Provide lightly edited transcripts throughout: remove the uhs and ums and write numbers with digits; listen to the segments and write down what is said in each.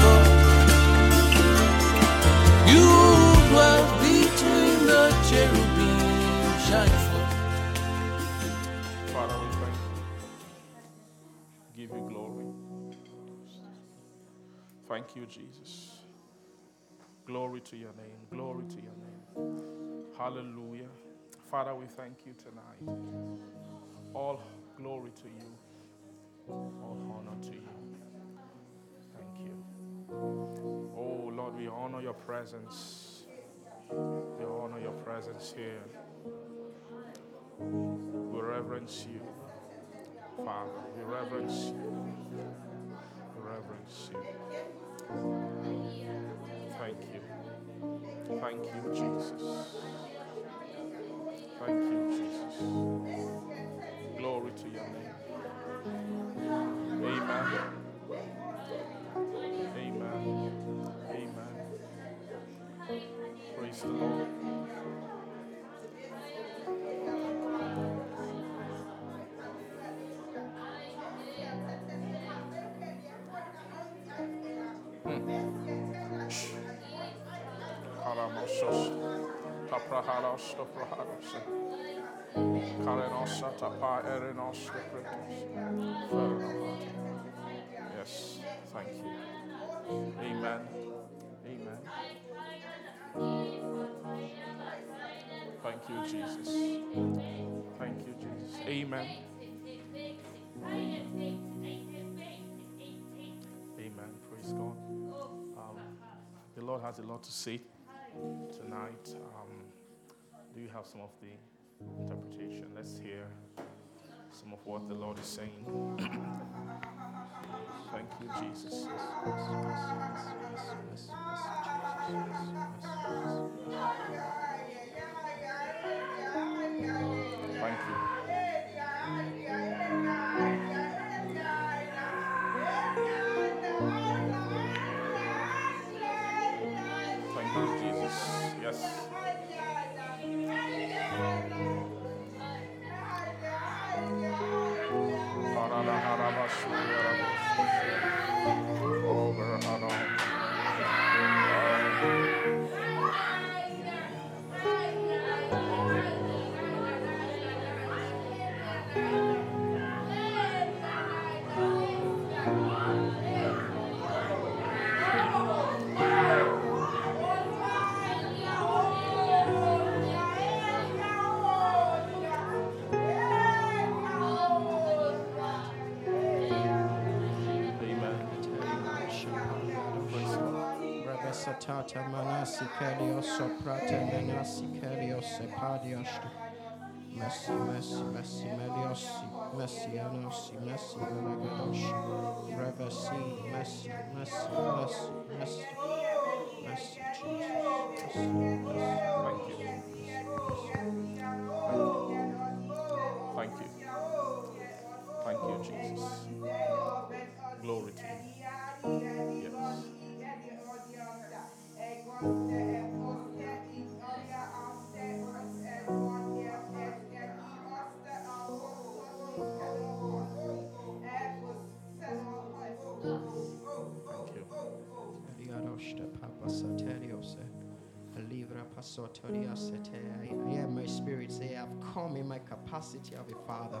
forth. You dwells between the cherubim, shine forth. Father, we thank you. Give you glory. Thank you, Jesus. Glory to your name. Glory to your name. Hallelujah. Father, we thank you tonight. All glory to you. All honor to you. Thank you. Oh, Lord, we honor your presence. We honor your presence here. We reverence you, Father. We reverence you. We reverence you. Thank you. Thank you, Jesus. Thank you, Jesus. Glory to your name. Amen. Amen. Amen. Praise the Lord. Yes, thank you. Amen. Amen. Thank you, Jesus. Thank you, Jesus. Amen. Amen. Praise God. The Lord has a lot to say tonight. Do you have some of the interpretation? Let's hear some of what the Lord is saying. Thank you, Jesus. Thank you. Tata manasi carioso prata manasi carioso padiosto messi messi messi meliosi messi anosi messi melagadoshi reversi messi messi messi messi messi Jesus. Thank you. Thank you. Thank you, Jesus. Glory to you. Yes. I hear my spirit say, I have come in my capacity of a father.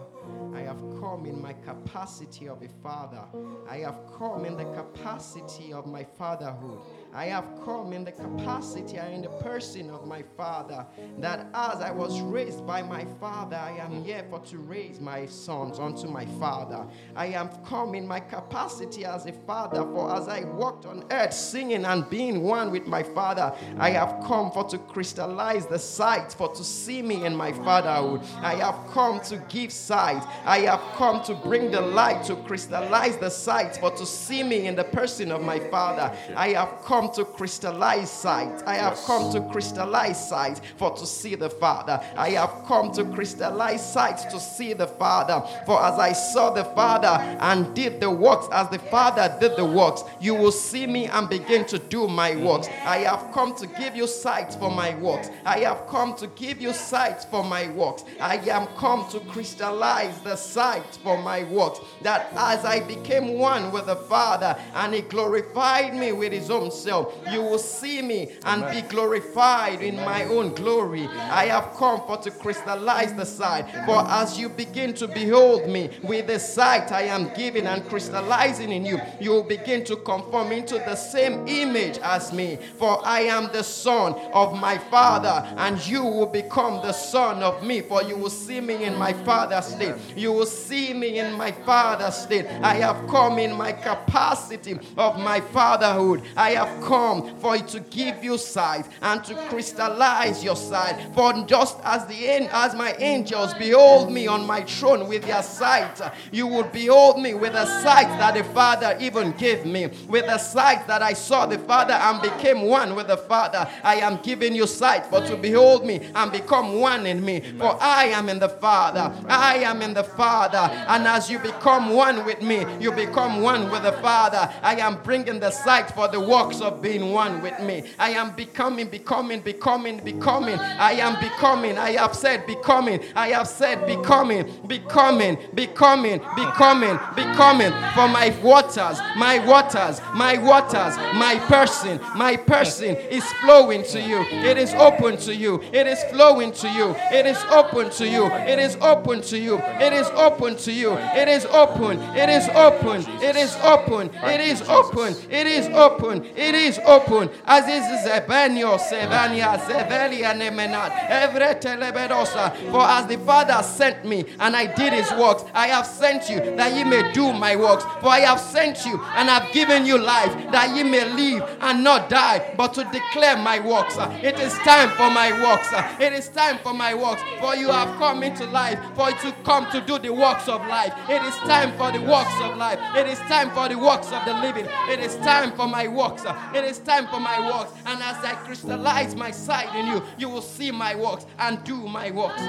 I have come in my capacity of a father. I have come in the capacity of my fatherhood. I have come in the capacity and in the person of my father, that as I was raised by my father, I am here for to raise my sons unto my father. I have come in my capacity as a father, for as I walked on earth singing and being one with my father, I have come for to crystallize the sight, for to see see me and my fatherhood. I have come to give sight. I have come to bring the light, to crystallize the sight, but to see me in the person of my father. I have come to crystallize sight. I have come to crystallize sight for to see the father. I have come to crystallize sight to see the father. For as I saw the father and did the works, as the father did the works, you will see me and begin to do my works. I have come to give you sight for my works. I have come to give you sight for my works. I am come to crystallize the sight for my works, that as I became one with the Father and He glorified me with His own self, you will see me and be glorified in my own glory. I have come for to crystallize the sight. For as you begin to behold me with the sight I am giving and crystallizing in you, you will begin to conform into the same image as me. For I am the Son of my Father, and you will become the Son of me. For you will see me in my Father's state. You will see me in my Father's state. I have come in my capacity of my fatherhood. I have come for to give you sight and to crystallize your sight. For just as my angels behold me on my throne with their sight, you will behold me with a sight that the Father even gave me, with a sight that I saw the Father and became one with the Father. I am giving you sight for to behold me and become one in me. For I am in the Father. I am in the Father. And as you become one with me, you become one with the Father. I am bringing the sight for the works of being one with me. I am becoming. I am becoming. I have said becoming. I have said becoming. For my waters, my waters, my waters, my person is flowing to you. It is open to you. It is flowing to you. It is open to you. It is open to you. It is open to you. It is open. It is open. It is open. It is open. It is open. It is open. As is Zebenio, Sevania, Zevelia Nemenat, Evre Telebedosa. For as the Father sent me and I did His works, I have sent you that ye may do my works. For I have sent you and have given you life, that ye may live and not die, but to declare my works. It is time for my works. It is time for my works. For you have come into life, for you to come to do the works of life. It is time for the works of life. It is time for the works of the living. It is time for my works. It is time for my works. And as I crystallize my sight in you, you will see my works and do my works.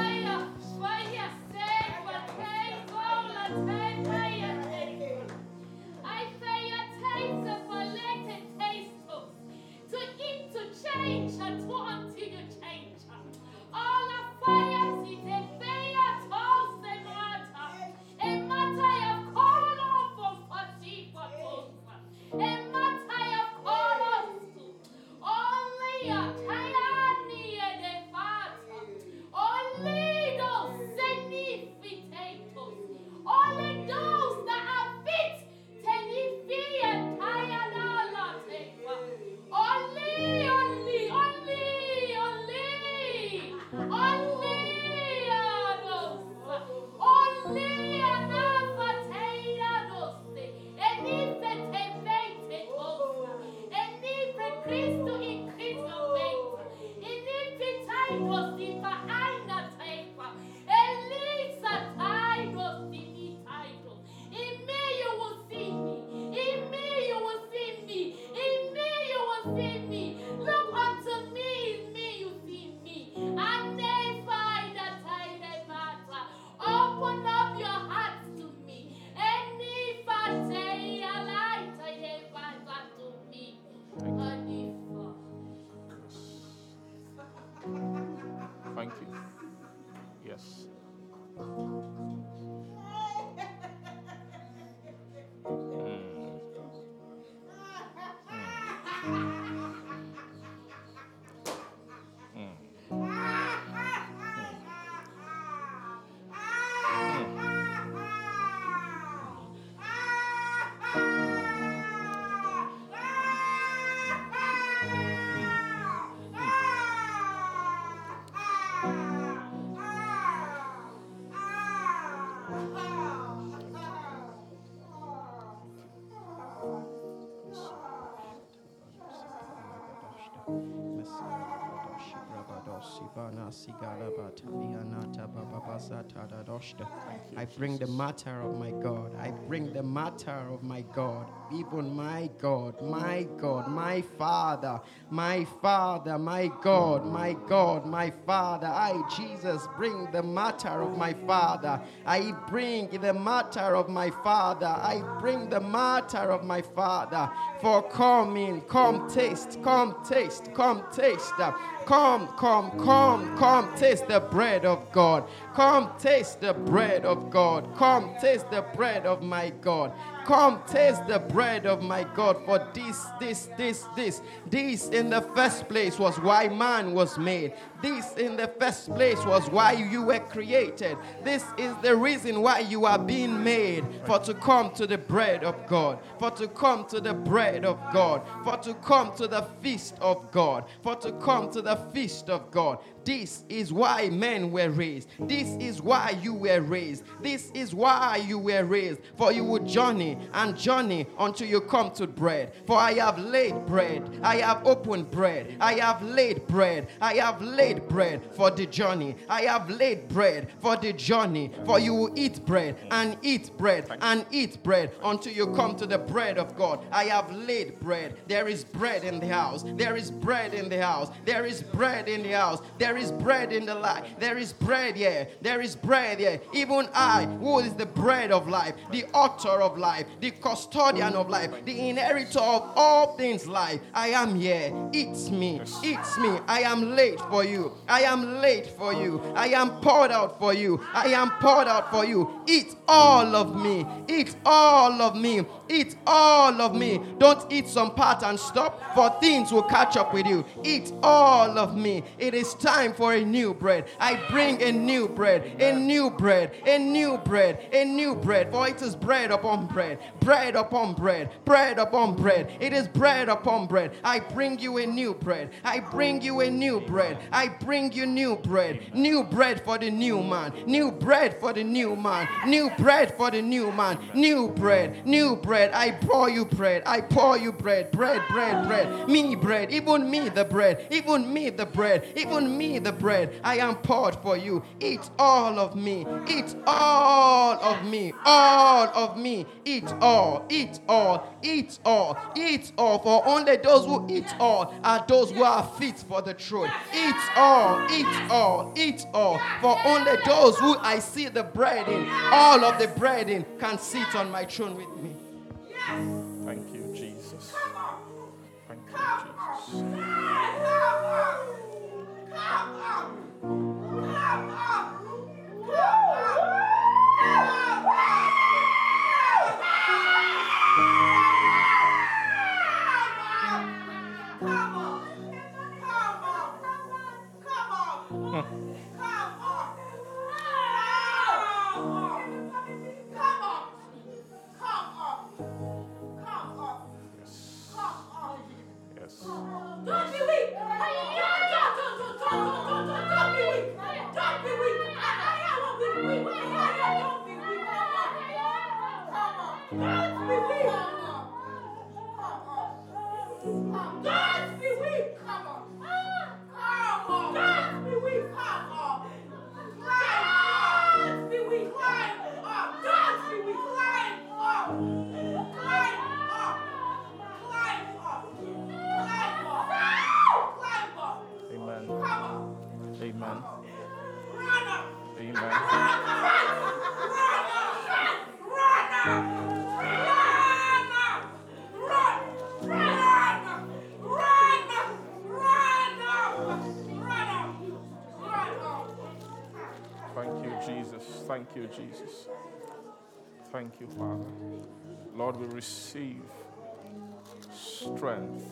I bring the matter of my God. I bring the matter of my God. Even my God, my God, my Father, my Father, my God, my God, my Father. I, Jesus, bring the matter of my Father. I bring the matter of my Father. I bring the matter of my Father. For come in, come taste, come taste, come taste. Come, taste the bread of God. Come, taste the bread of God. Come, taste the bread of my God. Come, taste the bread of my God. For this in the first place was why man was made. This in the first place was why you were created. This is the reason why you are being made. For to come to the bread of God. For to come to the bread of God. For to come to the feast of God. For to come to the feast of God. This is why men were raised. This is why you were raised. This is why you were raised. For you would journey and journey until you come to bread. For I have laid bread. I have opened bread. I have laid bread. I have laid bread for the journey. I have laid bread for the journey. For you will eat bread and eat bread and eat bread until you come to the bread of God. I have laid bread. There is bread in the house. There is bread in the house. There is bread in the house. There is bread in the life. There is bread here. There is bread here. Even I, who is the bread of life, the author of life, the custodian of life, the inheritor of all things life, I am here. Eat me. Eat me. I am laid for you. I am laid for you. I am poured out for you. I am poured out for you. Eat all of me. Eat all of me. Eat all of me. Don't eat some part and stop, for things will catch up with you. Eat all of me. It is time for a new bread. I bring a new bread, a new bread, a new bread, a new bread. For it is bread upon bread, bread upon bread, bread upon bread. It is bread upon bread. I bring you a new bread. I bring you a new bread. I bring you new bread for the new man, new bread for the new man, new bread for the new man, new bread, new bread. I pour you bread. I pour you bread. Bread, bread, bread. Me bread. Even me the bread. Even me the bread. Even me the bread. I am poured for you. Eat all of me. Eat all of me. All of me. Eat all. Eat all. Eat all. Eat all. For only those who eat all are those who are fit for the truth. Eat all. Eat all. Eat all. For only those who I see the bread in, all of the bread in, can sit on my throne with me. Thank you, Jesus. Thank you, Jesus. Thank you, Jesus. Thank you, Father. Lord, we receive strength.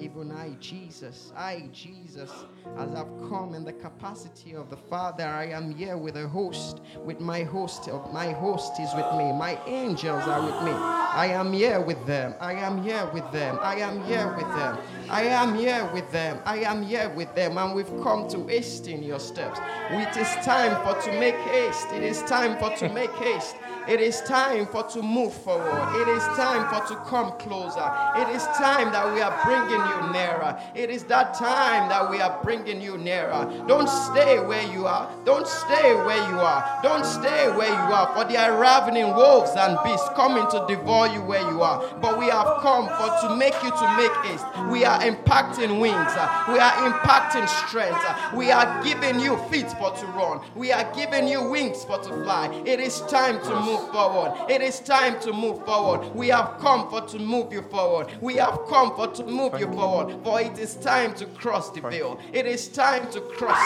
Even I, Jesus, as I've come in the capacity of the Father, I am here with a host, with my host. My host is with me. My angels are with me. I am here with them. I am here with them. I am here with them. I am here with them. I am here with them. And we've come to haste in your steps. It is time for to make haste. It is time for to make haste. It is time for to move forward. It is time for to come closer. It is time that we are bringing you nearer. It is that time that we are bringing you nearer. Don't stay where you are. Don't stay where you are. Don't stay where you are. For there are ravening wolves and beasts coming to devour you where you are. But we have come for to make you to make haste. We are impacting wings. We are impacting strength. We are giving you feet for to run. We are giving you wings for to fly. It is time to move forward. It is time to move forward. We have come for to move you forward. We have come for to move you forward. For it is time to cross the veil. It is time to cross.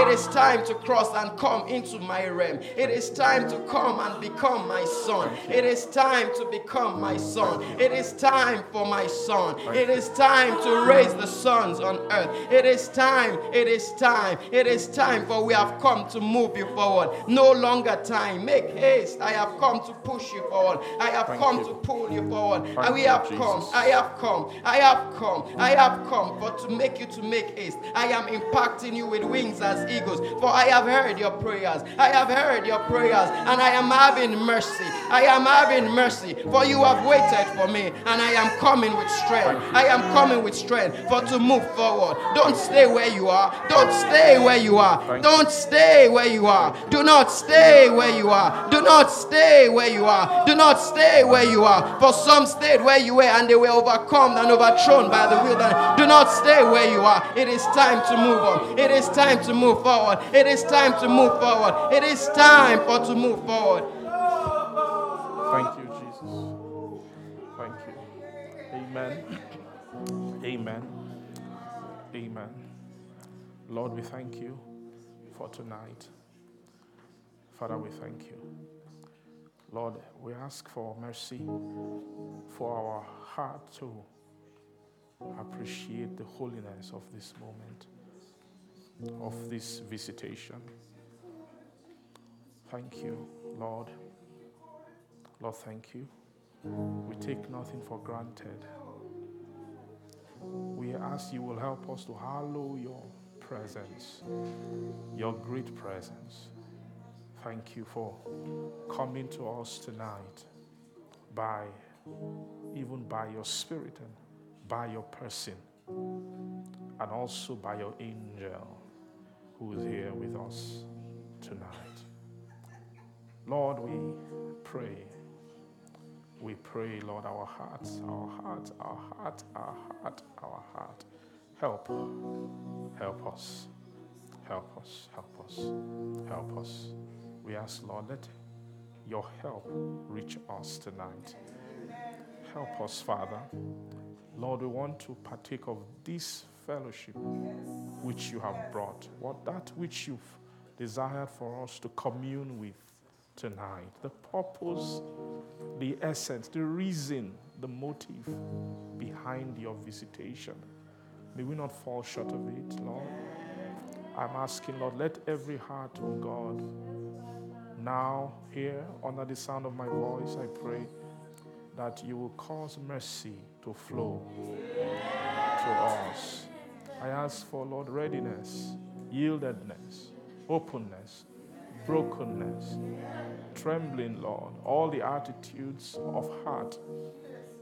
It is time to cross and come into my realm. It is time to come and become my son. It is time to become my son. It is time for my son. It is time to raise the sons on earth. It is time. It is time. It is time, for we have come to move you forward. No longer time. Make haste. I have come to push you forward. I have come to pull you forward. And we have come. I have come. I have come. I have come for to make you to make haste. I am impacting you with wings as eagles. For I have heard your prayers. I have heard your prayers. And I am having mercy. I am having mercy. For you have waited for me. And I am coming with strength. I am coming with strength for to move forward. Don't stay where you are. Don't stay where you are. Don't stay where you are. Do not stay where you are. Do not stay where you are. Do not stay where you are. For some stayed where you were and they were overcome and overthrown by the wilderness. Do not stay where you are. It is time to move on. It is time to move forward. It is time to move forward. It is time for to move forward. Thank you, Jesus. Thank you. Amen. Amen. Amen. Lord, we thank you for tonight. Father, we thank you. Lord, we ask for mercy, for our heart to appreciate the holiness of this moment, of this visitation. Thank you, Lord. Lord, thank you. We take nothing for granted. We ask you will help us to hallow your presence, your great presence. Thank you for coming to us tonight by your spirit and by your person, and also by your angel who is here with us tonight. Lord, we pray, Lord, our hearts. Help us. We ask, Lord, let your help reach us tonight. Help us, Father. Lord, we want to partake of this fellowship which you have brought, that which you've desired for us to commune with tonight. The purpose, the essence, the reason, the motive behind your visitation. May we not fall short of it, Lord. I'm asking, Lord, let every heart, oh God, now, here, under the sound of my voice, I pray that you will cause mercy to flow to us. I ask for, Lord, readiness, yieldedness, openness, brokenness, trembling, Lord, all the attitudes of heart.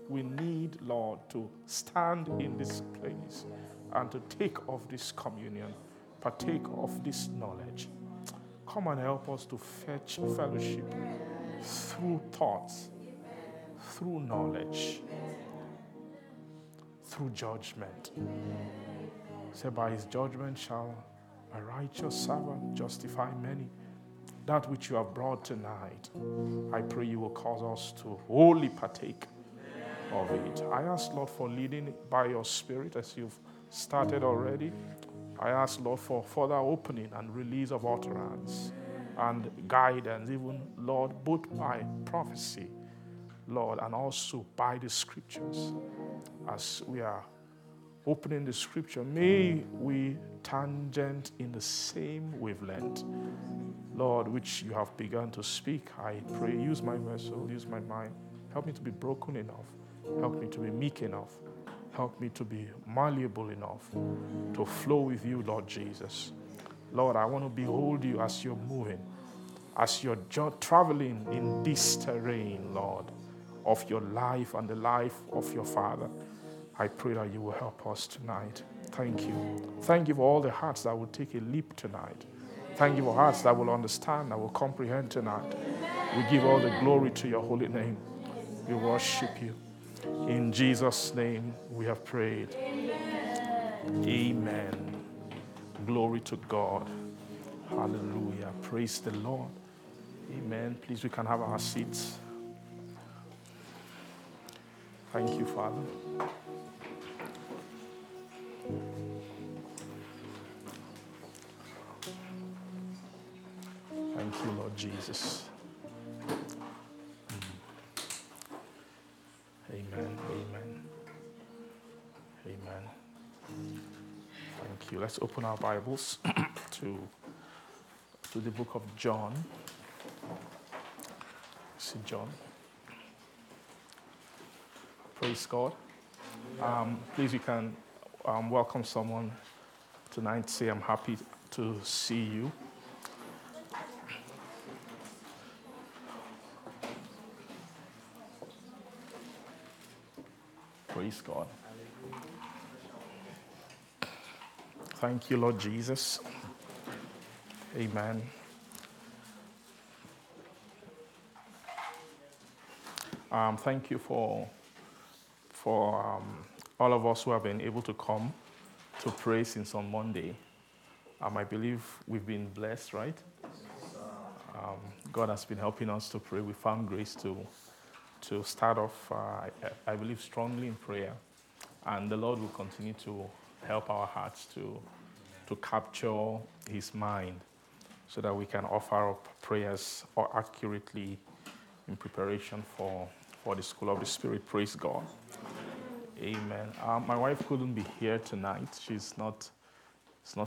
We need, Lord, to stand in this place and to take of this communion, partake of this knowledge. Come and help us to fetch fellowship through thoughts, through knowledge, through judgment. Say, by his judgment shall my righteous servant justify many. That which you have brought tonight, I pray you will cause us to wholly partake of it. I ask, Lord, for leading by your Spirit as you've started already. I ask, Lord, for further opening and release of utterance and guidance, even, Lord, both by prophecy, Lord, and also by the Scriptures. As we are opening the Scripture, may we tangent in the same wavelength, Lord, which you have begun to speak. I pray, use my vessel, use my mind. Help me to be broken enough. Help me to be meek enough. Help me to be malleable enough to flow with you, Lord Jesus. Lord, I want to behold you as you're moving, as you're traveling in this terrain, Lord, of your life and the life of your Father. I pray that you will help us tonight. Thank you. Thank you for all the hearts that will take a leap tonight. Thank you for hearts that will understand, that will comprehend tonight. We give all the glory to your holy name. We worship you. In Jesus' name we have prayed. Amen. Amen. Glory to God. Hallelujah. Praise the Lord. Amen. Please, we can have our seats. Thank you, Father. Thank you, Lord Jesus. Amen. Amen. Amen. Thank you. Let's open our Bibles to the book of John. See John. Praise God. Please, you can welcome someone tonight. Say, I'm happy to see you. Praise God. Thank you, Lord Jesus. Amen. Thank you for all of us who have been able to come to pray since on Monday. I believe we've been blessed, right? God has been helping us to pray. We found grace to start off, I believe, strongly in prayer. And the Lord will continue to help our hearts to capture his mind so that we can offer up prayers accurately in preparation for the School of the Spirit. Praise God. Amen. My wife couldn't be here tonight. She's not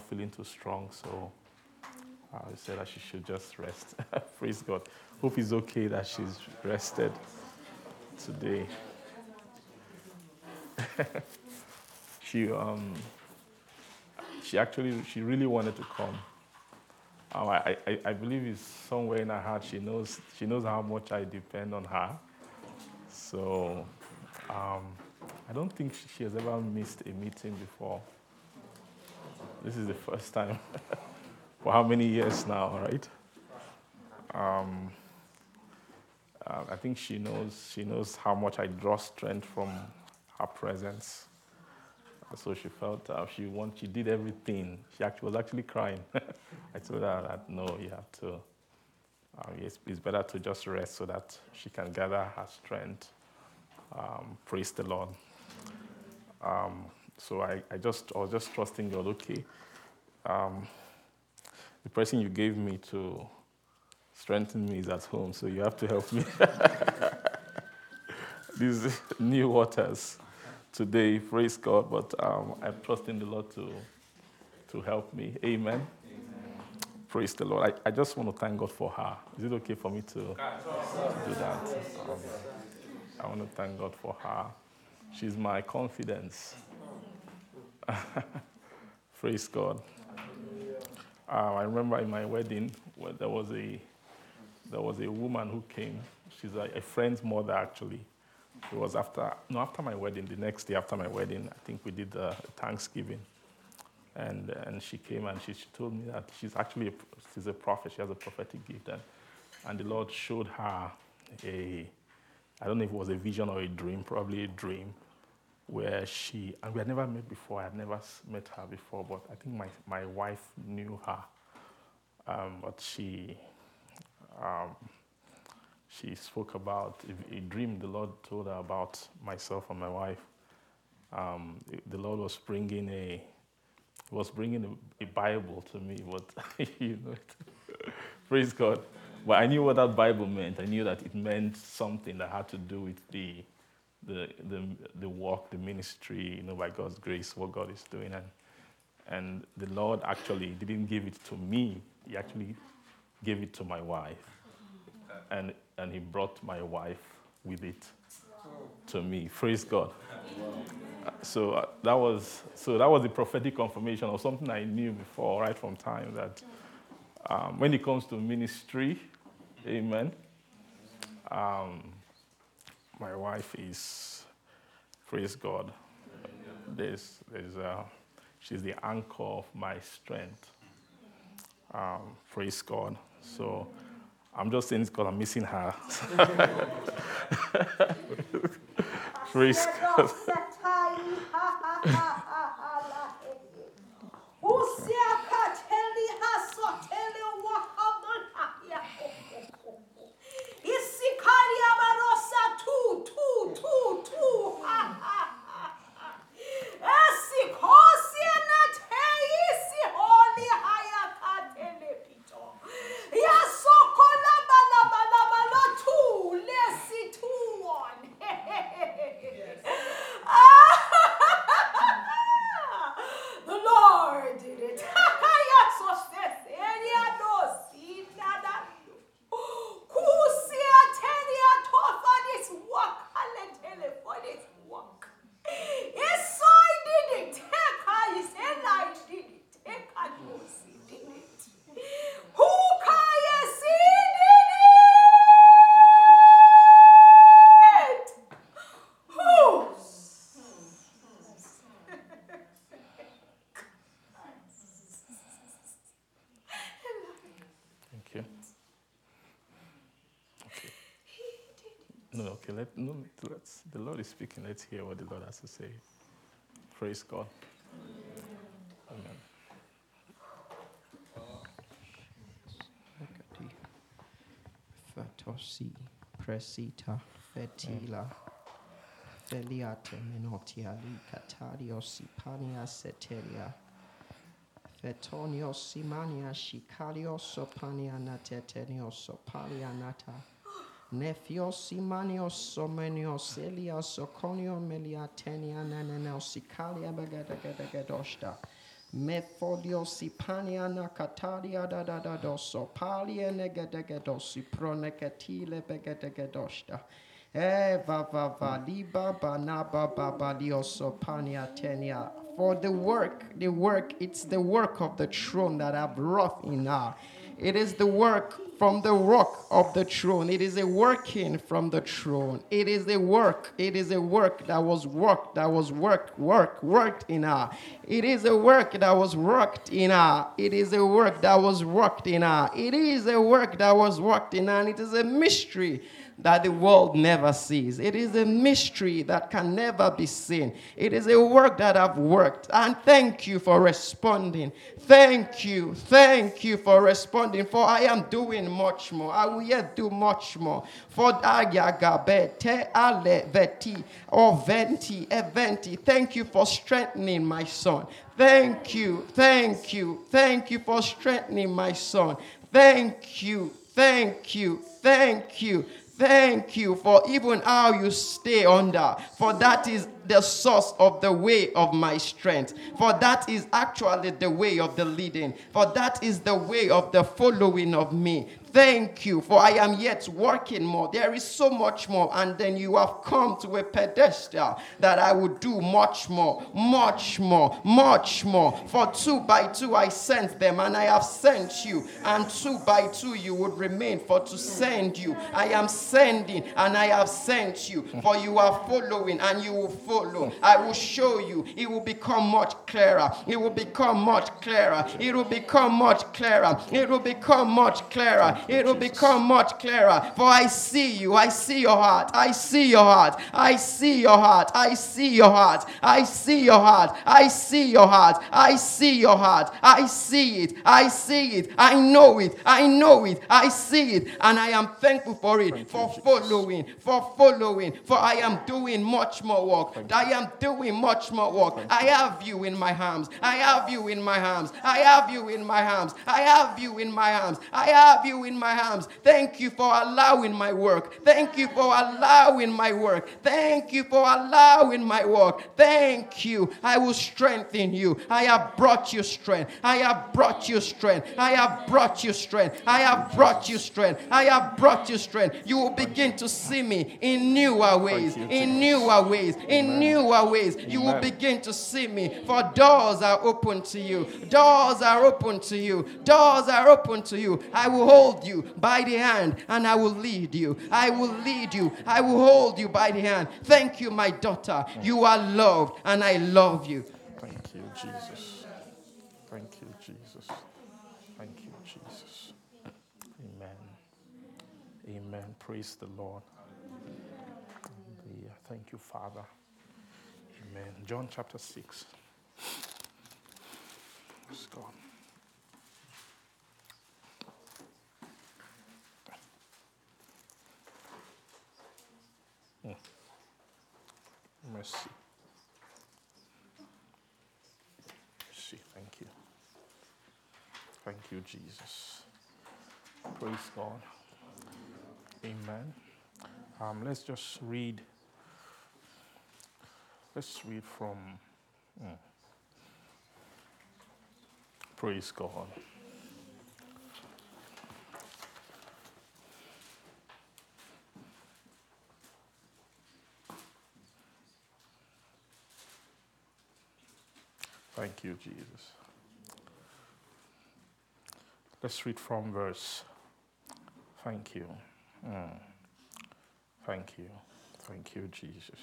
feeling too strong, so I said that she should just rest. Praise God. Hope it's okay that she's rested today. She really wanted to come. I believe it's somewhere in her heart. She knows how much I depend on her. So I don't think she has ever missed a meeting before. This is the first time for how many years now, right? I think she knows how much I draw strength from her presence. So she felt she did everything. She was actually crying. I told her that no, you have to. It's better to just rest so that she can gather her strength. Praise the Lord. So I was just trusting God. Okay, the person you gave me to strengthen me is at home, so you have to help me. These new waters today, praise God, but I'm trusting the Lord to help me. Amen. Praise the Lord. I just want to thank God for her. Is it okay for me to do that? I want to thank God for her. She's my confidence. Praise God. I remember in my wedding, there was a woman who came. She's a friend's mother, actually. It was after my wedding, the next day after my wedding, I think we did Thanksgiving. And she came and she told me that she's a prophet. She has a prophetic gift. And the Lord showed her I don't know if it was a vision or a dream, probably a dream, where and we had never met before. I had never met her before, but I think my wife knew her. But she spoke about a dream the Lord told her about myself and my wife. The Lord was bringing a Bible to me, but you know it. Praise God. But I knew what that Bible meant. I knew that it meant something that had to do with the work, the ministry, you know, by God's grace, what God is doing. And the Lord actually didn't give it to me. He actually gave it to my wife. And he brought my wife with it to me. Praise God. So that was the prophetic confirmation of something I knew before, right from time, that when it comes to ministry, amen, my wife is, praise God, she's the anchor of my strength. Praise God. So I'm just saying this because I'm missing her. Praise God. The Lord is speaking. Let's hear what the Lord has to say. Praise God. Amen. Fatosi presita fetila feliate menotia licatariosi pania seteria fetoniosi mania shicalioso pania natetenioso pania nata Nephios, Imanios, Somenios, Elias, Oconio, Meliatenia, Neneos, Icalia, Bagadadosta, Methodios, Ipania, Nakataria, Dadados, Opalia, Negadados, Pronecatile, Bagadadosta, Eva, Vava, Liba, Banaba, Babadios, Opania, Tenia. For the work, it's the work of the throne that I've wrought in her. It is the work from the rock of the throne. It is a working from the throne. It is a work. It is a work that was worked, worked in her. It is a work that was worked in her. It is a work that was worked in her. It is a work that was worked in her. And it is a mystery that the world never sees. It is a mystery that can never be seen. It is a work that I've worked. And thank you for responding. Thank you for responding. For I am doing much more. I will yet do much more. For thank you for strengthening my son. Thank you for strengthening my son. Thank you. Thank you for even how you stay under, for that is the source of the way of my strength. For that is actually the way of the leading. For that is the way of the following of me. Thank you, for I am yet working more. There is so much more. And then you have come to a pedestal that I would do much more, much more, much more. For 2 by 2 I sent them, and I have sent you. And 2 by 2 you would remain, for to send you. I am sending, and I have sent you. For you are following, and you will follow. I will show you. It will become much clearer. It will become much clearer. It will become much clearer. It will become much clearer. It will become much clearer. For I see you. I see your heart. I see your heart. I see your heart. I see your heart. I see your heart. I see your heart. I see your heart. I see it. I see it. I know it. I know it. I see it. And I am thankful for it. For following. For following. For I am doing much more work. I am doing much more work. I have you in my arms. I have you in my arms. I have you in my arms. I have you in my arms. I have you in my arms. Thank you for allowing my work. Thank you for allowing my work. Thank you for allowing my work. Thank you. I will strengthen you. I have brought you strength. I have brought you strength. I have brought you strength. I have brought you strength. I have brought you strength. You will begin to see me in newer ways. In newer ways. In newer ways. You will begin to see me. For doors are open to you. Doors are open to you. Doors are open to you. I will hold you by the hand, and I will lead you. I will lead you. I will hold you by the hand. Thank you, my daughter. You are loved, and I love you. Thank you, Jesus. Thank you, Jesus. Thank you, Jesus. Amen. Amen. Praise the Lord. Hallelujah. Thank you, Father. Amen. John chapter 6. Let's go. Mercy. Mercy, thank you. Thank you, Jesus. Praise God. Amen. Let's just read. Let's read from. Praise God. Thank you, Jesus. Let's read from verse. Thank you. Thank you. Thank you, Jesus.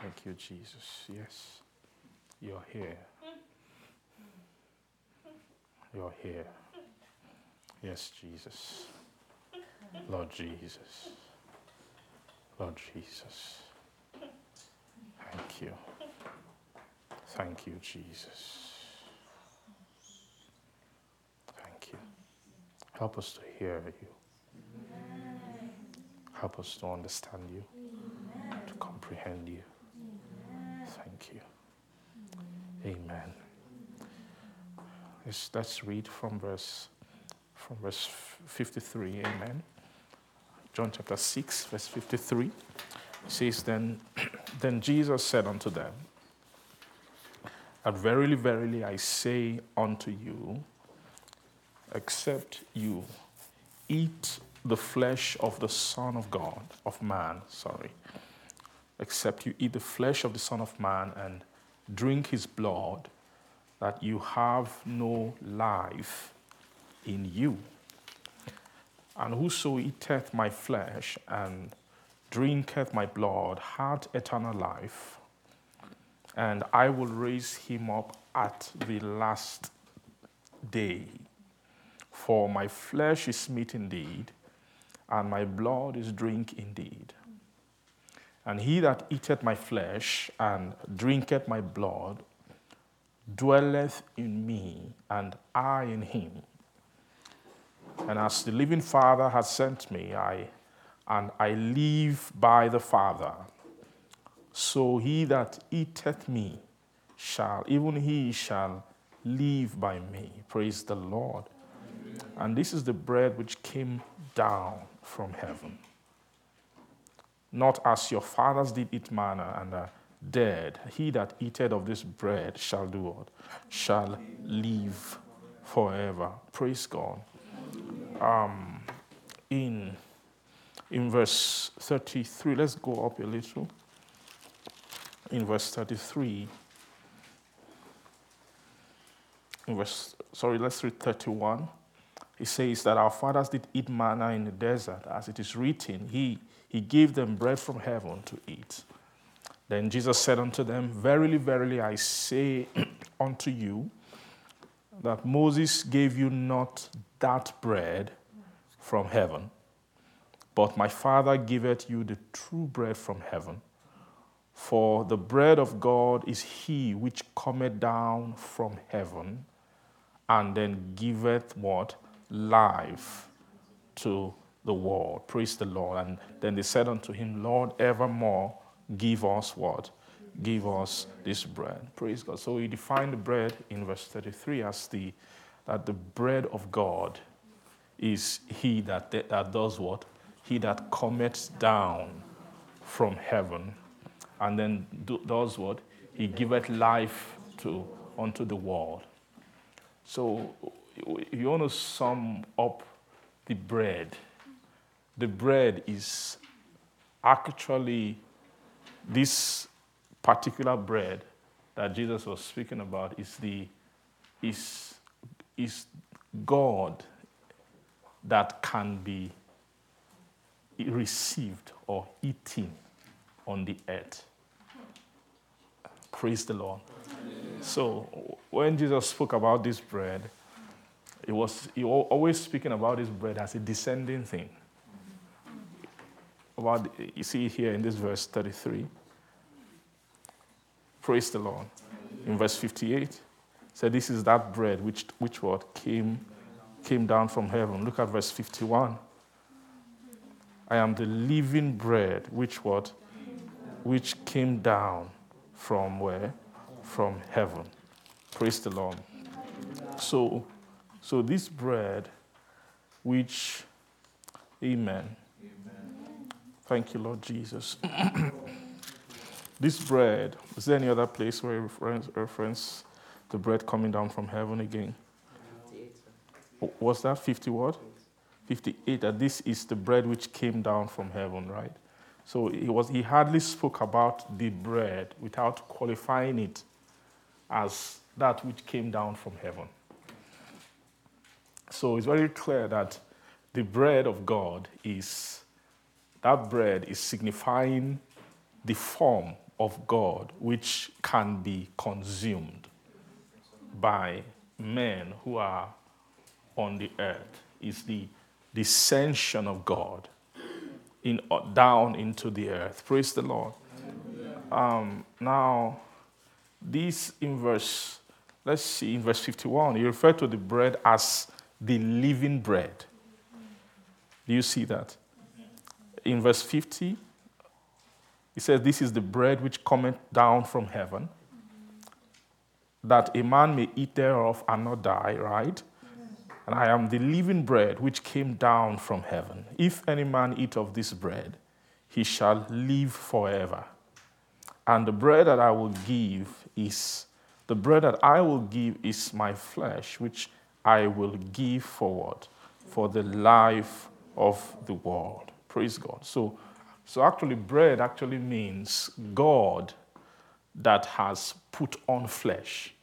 Thank you, Jesus. Yes, you're here. You're here. Yes, Jesus. Lord Jesus. Lord Jesus. Thank you. Thank you, Jesus. Thank you. Help us to hear you. Amen. Help us to understand you, Amen. To comprehend you. Amen. Thank you. Amen. Let's read from verse 53. Amen. John chapter 6, verse 53. It says, Then Jesus said unto them, "And verily, verily, I say unto you, except you eat the flesh of the Son of God, of man, except you eat the flesh of the Son of Man and drink his blood, that you have no life in you. And whoso eateth my flesh and drinketh my blood hath eternal life, and I will raise him up at the last day. For my flesh is meat indeed, and my blood is drink indeed. And he that eateth my flesh and drinketh my blood dwelleth in me, and I in him. And as the living Father hath sent me, I live by the Father, so he that eateth me shall live by me." Praise the Lord. Amen. "And this is the bread which came down from heaven, not as your fathers did eat manna and are dead. He that eateth of this bread shall do what? Shall live forever." Praise God. in verse 33. Let's go up a little. Let's read 31. It says that our fathers did eat manna in the desert, as it is written, he gave them bread from heaven to eat. Then Jesus said unto them, Verily, verily, I say unto you, that Moses gave you not that bread from heaven, but my Father giveth you the true bread from heaven. For the bread of God is he which cometh down from heaven, and then giveth what? Life to the world. Praise the Lord. And then they said unto him, Lord, evermore give us what? Give us this bread. Praise God. So he defined the bread in verse 33 as that the bread of God is he that does what? He that cometh down from heaven, and then does what? He giveth life unto the world. So you want to sum up the bread. The bread is actually this particular bread that Jesus was speaking about is God that can be received or eaten on the earth. Praise the Lord. Amen. So when Jesus spoke about this bread, he was always speaking about this bread as a descending thing. You see here in this verse 33. Praise the Lord. Amen. In verse 58, it said, "This is that bread which what came down from heaven." Look at verse 51. I am the living bread, which came down from where? From heaven. Praise the Lord. So this bread, which, amen. Thank you, Lord Jesus. This bread, is there any other place where you reference the bread coming down from heaven again? Was that 50 what? 58, that this is the bread which came down from heaven, right? So he hardly spoke about the bread without qualifying it as that which came down from heaven. So it's very clear that the bread of God is signifying the form of God which can be consumed by men who are on the earth. It's the descension of God down into the earth. Praise the Lord. Now, in verse 51, he referred to the bread as the living bread. Do you see that? In verse 50, he says, "This is the bread which cometh down from heaven, that a man may eat thereof and not die," right? "And I am the living bread which came down from heaven. If any man eat of this bread, he shall live forever. And the bread that I will give is my flesh, which I will give forward for the life of the world." Praise God. So actually, bread actually means God that has put on flesh.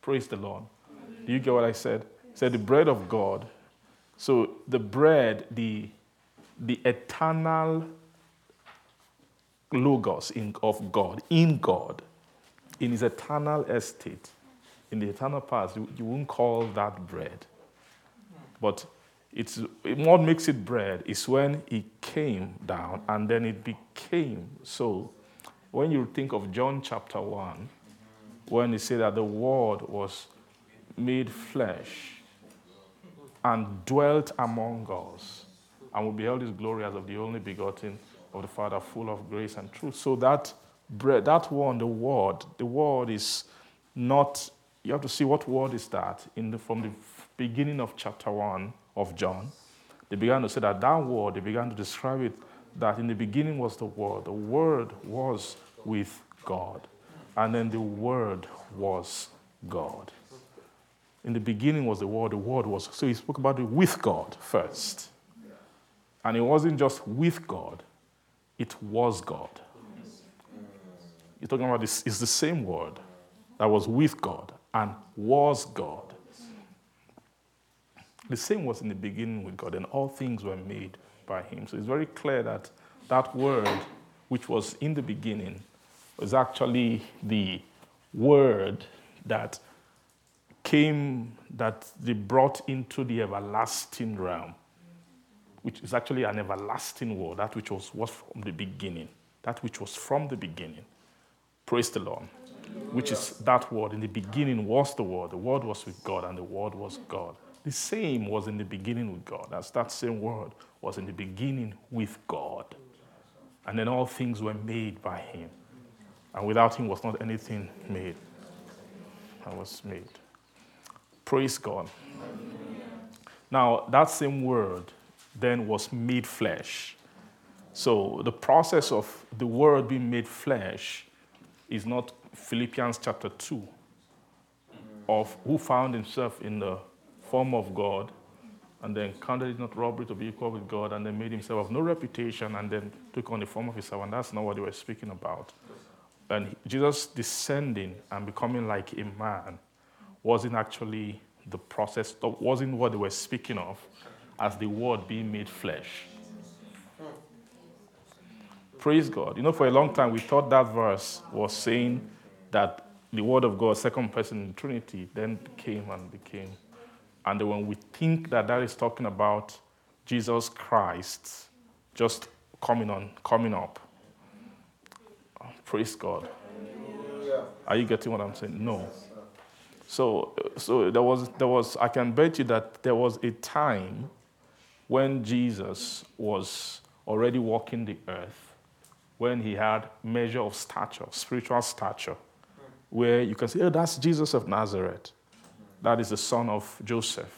Praise the Lord. Do you get what I said? Yes. Said the bread of God. So the bread, the eternal logos of God, in God, in his eternal estate, in the eternal past, you won't call that bread. But what makes it bread is when it came down and then it became. So when you think of John chapter 1, when they say that the Word was made flesh and dwelt among us, and we beheld his glory as of the only begotten of the Father, full of grace and truth. So that bread, that one, the Word is not. You have to see what word is that. From the beginning of chapter 1 of John, they began to say that Word. They began to describe it that in the beginning was the Word. The Word was with God. And then the Word was God. In the beginning was the Word. The Word was... So he spoke about it with God first. And it wasn't just with God. It was God. You're talking about this. It's the same Word that was with God and was God. The same was in the beginning with God, and all things were made by him. So it's very clear that that Word, which was in the beginning, was actually the Word that came, that they brought into the everlasting realm, which is actually an everlasting Word, that which was from the beginning, that which was from the beginning. Praise the Lord. Which is that Word. In the beginning was the Word. The Word was with God, and the Word was God. The same was in the beginning with God, as that same Word was in the beginning with God. And then all things were made by him. And without him was not anything made that was made. Praise God. Amen. Now, that same Word then was made flesh. So the process of the Word being made flesh is not Philippians chapter 2, of who found himself in the form of God, and then counted it not robbery to be equal with God, and then made himself of no reputation, and then took on the form of his servant. That's not what they were speaking about. And Jesus descending and becoming like a man wasn't actually the process, wasn't what they were speaking of as the Word being made flesh. Praise God. You know, for a long time we thought that verse was saying that the Word of God, second person in the Trinity, then came and became. And when we think that that is talking about Jesus Christ just coming up. Praise God. Are you getting what I'm saying? No. So there was. I can bet you that there was a time when Jesus was already walking the earth, when he had measure of stature, spiritual stature, where you can say, oh, that's Jesus of Nazareth. That is the son of Joseph.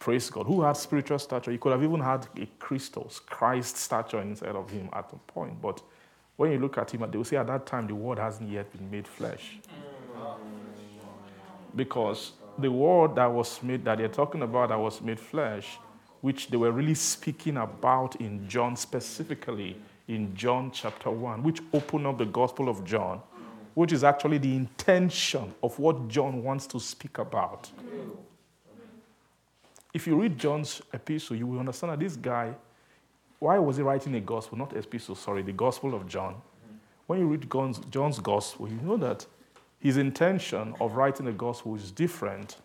Praise God. Who had spiritual stature? He could have even had a Christ stature inside of him at a point. But when you look at him, they will say at that time, the Word hasn't yet been made flesh. Because the Word that was made, that they're talking about, that was made flesh, which they were really speaking about in John, specifically in John chapter 1, which opened up the Gospel of John, which is actually the intention of what John wants to speak about. If you read John's epistle, you will understand that this guy, why was he writing a gospel, not epistle, sorry, the Gospel of John? When you read John's gospel, you know that his intention of writing a gospel is different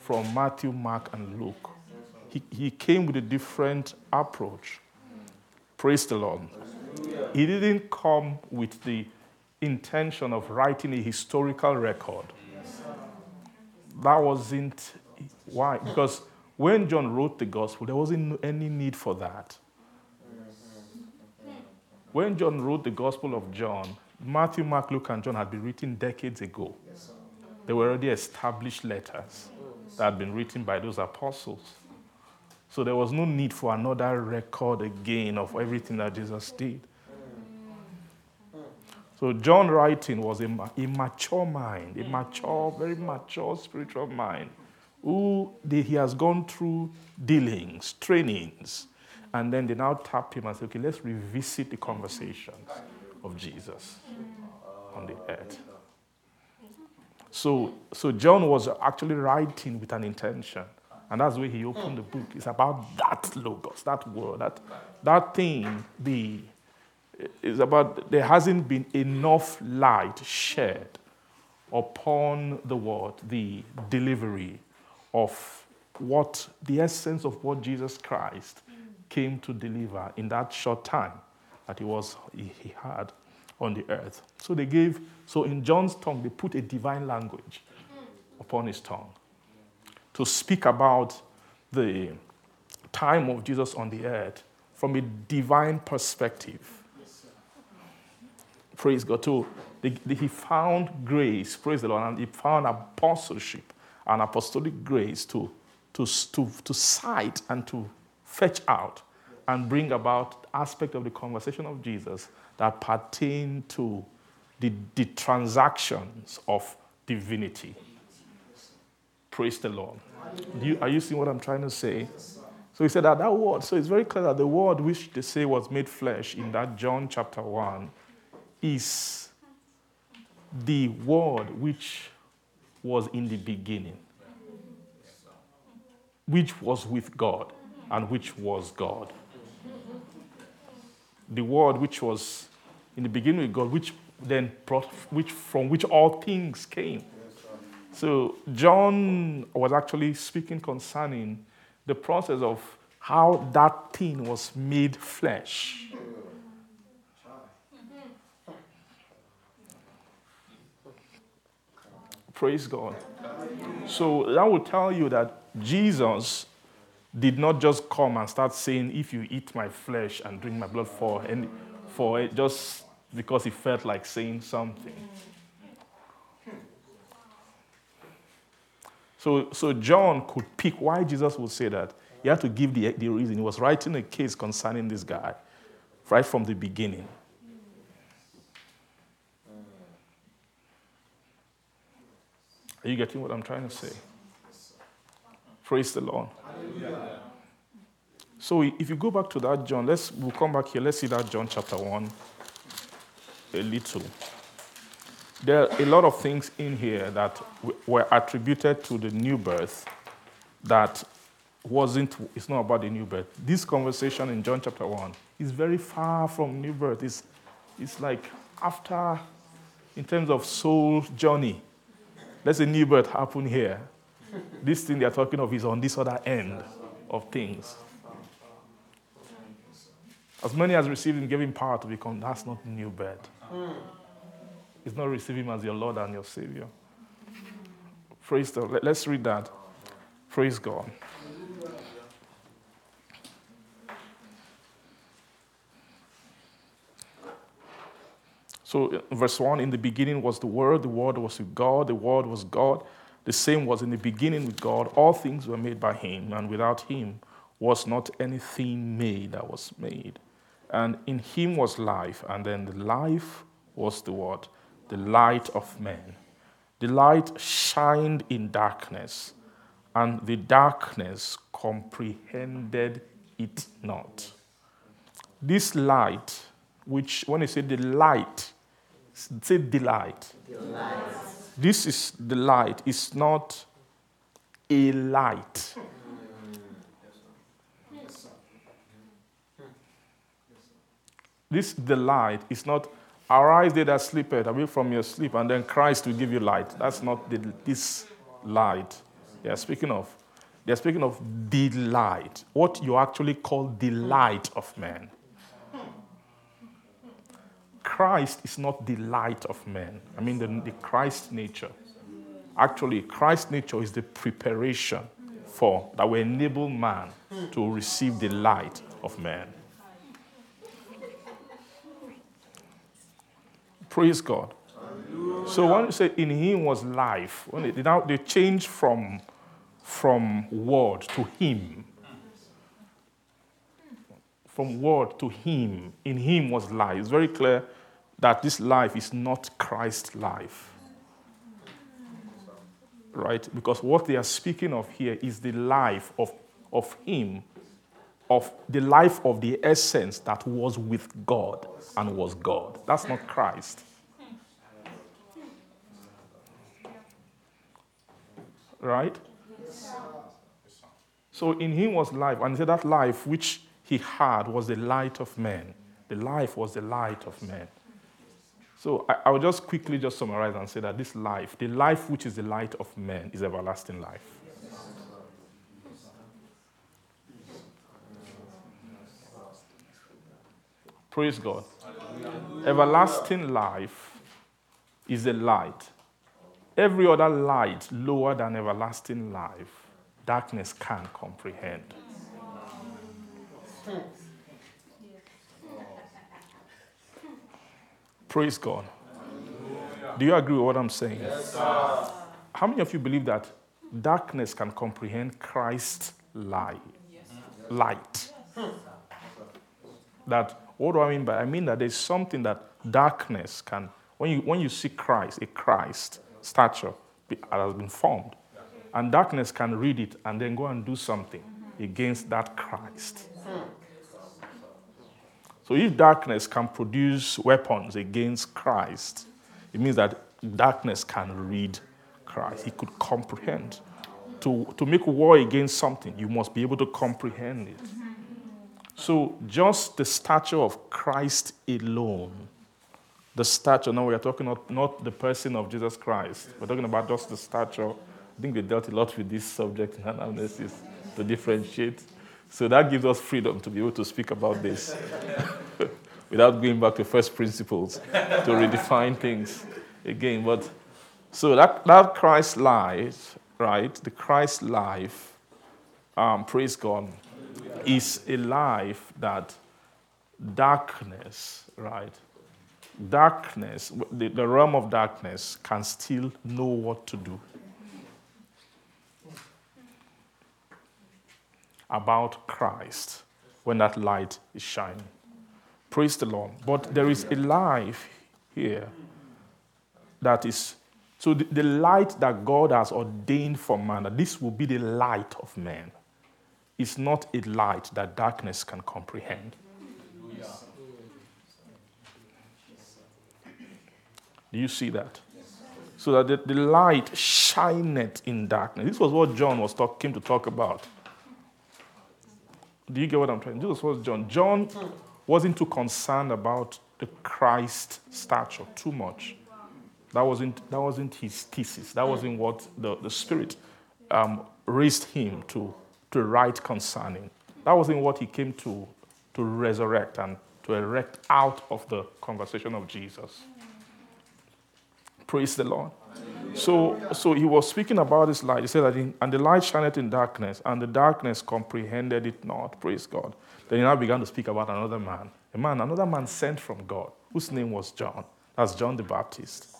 from Matthew, Mark, and Luke. He came with a different approach. Praise the Lord. He didn't come with the intention of writing a historical record. That wasn't why. Because when John wrote the gospel, there wasn't any need for that. When John wrote the Gospel of John, Matthew, Mark, Luke, and John had been written decades ago. They were already established letters that had been written by those apostles. So there was no need for another record again of everything that Jesus did. So John writing was a mature mind, a mature, very mature spiritual mind, he has gone through dealings, trainings, and then they now tap him and say, okay, let's revisit the conversations of Jesus on the earth. So John was actually writing with an intention, and that's why he opened the book. It's about that logos, that word, that thing, It's about there hasn't been enough light shed upon the word, the delivery of what the essence of what Jesus Christ came to deliver in that short time that he had on the earth. So they gave, so in John's tongue, they put a divine language upon his tongue to speak about the time of Jesus on the earth from a divine perspective. Praise God. So he found grace, praise the Lord, and he found apostleship and apostolic grace to cite and to fetch out and bring about aspect of the conversation of Jesus that pertain to the transactions of divinity. Praise the Lord. Are you seeing what I'm trying to say? So he said that word, so it's very clear that the word which they say was made flesh in that John chapter 1 is the word which was in the beginning, which was with God and which was God. The word which was in the beginning with God, from which all things came. So John was actually speaking concerning the process of how that thing was made flesh. Praise God. So that will tell you that Jesus did not just come and start saying, if you eat my flesh and drink my blood for it, just because he felt like saying something. So John could pick why Jesus would say that. He had to give the reason. He was writing a case concerning this guy right from the beginning. Are you getting what I'm trying to say? Praise the Lord. Hallelujah. So if you go back to that John, we'll come back here. Let's see that John chapter 1 a little. There are a lot of things in here that were attributed to the new birth that it's not about the new birth. This conversation in John chapter 1 is very far from new birth. It's like after, in terms of soul journey, let's say new birth happened here. This thing they're talking of is on this other end of things. As many as received him, gave him power to become, that's not new birth. It's not receiving him as your Lord and your Savior. Praise the Lord. Let's read that. Praise God. So verse 1, in the beginning was the Word was with God, the Word was God. The same was in the beginning with God. All things were made by him, and without him was not anything made that was made. And in him was life, and then the life was the word, the light of men. The light shined in darkness, and the darkness comprehended it not. This light, which when you say the light, say delight. Delight. This is the light. It's not a light. This the light. It's not, arise they that sleepeth, away from your sleep, and then Christ will give you light. That's not this light they are speaking of. They are speaking of the light, what you actually call the light of man. Christ is not the light of man. I mean, the Christ nature. Actually, Christ nature is the preparation for that will enable man to receive the light of man. Praise God. Hallelujah. So when you say in him was life, when they change from word to him. From word to him. In him was life. It's very clear that this life is not Christ's life. Right? Because what they are speaking of here is the life of him, of the life of the essence that was with God and was God. That's not Christ. Right? So in him was life, and he said that life which he had was the light of men. The life was the light of men. So I will just quickly just summarize and say that this life, the life which is the light of men, is everlasting life. Praise God. Hallelujah. Everlasting life is the light. Every other light lower than everlasting life, darkness can't comprehend. Wow. Praise God. Hallelujah. Do you agree with what I'm saying? Yes, sir. How many of you believe that darkness can comprehend Christ's light? Yes, sir. Light. Yes, that what do I mean by that? I mean that there's something that darkness can, when you see Christ, a Christ stature that has been formed, and darkness can read it and then go and do something against that Christ. So if darkness can produce weapons against Christ, it means that darkness can read Christ. He could comprehend. To make war against something, you must be able to comprehend it. So just the stature of Christ alone, the stature, now we are talking about not the person of Jesus Christ, we're talking about just the stature. I think they dealt a lot with this subject in anamnesis to differentiate. So that gives us freedom to be able to speak about this without going back to first principles to redefine things again. But so that Christ life, right, the Christ life, praise God, is a life that darkness, right? Darkness, the realm of darkness can still know what to do about Christ when that light is shining. Praise the Lord. But there is a life here that is, so the light that God has ordained for man, that this will be the light of man. It's not a light that darkness can comprehend. Do you see that? So that the light shineth in darkness. This was what John came to talk about. Do you get what I'm trying to do? This was John. John wasn't too concerned about the Christ stature too much. That wasn't his thesis. That wasn't what the Spirit raised him to write concerning. That wasn't what he came to resurrect and to erect out of the conversation of Jesus. Praise the Lord. Amen. So he was speaking about this light. He said that, and the light shineth in darkness, and the darkness comprehended it not. Praise God. Then he now began to speak about another man sent from God, whose name was John. That's John the Baptist.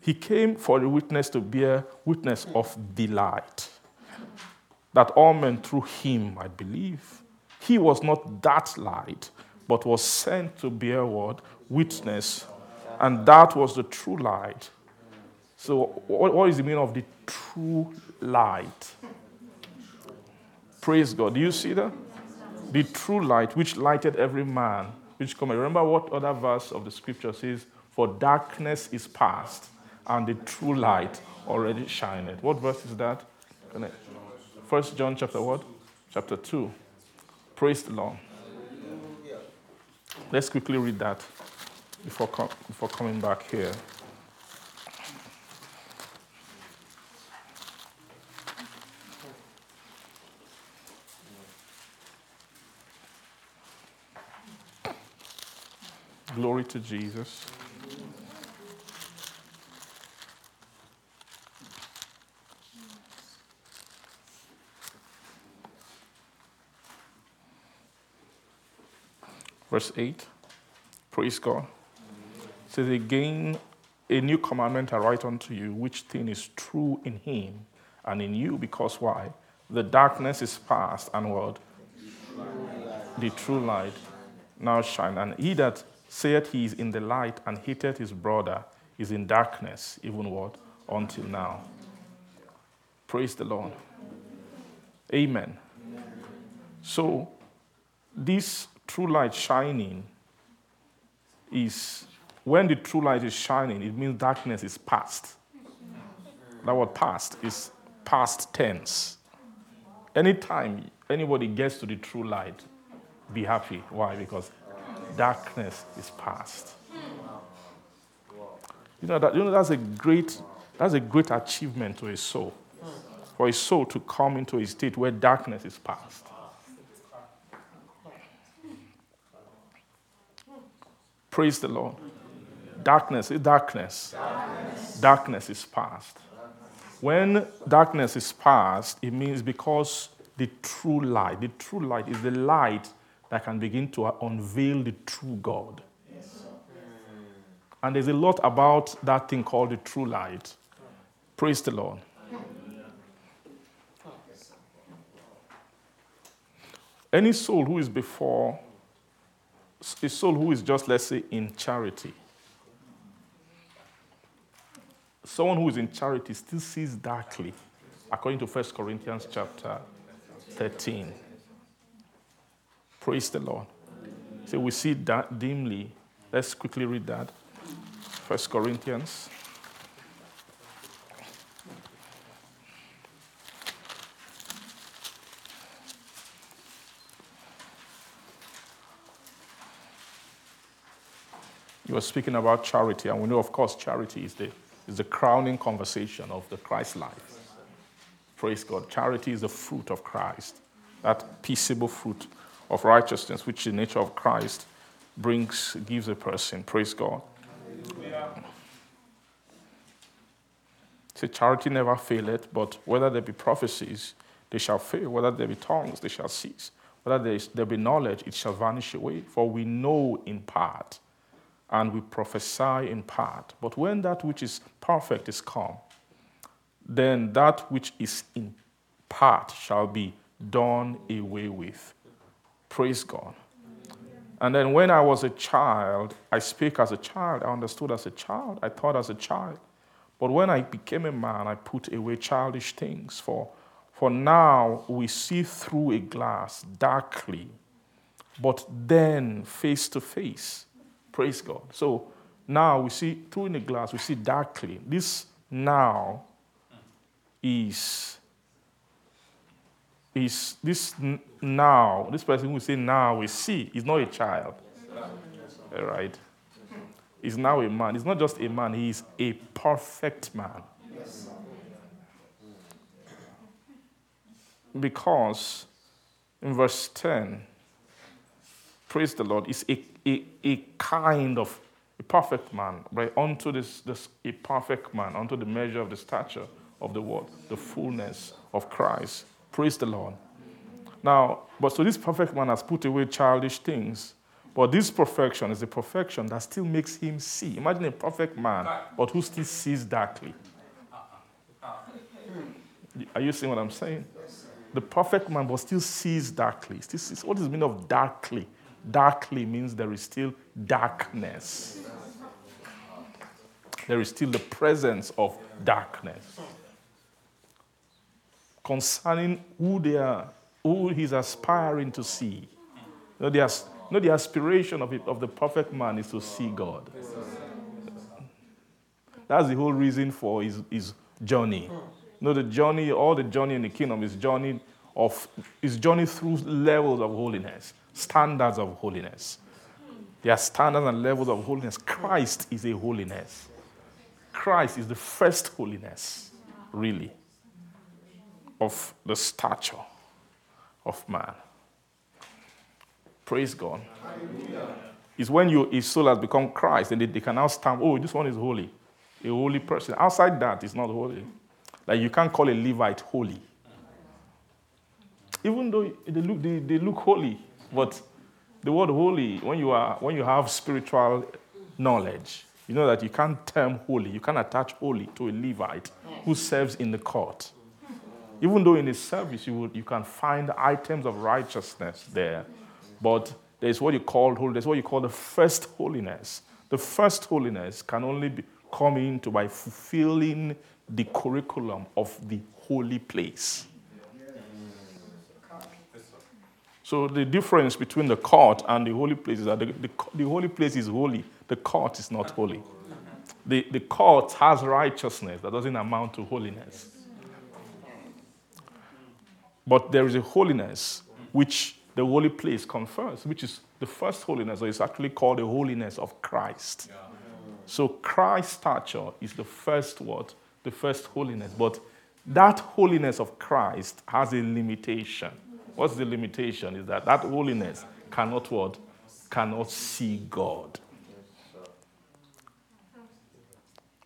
He came for a witness to bear witness of the light, that all men through him might believe. He was not that light, but was sent to bear witness, and that was the true light. So what is the meaning of the true light? Praise God. Do you see that? The true light, which lighteth every man, which cometh. Remember what other verse of the scripture says, for darkness is past, and the true light already shineth. What verse is that? 1 John chapter what? Chapter 2. Praise the Lord. Let's quickly read that before coming back here. Glory to Jesus. Verse 8, praise God. It says, again, a new commandment I write unto you, which thing is true in him and in you, because why? The darkness is past, and what? The true light now shine. And he that saith he is in the light and hateth his brother is in darkness, even what? Until now. Praise the Lord. Amen. So, this true light shining is, when the true light is shining, it means darkness is past. That word past is past tense. Anytime anybody gets to the true light, be happy. Why? Because darkness is past. That's a great achievement to a soul. For a soul to come into a state where darkness is past. Praise the Lord. Darkness. Darkness is past. When darkness is past, it means because the true light is the light that can begin to unveil the true God. Yes. And there's a lot about that thing called the true light. Praise the Lord. Any soul who is before a soul who is just, let's say, in charity. Someone who is in charity still sees darkly. according to 1 Corinthians chapter 13. Praise the Lord. So we see that dimly. Let's quickly read that. 1 Corinthians. You were speaking about charity, and we know, of course, charity is the crowning conversation of the Christ life. Praise God. Charity is the fruit of Christ, that peaceable fruit of righteousness, which the nature of Christ gives a person. Praise God. Hallelujah. See, charity never faileth, but whether there be prophecies, they shall fail. Whether there be tongues, they shall cease. Whether there be knowledge, it shall vanish away. For we know in part, and we prophesy in part. But when that which is perfect is come, then that which is in part shall be done away with. Praise God. And then when I was a child, I spake as a child, I understood as a child, I thought as a child. But when I became a man, I put away childish things. For now we see through a glass darkly, but then face to face. Praise God. So now we see through in the glass, we see darkly. This now is this now. This person who say now we see is not a child. All right. He's now a man. He's not just a man. He is a perfect man. Because in verse 10, praise the Lord, is a kind of a perfect man, right? Unto this a perfect man, unto the measure of the stature of the word, the fullness of Christ. Praise the Lord. Now, but so this perfect man has put away childish things, but this perfection is the perfection that still makes him see. Imagine a perfect man, but who still sees darkly. Are you seeing what I'm saying? The perfect man, but still sees darkly. Still sees. What is the meaning of darkly? Darkly means there is still darkness. There is still the presence of darkness. Concerning who they are, who he's aspiring to see. The aspiration of the perfect man is to see God. That's the whole reason for his journey. The journey, all the journey in the kingdom is journey through levels of holiness. Standards of holiness. There are standards and levels of holiness. Christ is a holiness. Christ is the first holiness, really, of the stature of man. Praise God. Hallelujah. It's when his soul has become Christ, and they can now stamp, oh, this one is holy. A holy person. Outside that, it's not holy. Like you can't call a Levite holy. Even though they look holy, but the word holy, when you have spiritual knowledge, you know that you can't term holy, you can't attach holy to a Levite who serves in the court. Even though in his service you can find items of righteousness there, but there's what you call holy. There's what you call the first holiness. The first holiness can only come into by fulfilling the curriculum of the holy place. So the difference between the court and the holy place is that the holy place is holy. The court is not holy. The court has righteousness that doesn't amount to holiness. But there is a holiness which the holy place confers, which is the first holiness. So it's actually called the holiness of Christ. So Christ's stature is the first what? The first holiness. But that holiness of Christ has a limitation. What's the limitation? Is that holiness cannot what? Cannot see God.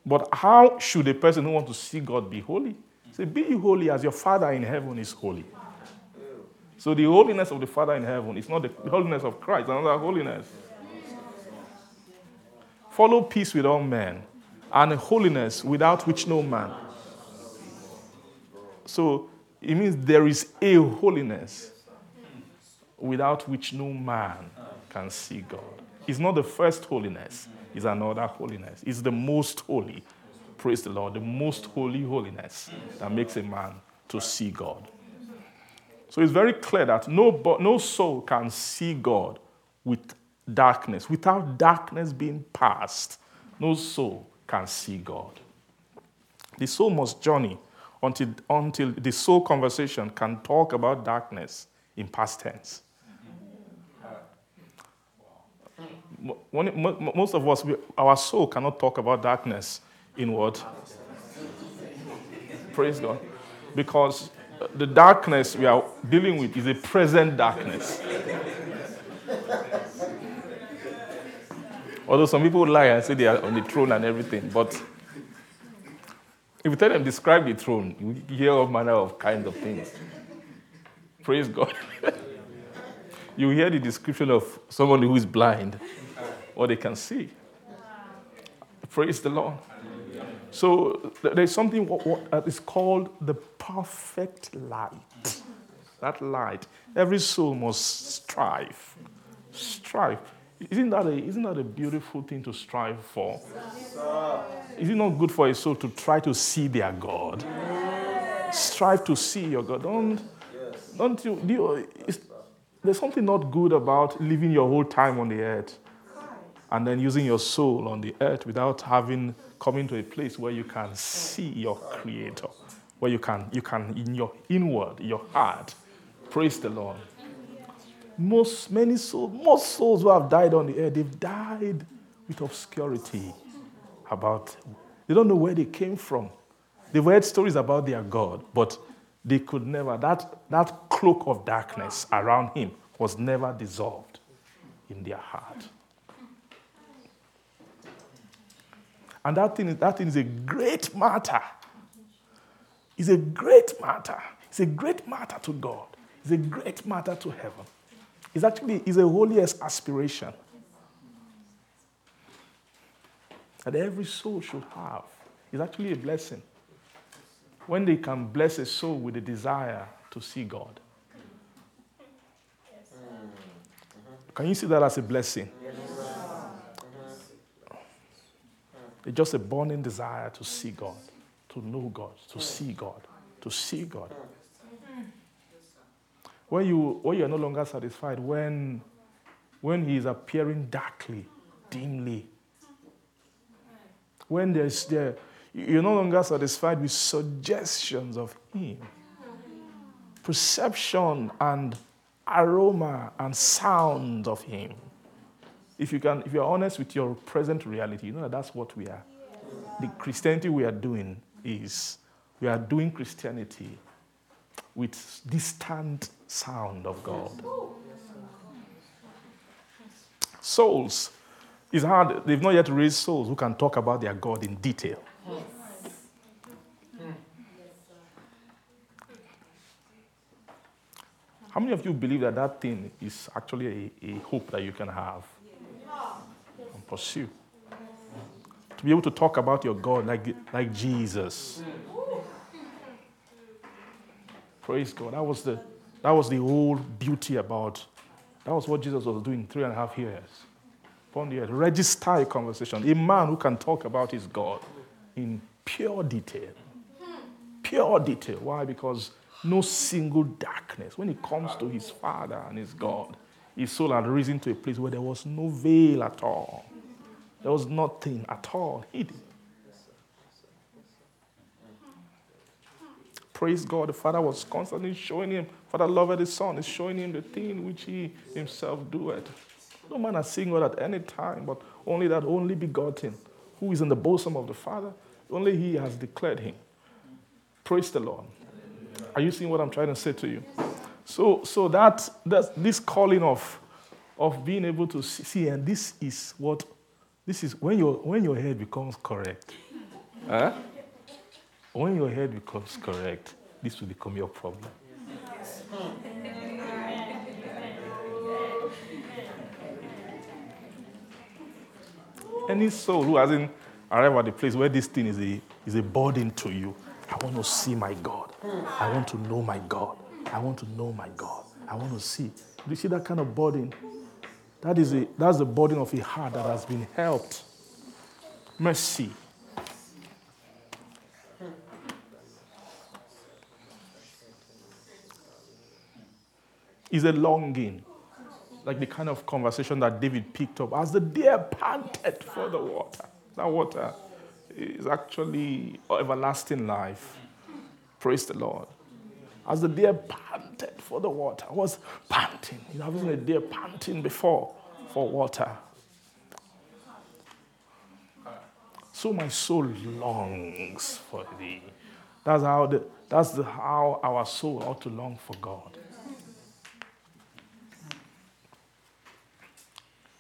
But how should a person who wants to see God be holy? Say, be holy as your Father in heaven is holy. So the holiness of the Father in heaven is not the holiness of Christ, another holiness. Follow peace with all men, and holiness without which no man. So it means there is a holiness without which no man can see God. It's not the first holiness. It's another holiness. It's the most holy. Praise the Lord. The most holy holiness that makes a man to see God. So it's very clear that no soul can see God with darkness. Without darkness being passed, no soul can see God. The soul must journey until the soul conversation can talk about darkness in past tense. Most of us, our soul cannot talk about darkness in what? Praise God. Because the darkness we are dealing with is a present darkness. Although some people lie and say they are on the throne and everything, but if you tell them, describe the throne, you hear all manner of kinds of things. Praise God. You hear the description of someone who is blind, or they can see. Praise the Lord. So there's something that is called the perfect light. That light. Every soul must strive. Strive. Isn't that a beautiful thing to strive for? Is it not good for a soul to try to see their God? Strive to see your God. There's something not good about living your whole time on the earth and then using your soul on the earth without coming to a place where you can see your Creator, where you can in your inward, your heart. Praise the Lord. Most souls who have died on the earth, they've died with obscurity about. They don't know where they came from. They've heard stories about their God, but they could never. That cloak of darkness around him was never dissolved in their heart. And that thing is a great matter. It's a great matter. It's a great matter to God. It's a great matter to heaven. It's a holiest aspiration that every soul should have. It's actually a blessing when they can bless a soul with a desire to see God. Yes. Can you see that as a blessing? Yes. It's just a burning desire to see God, to know God, to see God, to see God. When you are no longer satisfied, when he is appearing darkly, dimly, when you're no longer satisfied with suggestions of him, perception and aroma and sound of him. If you're honest with your present reality, you know that's what we are. The Christianity we are doing is, we are doing Christianity with distant sound of God. Souls, it's hard. They've not yet raised souls who can talk about their God in detail. Yes. How many of you believe that thing is actually a hope that you can have and pursue? To be able to talk about your God like Jesus. Praise God. That was the whole beauty about. That was what Jesus was doing 3.5 years. Upon the earth, register a conversation. A man who can talk about his God in pure detail. Pure detail. Why? Because no single darkness. When it comes to his Father and his God, his soul had risen to a place where there was no veil at all. There was nothing at all hidden. Praise God, the Father was constantly showing him. Father loved his Son, is showing him the thing which he himself doeth. No man has seen God at any time, but only that only begotten, who is in the bosom of the Father, only he has declared him. Praise the Lord. Are you seeing what I'm trying to say to you? So that's this calling of being able to see, and this is when your head becomes correct. Huh? When your head becomes correct, this will become your problem. Any soul who hasn't arrived at the place where this thing is a burden to you, I want to see my God. I want to know my God. I want to know my God. I want to see. Do you see that kind of burden? That's the burden of a heart that has been helped. Mercy. is a longing, like the kind of conversation that David picked up. As the deer panted for the water, that water is actually everlasting life. Praise the Lord. As the deer panted for the water, was panting. You haven't seen a deer panting before for water. So my soul longs for thee. That's how our soul ought to long for God.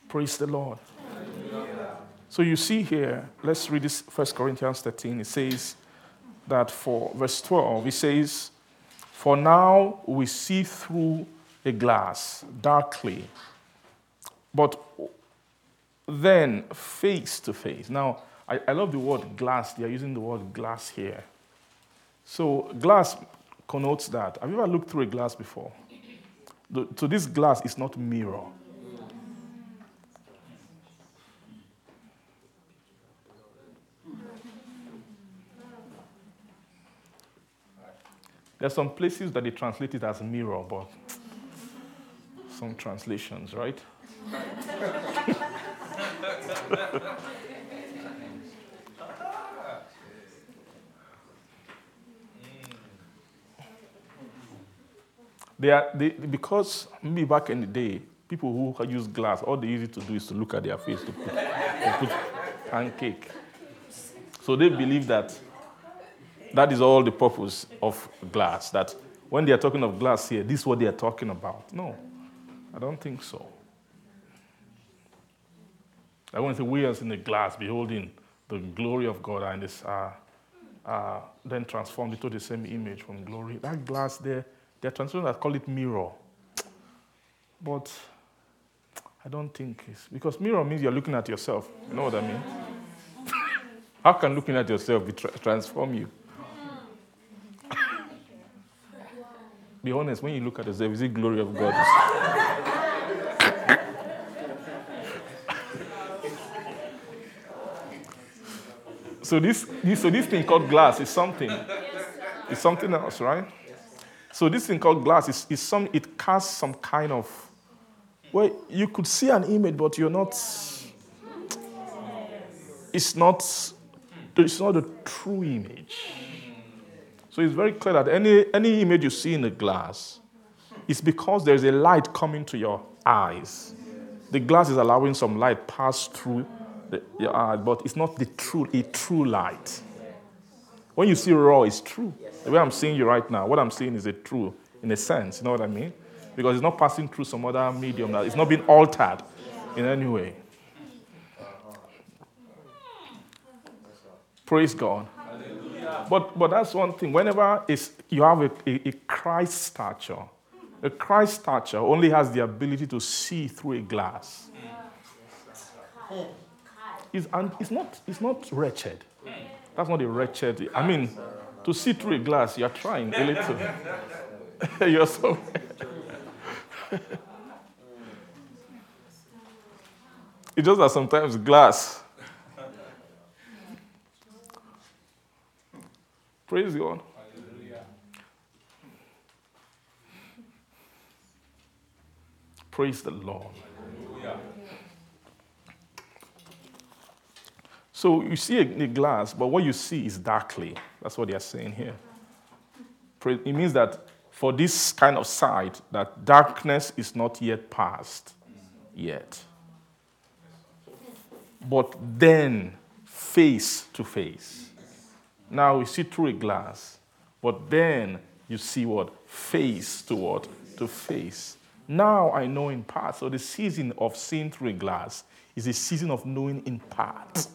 Praise the Lord. Hallelujah. So you see here, let's read this 1 Corinthians 13. It says that for verse 12, it says, "For now we see through a glass darkly, but then face to face." Now, I love the word glass. They are using the word glass here. So glass connotes that. Have you ever looked through a glass before? So this glass is not mirror. There are some places that they translate it as mirror, but some translations, right? Because maybe back in the day, people who use glass, all they use it to do is to look at their face to put pancake. So they believe that that is all the purpose of glass, that when they are talking of glass here, this is what they are talking about. No, I don't think so. I want to say, we as in the glass, beholding the glory of God, and this then transformed into the same image from glory. That glass there, there are translations that call it mirror. But I don't think it's... Because mirror means you're looking at yourself. You know what I mean? How can looking at yourself transform you? Be honest, when you look at yourself, is it glory of God? So this thing called glass is something. It's something else, right? So this thing called glass it casts some kind of, well, you could see an image, but you're not. It's not the true image. So it's very clear that any image you see in the glass is because there's a light coming to your eyes. The glass is allowing some light pass through your eye, but it's not a true light. When you see raw, it's true. The way I'm seeing you right now, what I'm seeing is a true, in a sense, you know what I mean? Because it's not passing through some other medium, that it's not being altered in any way. Praise God. But that's one thing. Whenever you have a Christ stature, a Christ stature only has the ability to see through a glass. It's not wretched. That's not a wretched. I mean, to see through a glass, you're trying a little. You're so. It's just that sometimes glass. Praise God. Hallelujah. Praise the Lord. Hallelujah. So you see a glass, but what you see is darkly. That's what they are saying here. It means that for this kind of sight, that darkness is not yet past. Yet. But then, face to face. Now we see through a glass, but then you see what? Face to what? To face. Now I know in part. So the season of seeing through a glass is a season of knowing in part.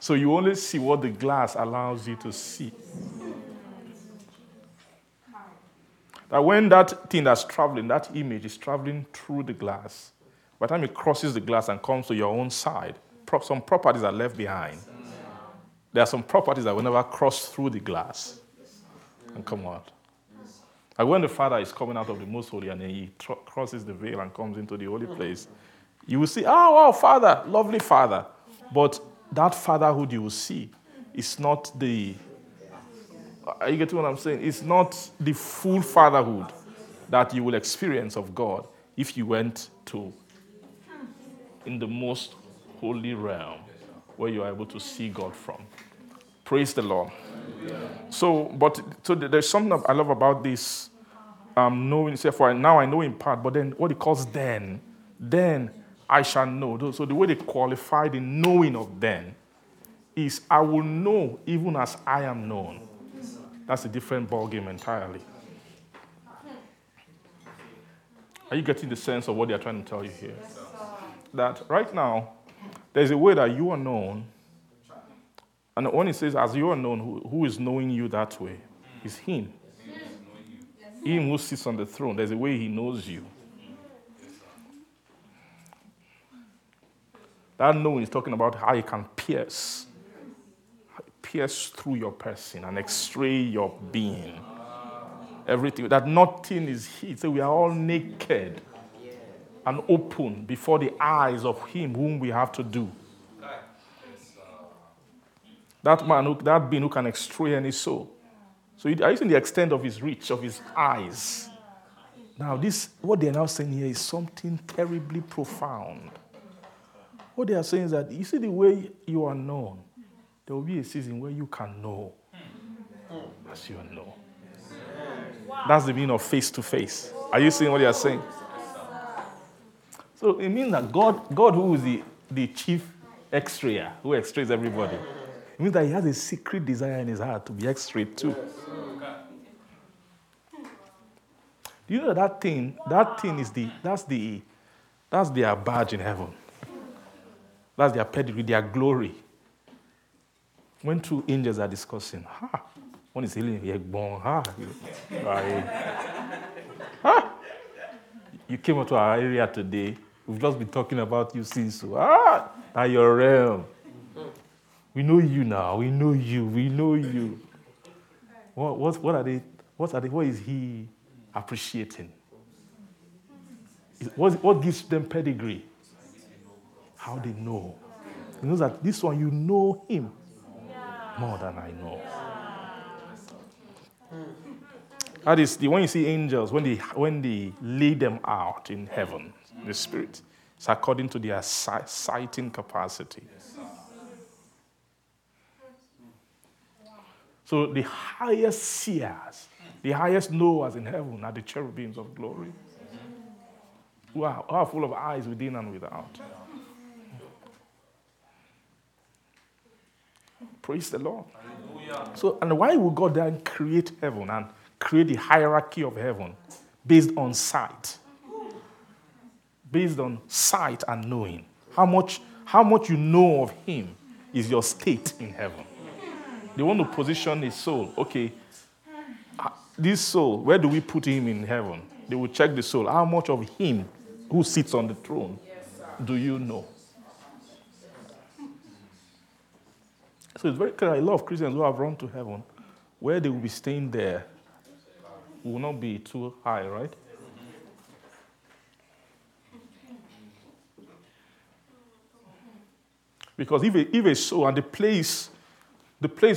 So you only see what the glass allows you to see. That when that thing that's traveling, that image is traveling through the glass, by the time it crosses the glass and comes to your own side, some properties are left behind. There are some properties that will never cross through the glass and come out. Like when the Father is coming out of the Most Holy and then he crosses the veil and comes into the holy place, you will see, oh, wow, Father, lovely Father. But that fatherhood you will see is not the... Are you getting what I'm saying? It's not the full fatherhood that you will experience of God if you went to in the most holy realm where you are able to see God from. Praise the Lord. So there's something I love about this. Knowing, say, for now I know in part, but then what it calls then I shall know. So the way they qualify the knowing of then is I will know even as I am known. That's a different ballgame entirely. Are you getting the sense of what they're trying to tell you here? Yes, that right now, there's a way that you are known. And when it says, as you are known, who is knowing you that way? Is him. Him who sits on the throne. There's a way he knows you. That knowing is talking about how he can pierce through your person and extray your being. Everything, that nothing is hid. So we are all naked and open before the eyes of him whom we have to do. That man, that being who can extray any soul. So are you seeing the extent of his reach, of his eyes? Now this, what they are now saying here is something terribly profound. What they are saying is that, you see the way you are known, there will be a season where you can know as you are known. That's the meaning of face to face. Are you seeing what they are saying? So it means that God who is the chief X-rayer, who X-rays everybody, it means that he has a secret desire in his heart to be X-rayed too. Do you know that thing is that's their badge in heaven. That's their pedigree, their glory. When two angels are discussing, one is healing, you came out to our area today. We've just been talking about you since. Now you're realm. We know you now. We know you. What are they? What is he appreciating? What gives them pedigree? How they know. He knows that this one, you know him more than I know. That is the when you see angels when they lay them out in heaven, the spirit, it's according to their sighting capacity. So the highest seers, the highest knowers in heaven are the cherubims of glory, who are full of eyes within and without. Praise the Lord. Hallelujah. So, and why would God then create heaven and create the hierarchy of heaven based on sight and knowing? How much you know of him is your state in heaven. They want to position a soul. Okay, this soul, where do we put him in heaven? They will check the soul. How much of him who sits on the throne do you know? So it's very clear. A lot of Christians who have run to heaven, where they will be staying there, will not be too high, right? Because if a soul, and the place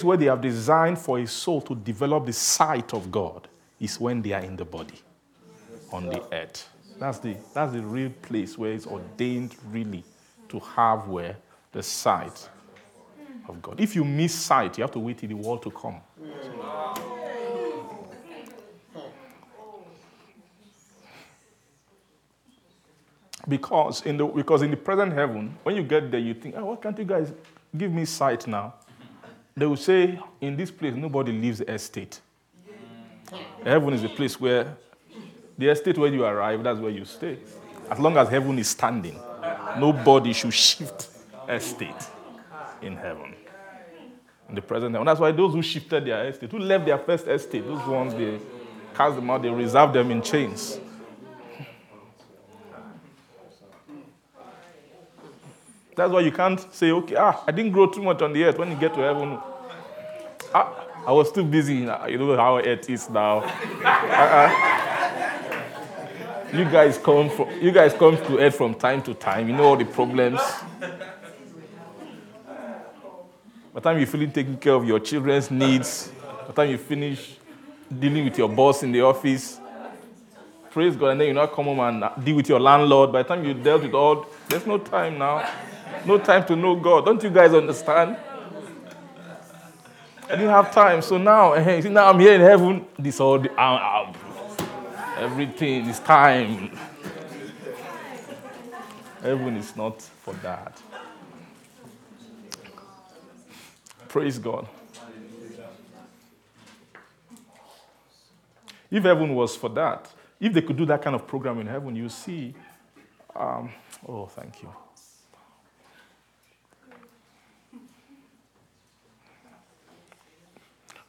where they have designed for a soul to develop the sight of God is when they are in the body, on the earth. That's the real place where it's ordained really to have where the sight of God. If you miss sight, you have to wait till the world to come. Because in the present heaven, when you get there, you think, why can't you guys give me sight now? They will say, in this place, nobody leaves the estate. Heaven is the place where the estate where you arrive, that's where you stay. As long as heaven is standing, nobody should shift estate in heaven. In the present heaven. That's why those who shifted their estate, who left their first estate, those ones, they cast them out, they reserve them in chains. That's why you can't say, okay, I didn't grow too much on the earth. When you get to heaven, I was too busy. You know how earth is now. You guys come to earth from time to time. You know all the problems. By the time you're feeling taking care of your children's needs, by the time you finish dealing with your boss in the office, Praise God. And then you now come home and deal with your landlord. By the time you dealt with all, there's no time now. No time to know God. Don't you guys understand? I didn't have time. So now, now I'm here in heaven. This all, everything is time. Heaven is not for that. Praise God. If heaven was for that, if they could do that kind of program in heaven, you see, oh, thank you.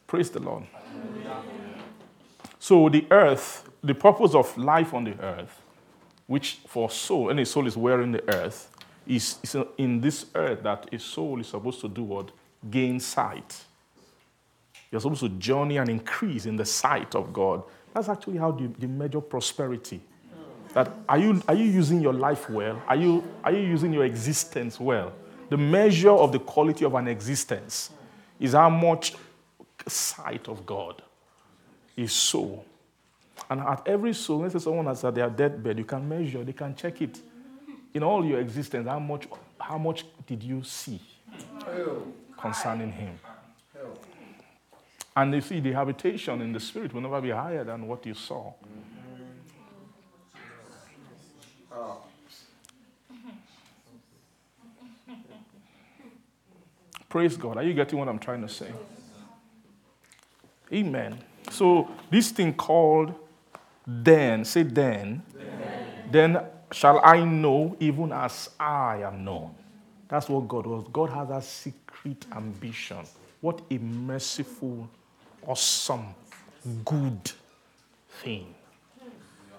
Praise the Lord. Amen. So the earth, the purpose of life on the earth, which for soul, any soul is wearing the earth, is in this earth that a soul is supposed to do what? Gain sight. You're supposed to journey and increase in the sight of God. That's actually how you measure prosperity. That are you using your life well? Are you using your existence well? The measure of the quality of an existence is how much sight of God is soul. And at every soul, let's say someone that's at their deathbed, you can measure, they can check it. In all your existence, how much did you see concerning him? And you see, the habitation in the spirit will never be higher than what you saw. Praise God. Are you getting what I'm trying to say? Amen. So this thing called then, say then shall I know even as I am known. That's what God was. God has a secret ambition. What a merciful, awesome, good thing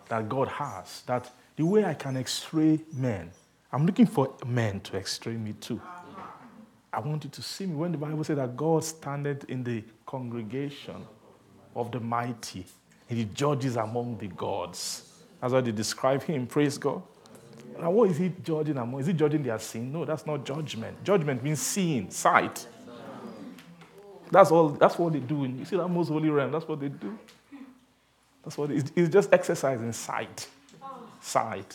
that God has. That the way I can x-ray men, I'm looking for men to x-ray me too. I want you to see me. When the Bible said that God standeth in the congregation of the mighty, and he judges among the gods. That's how they describe him. Praise God. Now, what is he judging among? Is he judging their sin? No, that's not judgment. Judgment means seeing, sight. That's all. That's what they do. You see that most holy realm. That's what they do. That's what it's just exercise in sight. Sight.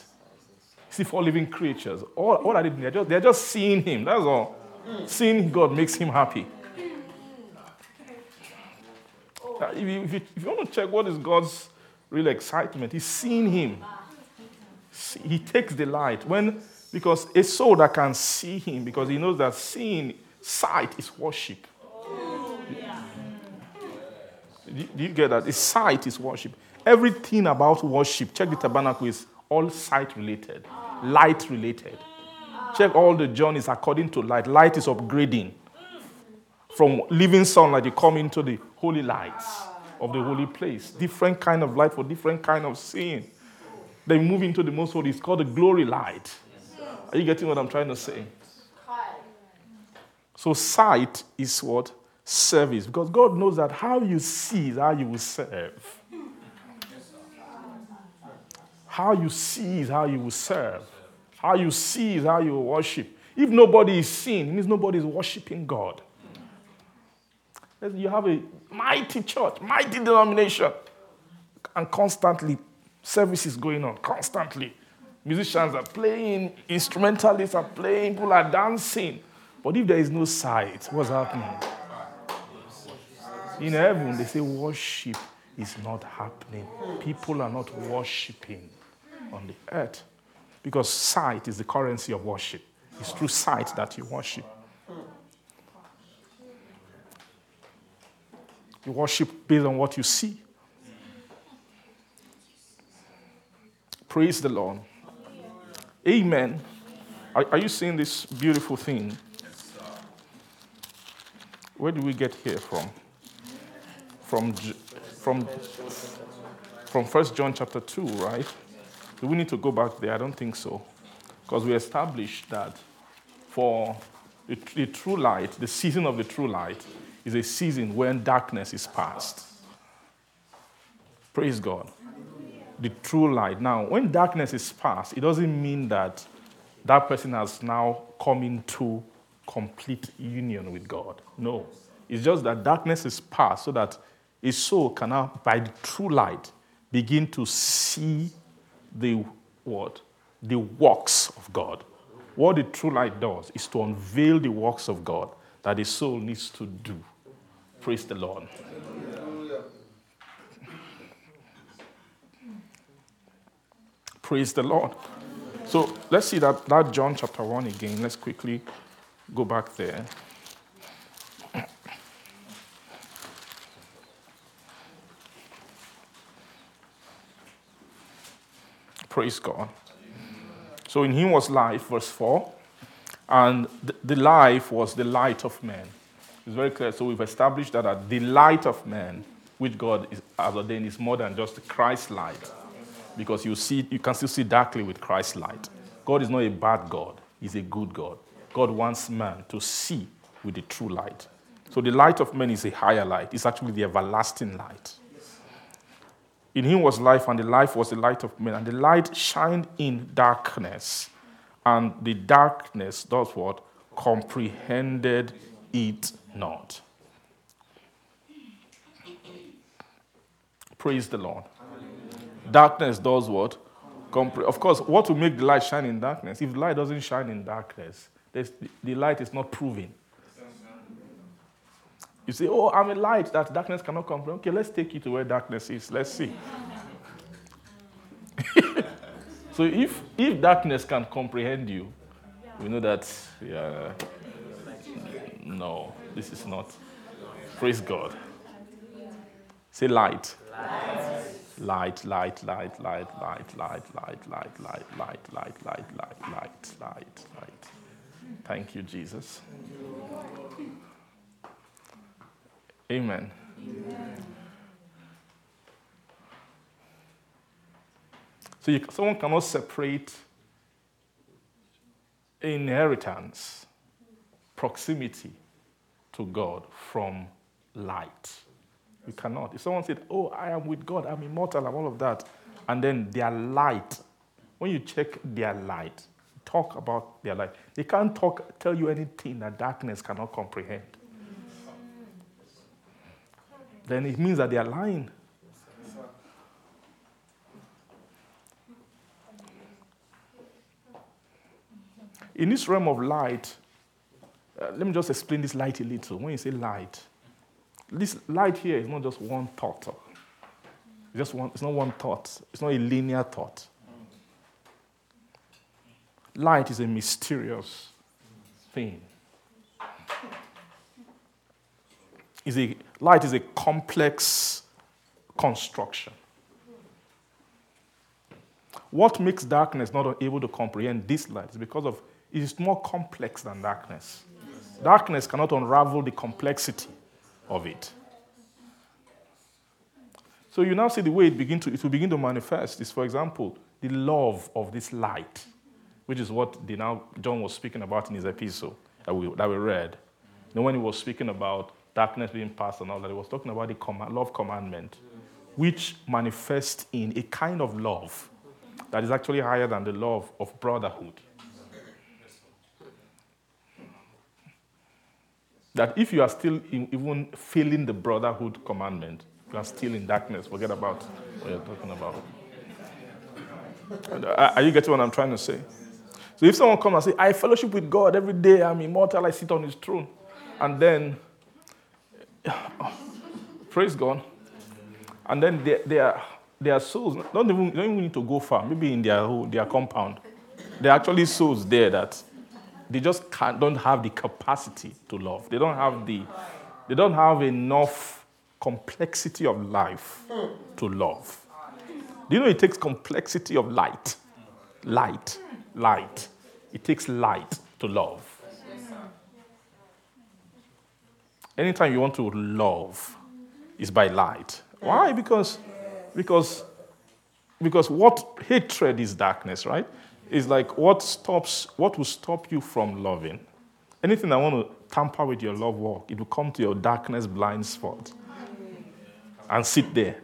See, for living creatures, all that they do, they're just seeing him. That's all. Seeing God makes him happy. If you want to check what is God's real excitement, he's seeing him. He takes delight because a soul that can see him, because he knows that seeing sight is worship. Do you get that? The sight is worship. Everything about worship, check the tabernacle, is all sight-related, light-related. Check all the journeys according to light. Light is upgrading. From living sunlight, you come into the holy lights of the holy place. Different kind of light for different kind of sin. They move into the most holy. It's called the glory light. Are you getting what I'm trying to say? So sight is what? Service, because God knows that how you see is how you will serve. How you see is how you will serve. How you see is how you will worship. If nobody is seeing, it means nobody is worshiping God. You have a mighty church, mighty denomination, and constantly services going on, constantly. Musicians are playing, instrumentalists are playing, people are dancing. But if there is no sight, what's happening? In heaven, they say worship is not happening. People are not worshiping on the earth. Because sight is the currency of worship. It's through sight that you worship. You worship based on what you see. Praise the Lord. Amen. Are you seeing this beautiful thing? Where do we get here from? From 1 John chapter 2, right? Do we need to go back there? I don't think so. Because we established that for the true light, the season of the true light is a season when darkness is past. Praise God. The true light. Now, when darkness is past, it doesn't mean that that person has now come into complete union with God. No. It's just that darkness is past so that a soul can now, by the true light, begin to see the works of God. What the true light does is to unveil the works of God that the soul needs to do. Praise the Lord. Hallelujah. Praise the Lord. So let's see that John chapter 1 again. Let's quickly go back there. Praise God. So in him was life, verse 4, and the life was the light of men. It's very clear. So we've established that the light of men, which God has ordained, is more than just Christ's light. Because you can still see darkly with Christ's light. God is not a bad God. He's a good God. God wants man to see with the true light. So the light of men is a higher light. It's actually the everlasting light. In him was life, and the life was the light of men. And the light shined in darkness. And the darkness does what? Comprehended it not. Praise the Lord. Darkness does what? Of course, what will make the light shine in darkness? If the light doesn't shine in darkness, the light is not proven. You say, oh, I'm a light that darkness cannot comprehend. Okay, let's take you to where darkness is. Let's see. So if darkness can comprehend you, we know that, no, this is not. Praise God. Say light. Light. Light, light, light, light, light, light, light, light, light, light, light, light, light, light, light, light. Thank you, Jesus. Amen. So someone cannot separate inheritance, proximity to God from light. You cannot. If someone said, oh, I am with God, I'm immortal, I'm all of that, and then their light, when you check their light, talk about their light, they can't tell you anything that darkness cannot comprehend. Then it means that they are lying. In this realm of light, let me just explain this light a little. When you say light, this light here is not just one thought. It's not one thought. It's not a linear thought. Light is a mysterious thing. Light is a complex construction. What makes darkness not able to comprehend this light is because it is more complex than darkness. Yes. Darkness cannot unravel the complexity of it. So you now see the way it will begin to manifest is, for example, the love of this light, which is what John was speaking about in his epistle that we read. Now, when he was speaking about darkness being passed and all that, he was talking about the love commandment, which manifests in a kind of love that is actually higher than the love of brotherhood. That if you are still even failing the brotherhood commandment, you are still in darkness. Forget about what you're talking about. Are you getting what I'm trying to say? So if someone comes and says, I fellowship with God every day, I'm immortal, I sit on his throne, and then praise God. And then their souls, don't even need to go far, maybe in their compound. There are actually souls there that they just don't have the capacity to love. They don't have enough complexity of life to love. Do you know it takes complexity of light. It takes light to love. Anytime you want to love is by light. Why? Because what hatred is darkness, right? It's like what will stop you from loving? Anything that want to tamper with your love walk, it will come to your darkness blind spot and sit there.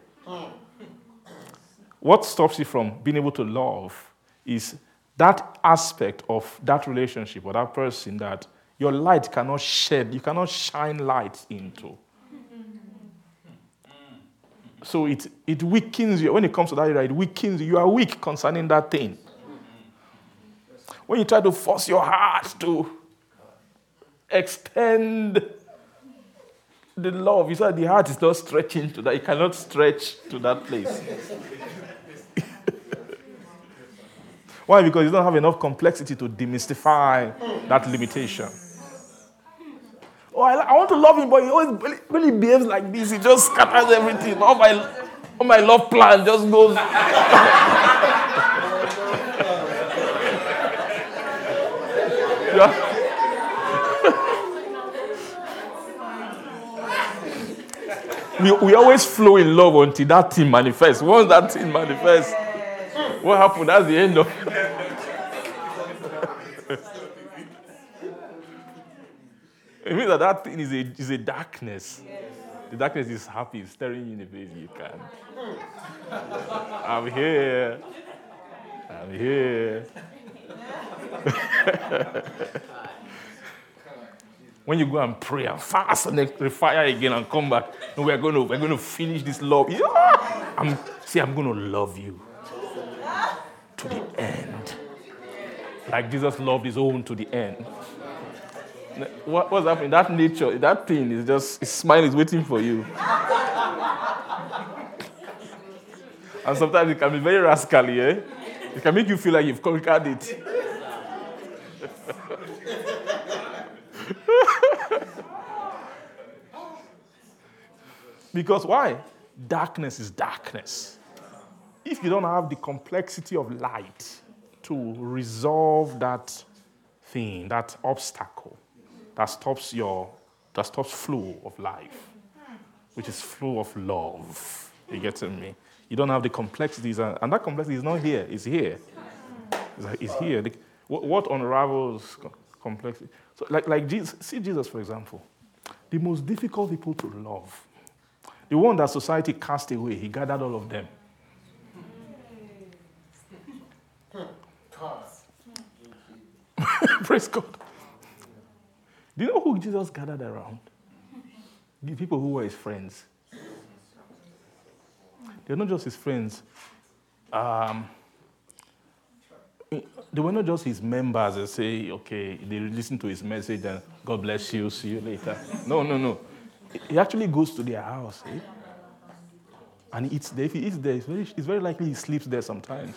What stops you from being able to love is that aspect of that relationship or that person that your light cannot shed, you cannot shine light into. So it weakens you. When it comes to that area, it weakens you. You are weak concerning that thing. When you try to force your heart to extend the love, you said the heart is not stretching to that. It cannot stretch to that place. Why? Because you don't have enough complexity to demystify that limitation. Oh, I want to love him, but he always really behaves like this. He just scatters everything. All my love plan just goes. Yeah. We always flow in love until that thing manifests. Once that thing manifests, what happened? That's the end of it. Means that thing is a darkness. The darkness is happy, it's staring you in the face. You can't. I'm here. When you go and pray and fast and fire again and come back, no, we're going to finish this love. I'm going to love you to the end, like Jesus loved his own to the end. What's happening? That nature, that thing is just, his smile is waiting for you. And sometimes it can be very rascally, eh? It can make you feel like you've conquered it. Because why? Darkness is darkness. If you don't have the complexity of light to resolve that thing, that obstacle that stops flow of life, which is flow of love. You getting me? You don't have the complexities, and that complexity is not here. It's here. It's here. What unravels complexity? So, like Jesus, see Jesus for example, the most difficult people to love. The one that society cast away, he gathered all of them. Praise God. Do you know who Jesus gathered around? The people who were his friends. They're not just his friends. They were not just his members and say, okay, they listen to his message and God bless you, see you later. No. He actually goes to their house, eh? And he eats there. If he eats there, it's very likely he sleeps there sometimes.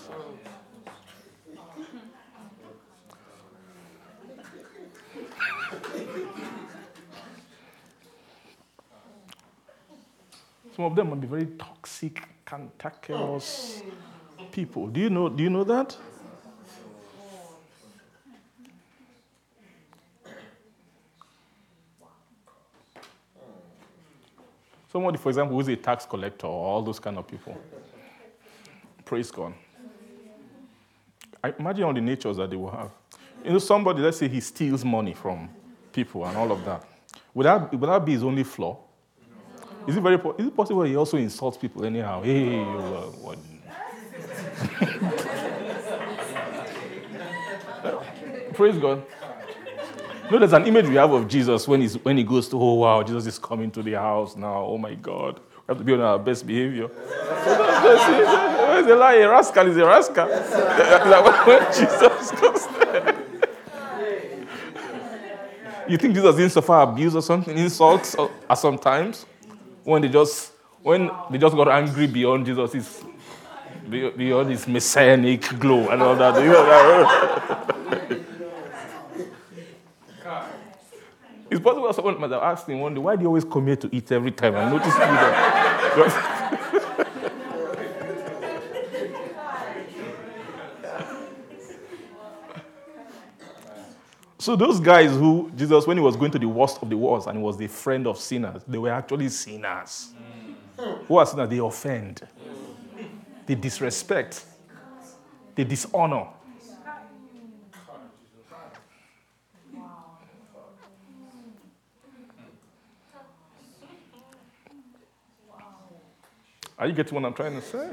Some of them might be very toxic, cantankerous people. Do you know that? Somebody, for example, who's a tax collector, or all those kind of people. Praise God. I imagine all the natures that they will have. You know, somebody, let's say he steals money from people and all of that. Would that be his only flaw? No. Is it possible he also insults people anyhow? Hey, what? Praise God. No, there's an image we have of Jesus when he goes to, oh wow, Jesus is coming to the house now. Oh my God, we have to be on our best behavior. It's a lie. A rascal. Like when Jesus goes there, you think Jesus didn't suffer abuse or something, insults or sometimes when they just got angry beyond Jesus' beyond his messianic glow and all that. It's possible someone might have asked him one day, why do you always come here to eat every time? I noticed you there. So those guys who, Jesus, when he was going to the worst of the worst and he was the friend of sinners, they were actually sinners. Mm. Who are sinners? They offend. Mm. They disrespect. They dishonor. Are you getting what I'm trying to say?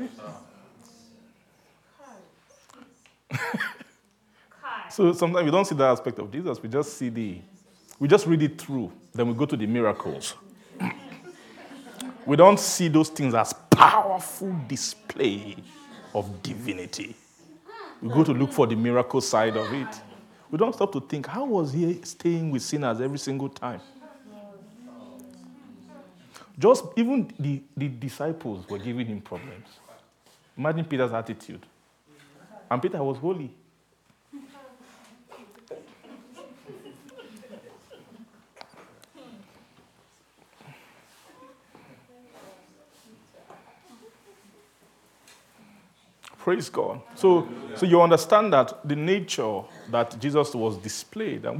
So sometimes we don't see that aspect of Jesus. We just read it through. Then we go to the miracles. We don't see those things as powerful display of divinity. We go to look for the miracle side of it. We don't stop to think, how was he staying with sinners every single time? Just even the disciples were giving him problems. Imagine Peter's attitude. And Peter was holy. Praise God. So you understand that the nature that Jesus was displayed, and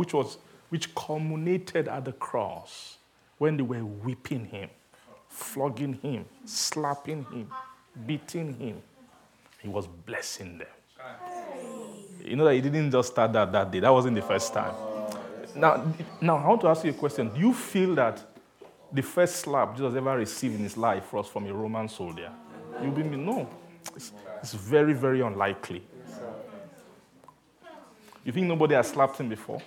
which culminated at the cross when they were whipping him, flogging him, slapping him, beating him, he was blessing them. You know that he didn't just start that day. That wasn't the first time. Now I want to ask you a question. Do you feel that the first slap Jesus ever received in his life was from a Roman soldier? You'll be no. It's very, very unlikely. You think nobody has slapped him before?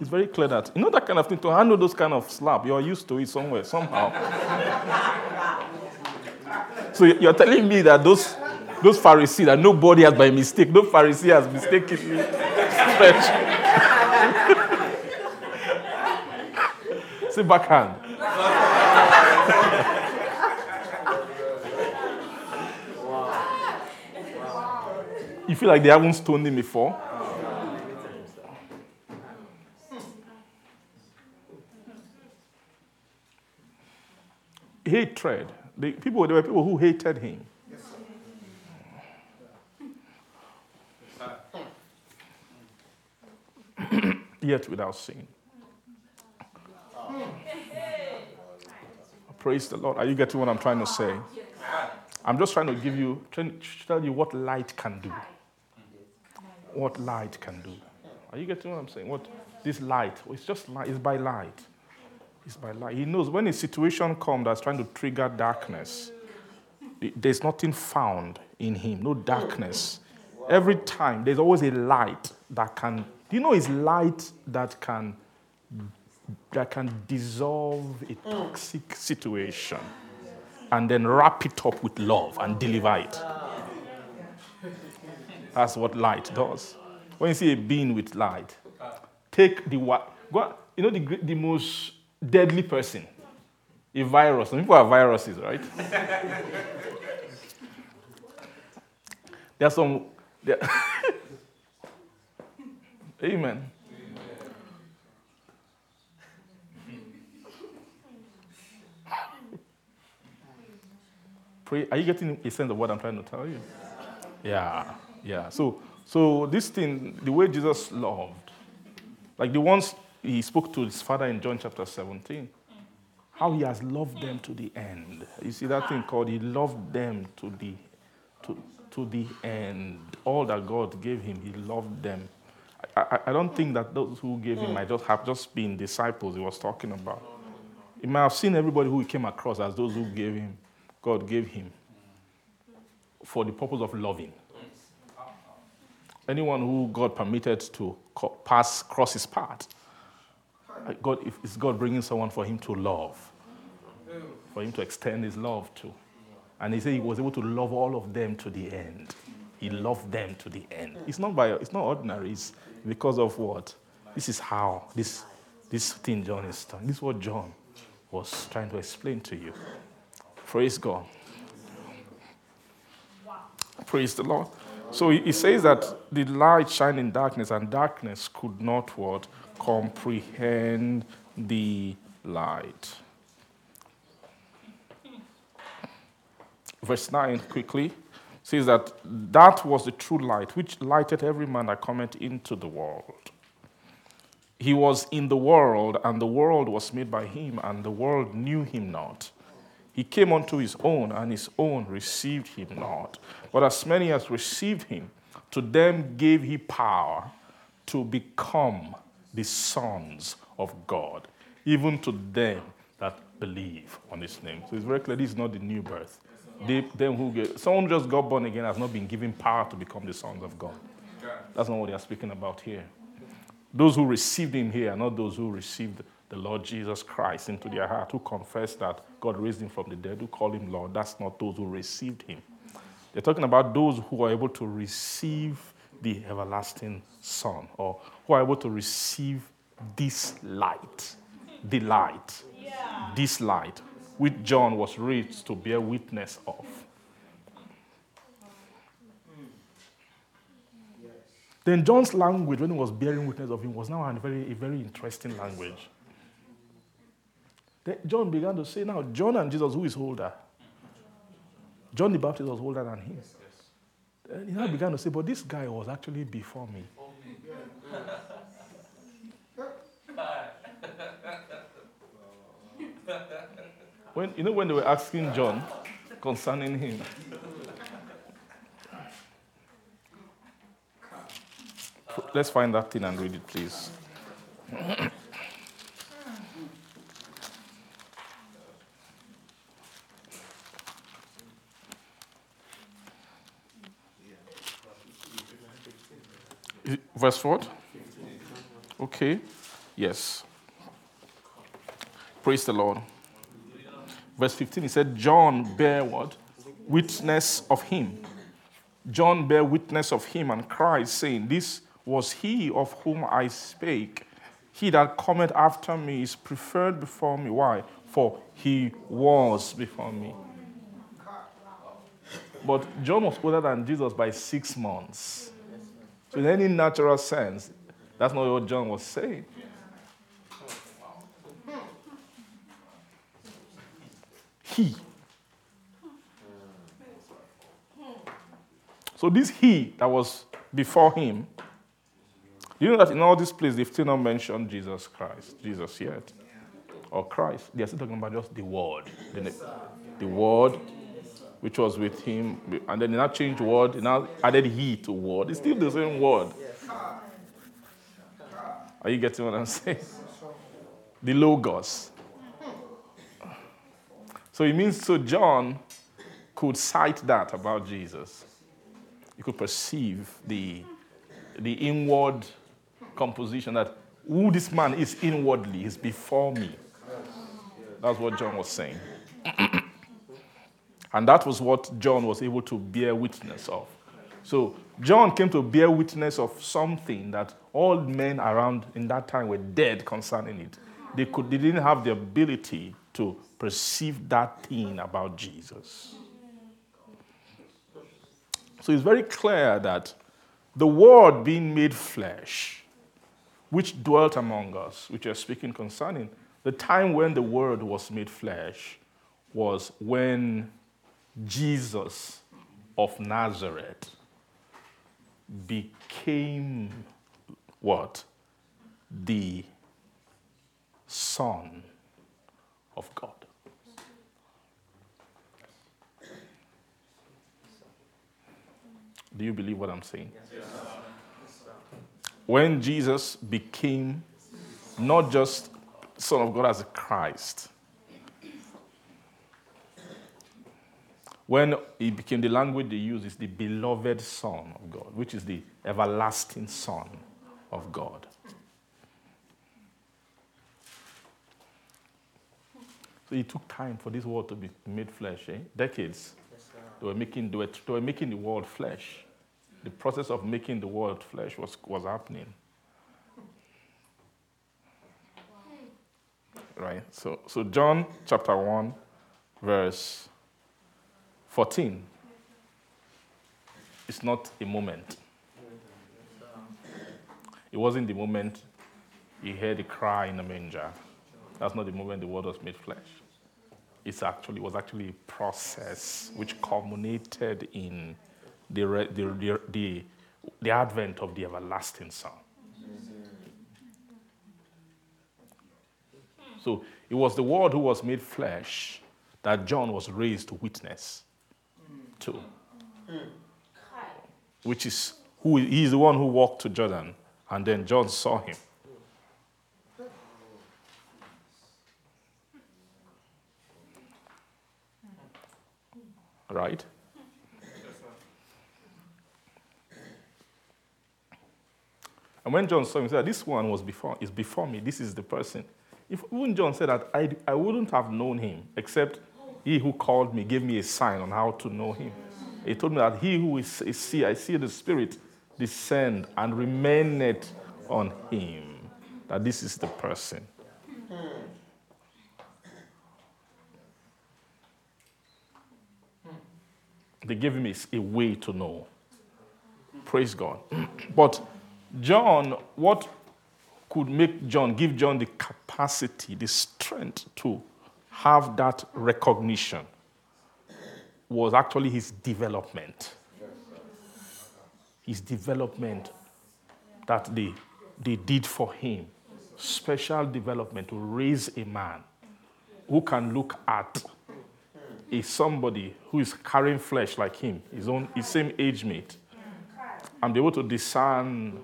It's very clear that, you know, that kind of thing, to handle those kind of slap, you're used to it somewhere, somehow. So you're telling me that those Pharisees, that nobody has by mistake, no Pharisee has mistakenly stretched. Say backhand. You feel like they haven't stoned him before? Hatred. There were people who hated him. Yet without sin. Praise the Lord. Are you getting what I'm trying to say? I'm just trying to tell you what light can do. What light can do. Are you getting what I'm saying? What this light? It's just light. It's by light. It's by light. He knows when a situation comes that's trying to trigger darkness, there's nothing found in him. No darkness. Every time, there's always a light that can... Do you know it's light that can dissolve a toxic situation and then wrap it up with love and deliver it? That's what light does. When you see a being with light, take the the most deadly person, a virus. Some people are viruses, right? Amen. Are you getting a sense of what I'm trying to tell you? Yeah. So this thing, the way Jesus loved, like the ones he spoke to his father in John chapter 17, how he has loved them to the end. You see that thing called he loved them to the end. All that God gave him, he loved them. I don't think that those who gave him might have been disciples he was talking about. He might have seen everybody who he came across as those who gave him. God gave him for the purpose of loving. Anyone who God permitted to cross his path, it's God bringing someone for him to love, for him to extend his love to. And he said he was able to love all of them to the end. He loved them to the end. It's not ordinary. It's because of what? This is how this thing John is done. This is what John was trying to explain to you. Praise God. Praise the Lord. So he says that the light shined in darkness, and darkness could not comprehend the light. Verse 9 quickly says that was the true light, which lighteth every man that cometh into the world. He was in the world, and the world was made by him, and the world knew him not. He came unto his own, and his own received him not. But as many as received him, to them gave he power to become the sons of God, even to them that believe on his name. So it's very clear this is not the new birth. Someone who just got born again has not been given power to become the sons of God. That's not what they are speaking about here. Those who received him here are not those who received the Lord Jesus Christ into their heart, who confess that God raised him from the dead, who call him Lord, that's not those who received him. They're talking about those who are able to receive the everlasting Son, or who are able to receive this light, the light, this light, which John was raised to bear witness of. Then John's language, when he was bearing witness of him, was now a very interesting language. Then John began to say, now, John and Jesus, who is older? John the Baptist was older than him. And he now began to say, but this guy was actually before me. When they were asking John concerning him, let's find that thing and read it, please. Verse 4? Okay. Yes. Praise the Lord. Verse 15, he said, John bare what? Witness of him. John bare witness of him and cried, saying, this was he of whom I spake. He that cometh after me is preferred before me. Why? For he was before me. But John was older than Jesus by 6 months. So in any natural sense, that's not what John was saying. He. So this he that was before him, you know that in all this place, they've still not mentioned Jesus Christ, Jesus yet, or Christ. They are still talking about just the Word. The Word, which was with him, and then they now changed Word, they now added He to Word. It's still the same Word. Are you getting what I'm saying? The Logos. So it means, so John could cite that about Jesus. He could perceive the inward composition, that who this man is inwardly is before me. That's what John was saying. And that was what John was able to bear witness of. So John came to bear witness of something that all men around in that time were dead concerning it. They didn't have the ability to perceive that thing about Jesus. So it's very clear that the Word being made flesh, which dwelt among us, which we are speaking concerning, the time when the Word was made flesh was when Jesus of Nazareth became what? The Son of God. Do you believe what I'm saying? Yes. When Jesus became not just Son of God as Christ, when he became, the language they use is the beloved Son of God, which is the everlasting Son of God. So it took time for this world to be made flesh, Decades. They were making the world flesh. The process of making the world flesh was happening. Right? So John chapter 1, verse 14. It's not a moment. It wasn't the moment he heard the cry in the manger. That's not the moment the Word was made flesh. It was actually a process which culminated in the advent of the everlasting Son. So it was the Word who was made flesh that John was raised to witness to, which is who he is, the one who walked to Jordan, and then John saw him. Right? And when John saw him, he said, this one is before me. This is the person. If even John said that, I wouldn't have known him, except he who called me gave me a sign on how to know him. He told me that he who is see, I see the Spirit descend and remaineth on him. That this is the person. They gave him a way to know. Praise God. But John, what could make John, give John the capacity, the strength to have that recognition was actually his development. His development that they did for him. Special development to raise a man who can look at is somebody who is carrying flesh like him, his same age mate, and be able to discern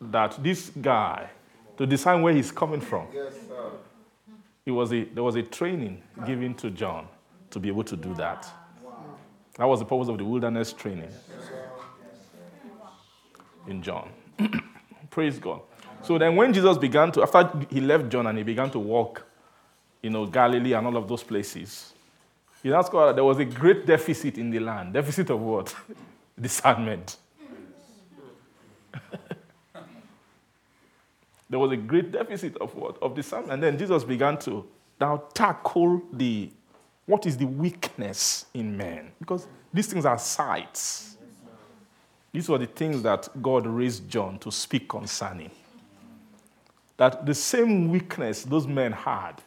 that this guy, to discern where he's coming from. Yes, sir. There was a training given to John to be able to do that. Wow. That was the purpose of the wilderness training in John. Praise God. So then when Jesus began to, after he left John and he began to walk, Galilee and all of those places, you know, there was a great deficit in the land. Deficit of what? Discernment. There was a great deficit of what? Of discernment. And then Jesus began to now tackle what is the weakness in men. Because these things are sights. These were the things that God raised John to speak concerning. That the same weakness those men had,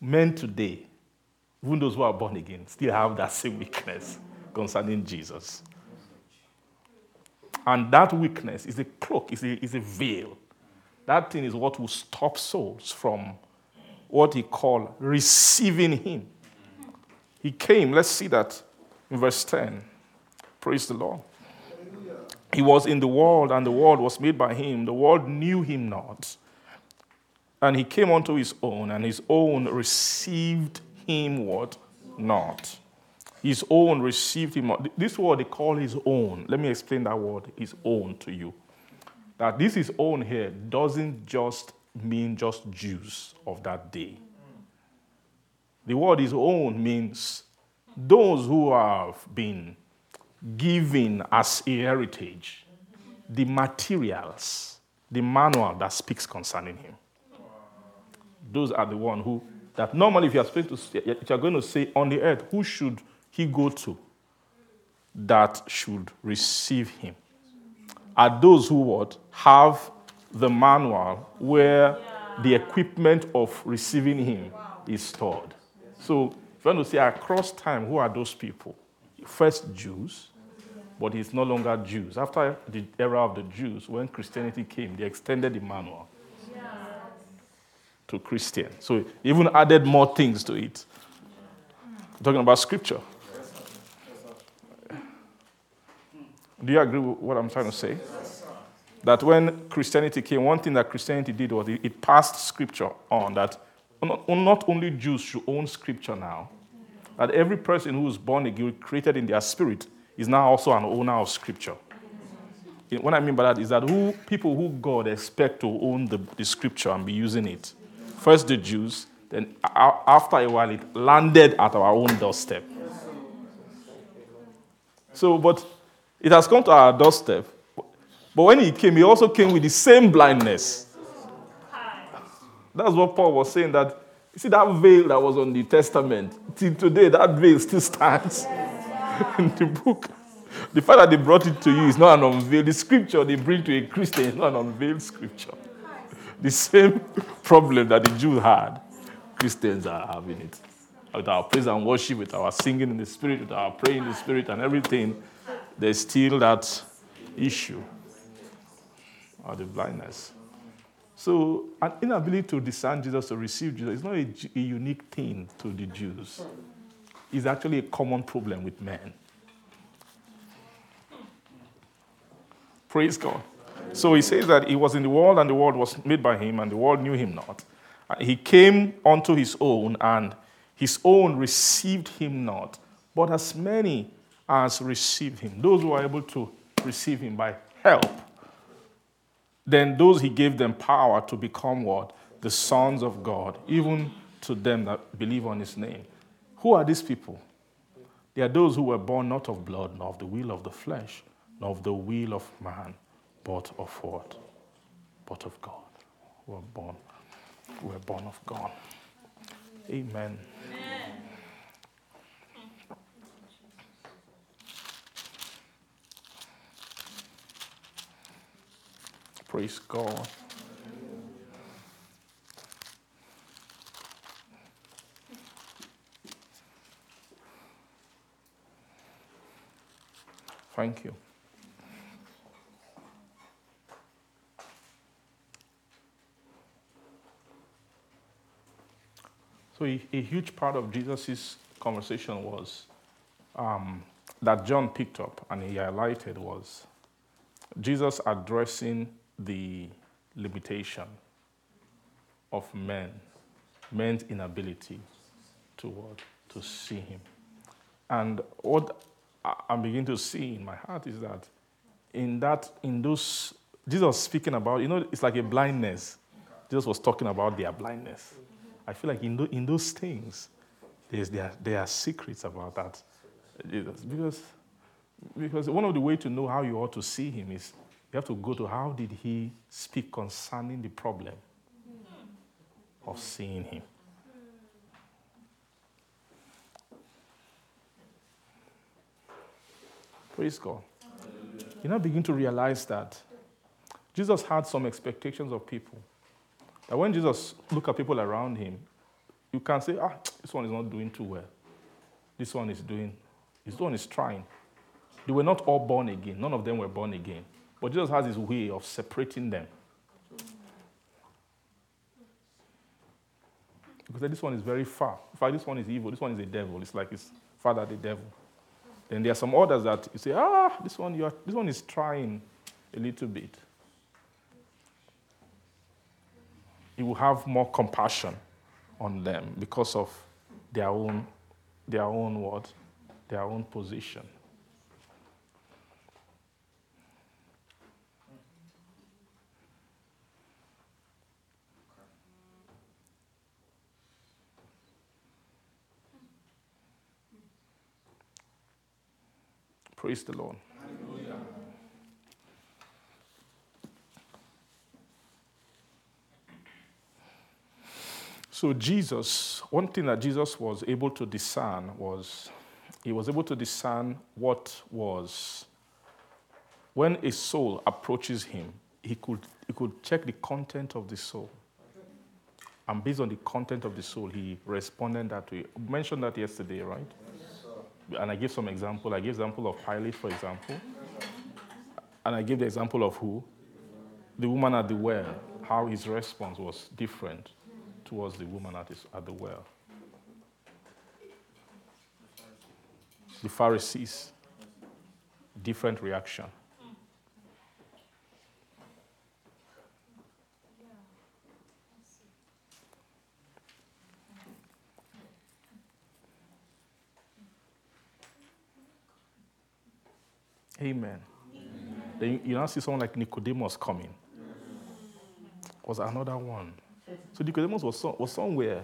men today, even those who are born again, still have that same weakness concerning Jesus. And that weakness is a cloak, is a veil. That thing is what will stop souls from what he called receiving him. He came, let's see that in verse 10. Praise the Lord. He was in the world, and the world was made by him. The world knew him not. And he came unto his own, and his own received him what? Not. His own received him not. This word they call his own. Let me explain that word, his own, to you. That this his own here doesn't just mean just Jews of that day. The word his own means those who have been given as a heritage the materials, the manual that speaks concerning him. Those are the ones who that normally if you are going to say on the earth, who should he go to that should receive him? Are those who what? Have the manual where the equipment of receiving him is stored. So if you want to say across time, who are those people? First Jews, but it's no longer Jews. After the era of the Jews, when Christianity came, they extended the manual to Christian. So it even added more things to it. I'm talking about scripture. Do you agree with what I'm trying to say? That when Christianity came, one thing that Christianity did was it passed scripture on, that not only Jews should own scripture now, that every person who is born again, created in their spirit, is now also an owner of scripture. What I mean by that is that people who God expect to own the scripture and be using it. First the Jews, then after a while it landed at our own doorstep. So, but it has come to our doorstep. But when he came, he also came with the same blindness. That's what Paul was saying, that you see that veil that was on the Testament, till today that veil still stands in the book. The fact that they brought it to you is not an unveiled. The scripture they bring to a Christian is not an unveiled scripture. The same problem that the Jews had, Christians are having it. With our praise and worship, with our singing in the Spirit, with our praying in the Spirit and everything, there's still that issue of the blindness. So an inability to discern Jesus, to receive Jesus, is not a unique thing to the Jews. It's actually a common problem with men. Praise God. So he says that he was in the world and the world was made by him and the world knew him not. He came unto his own and his own received him not. But as many as received him, those who are able to receive him by help, then those he gave them power to become what? the sons of God, even to them that believe on his name. Who are these people? They are those who were born not of blood, nor of the will of the flesh, nor of the will of man, but of what? But of God. We were born of God. Amen. Amen. Praise God. Thank you. So a huge part of Jesus' conversation was that John picked up and he highlighted was Jesus addressing the limitation of men's inability to see him. And what I'm beginning to see in my heart is that in those Jesus speaking about, it's like a blindness. Jesus was talking about their blindness. I feel like in those things, there are secrets about that. Because one of the ways to know how you ought to see him is you have to go to how did he speak concerning the problem of seeing him. Praise God. You now begin to realize that Jesus had some expectations of people. That when Jesus looked at people around him, you can say, this one is not doing too well. This one is trying. They were not all born again. None of them were born again. But Jesus has his way of separating them. Because this one is very far. In fact, this one is evil. This one is a devil. It's like his father, the devil. Then there are some others that you say, this one is trying a little bit. He will have more compassion on them because of their own what? Their own position. Praise the Lord. Hallelujah. So one thing that Jesus was able to discern was, he was able to discern when a soul approaches him, he could check the content of the soul. And based on the content of the soul, he responded that way. I mentioned that yesterday, right? Yes, sir. And I gave some example. I gave example of Pilate, for example. And I gave the example of who? The woman at the well, how his response was different towards the woman at the well. The Pharisees, different reaction. Amen. Amen. Then you now see someone like Nicodemus coming. Was another one. So Nicodemus was somewhere.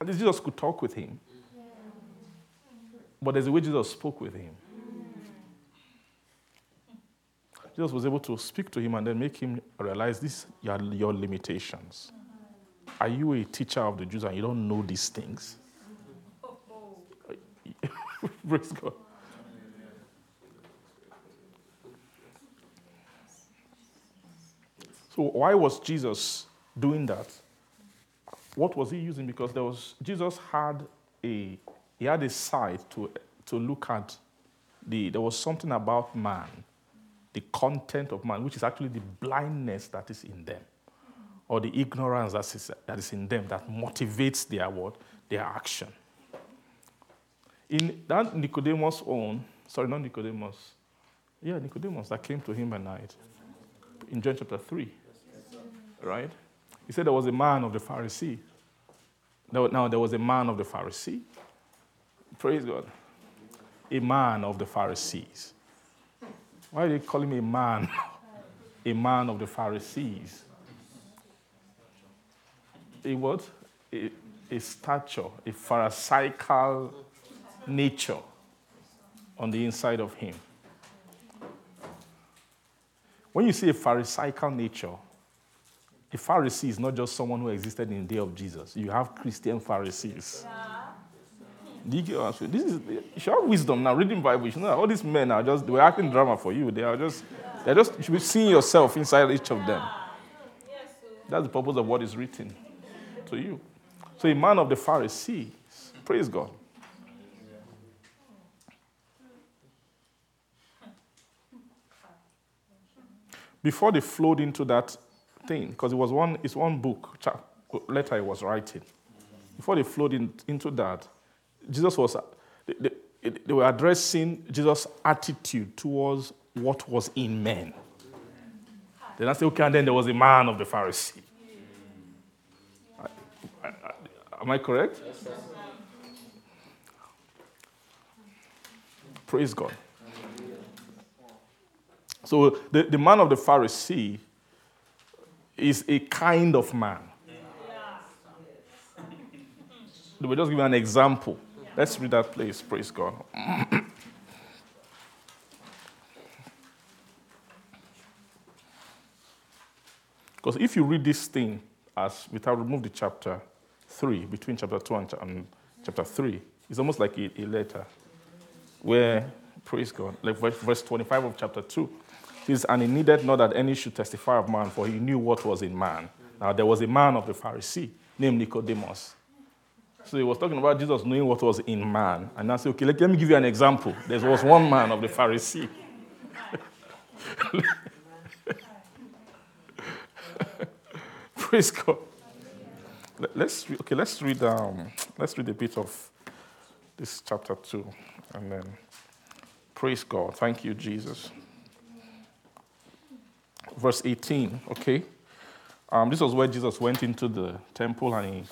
At least Jesus could talk with him. But there's a way Jesus spoke with him. Jesus was able to speak to him and then make him realize these are your limitations. Are you a teacher of the Jews and you don't know these things? Praise God. So why was Jesus doing that? What was he using? Because Jesus had a sight to look at there was something about man, the content of man, which is actually the blindness that is in them, or the ignorance that is in them that motivates their action. In that Nicodemus that came to him by night in John chapter 3. Right? He said there was a man of the Pharisee. Now, there was a man of the Pharisee. Praise God. A man of the Pharisees. Why do they call him a man? A man of the Pharisees. a what? A stature, a pharisaical nature on the inside of him. When you see a pharisaical nature, a Pharisee is not just someone who existed in the day of Jesus. You have Christian Pharisees. Yeah. This is, you should have wisdom now, reading Bible. You know, all these men are just, they were acting drama for you. They're just, you should be seeing yourself inside each of them. That's the purpose of what is written to you. So a man of the Pharisees, praise God. Before they flowed into that thing, because it's one book, letter he was writing. Before they flowed into that, Jesus was, they were addressing Jesus' attitude towards what was in men. Then I say, okay, and then there was a man of the Pharisee. Am I correct? Yes, sir. Praise God. So the man of the Pharisee is a kind of man. Yeah. They were just giving an example. Yeah. Let's read that place. Praise God. Because if you read this thing as without remove the chapter 3, between chapter 2 and chapter 3, it's almost like a letter where, praise God, like verse 25 of chapter 2. Says, and he needed not that any should testify of man, for he knew what was in man. Now, there was a man of the Pharisee named Nicodemus. So he was talking about Jesus knowing what was in man. And I said, okay, let me give you an example. There was one man of the Pharisee. Praise God. Let's read a bit of this chapter 2. And then, praise God. Thank you, Jesus. Verse 18, okay. This was where Jesus went into the temple and he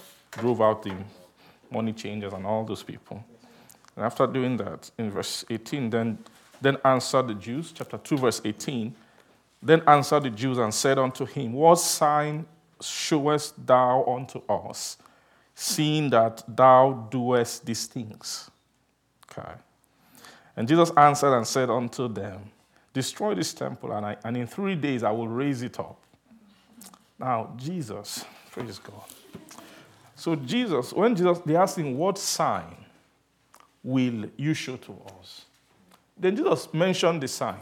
drove out the money changers and all those people. And after doing that, in verse 18, then answered the Jews, chapter 2, verse 18, then answered the Jews and said unto him, what sign showest thou unto us, seeing that thou doest these things? Okay. And Jesus answered and said unto them, destroy this temple, and in 3 days I will raise it up. Now, Jesus, praise God. So Jesus, when Jesus, they asked him, what sign will you show to us? Then Jesus mentioned the sign.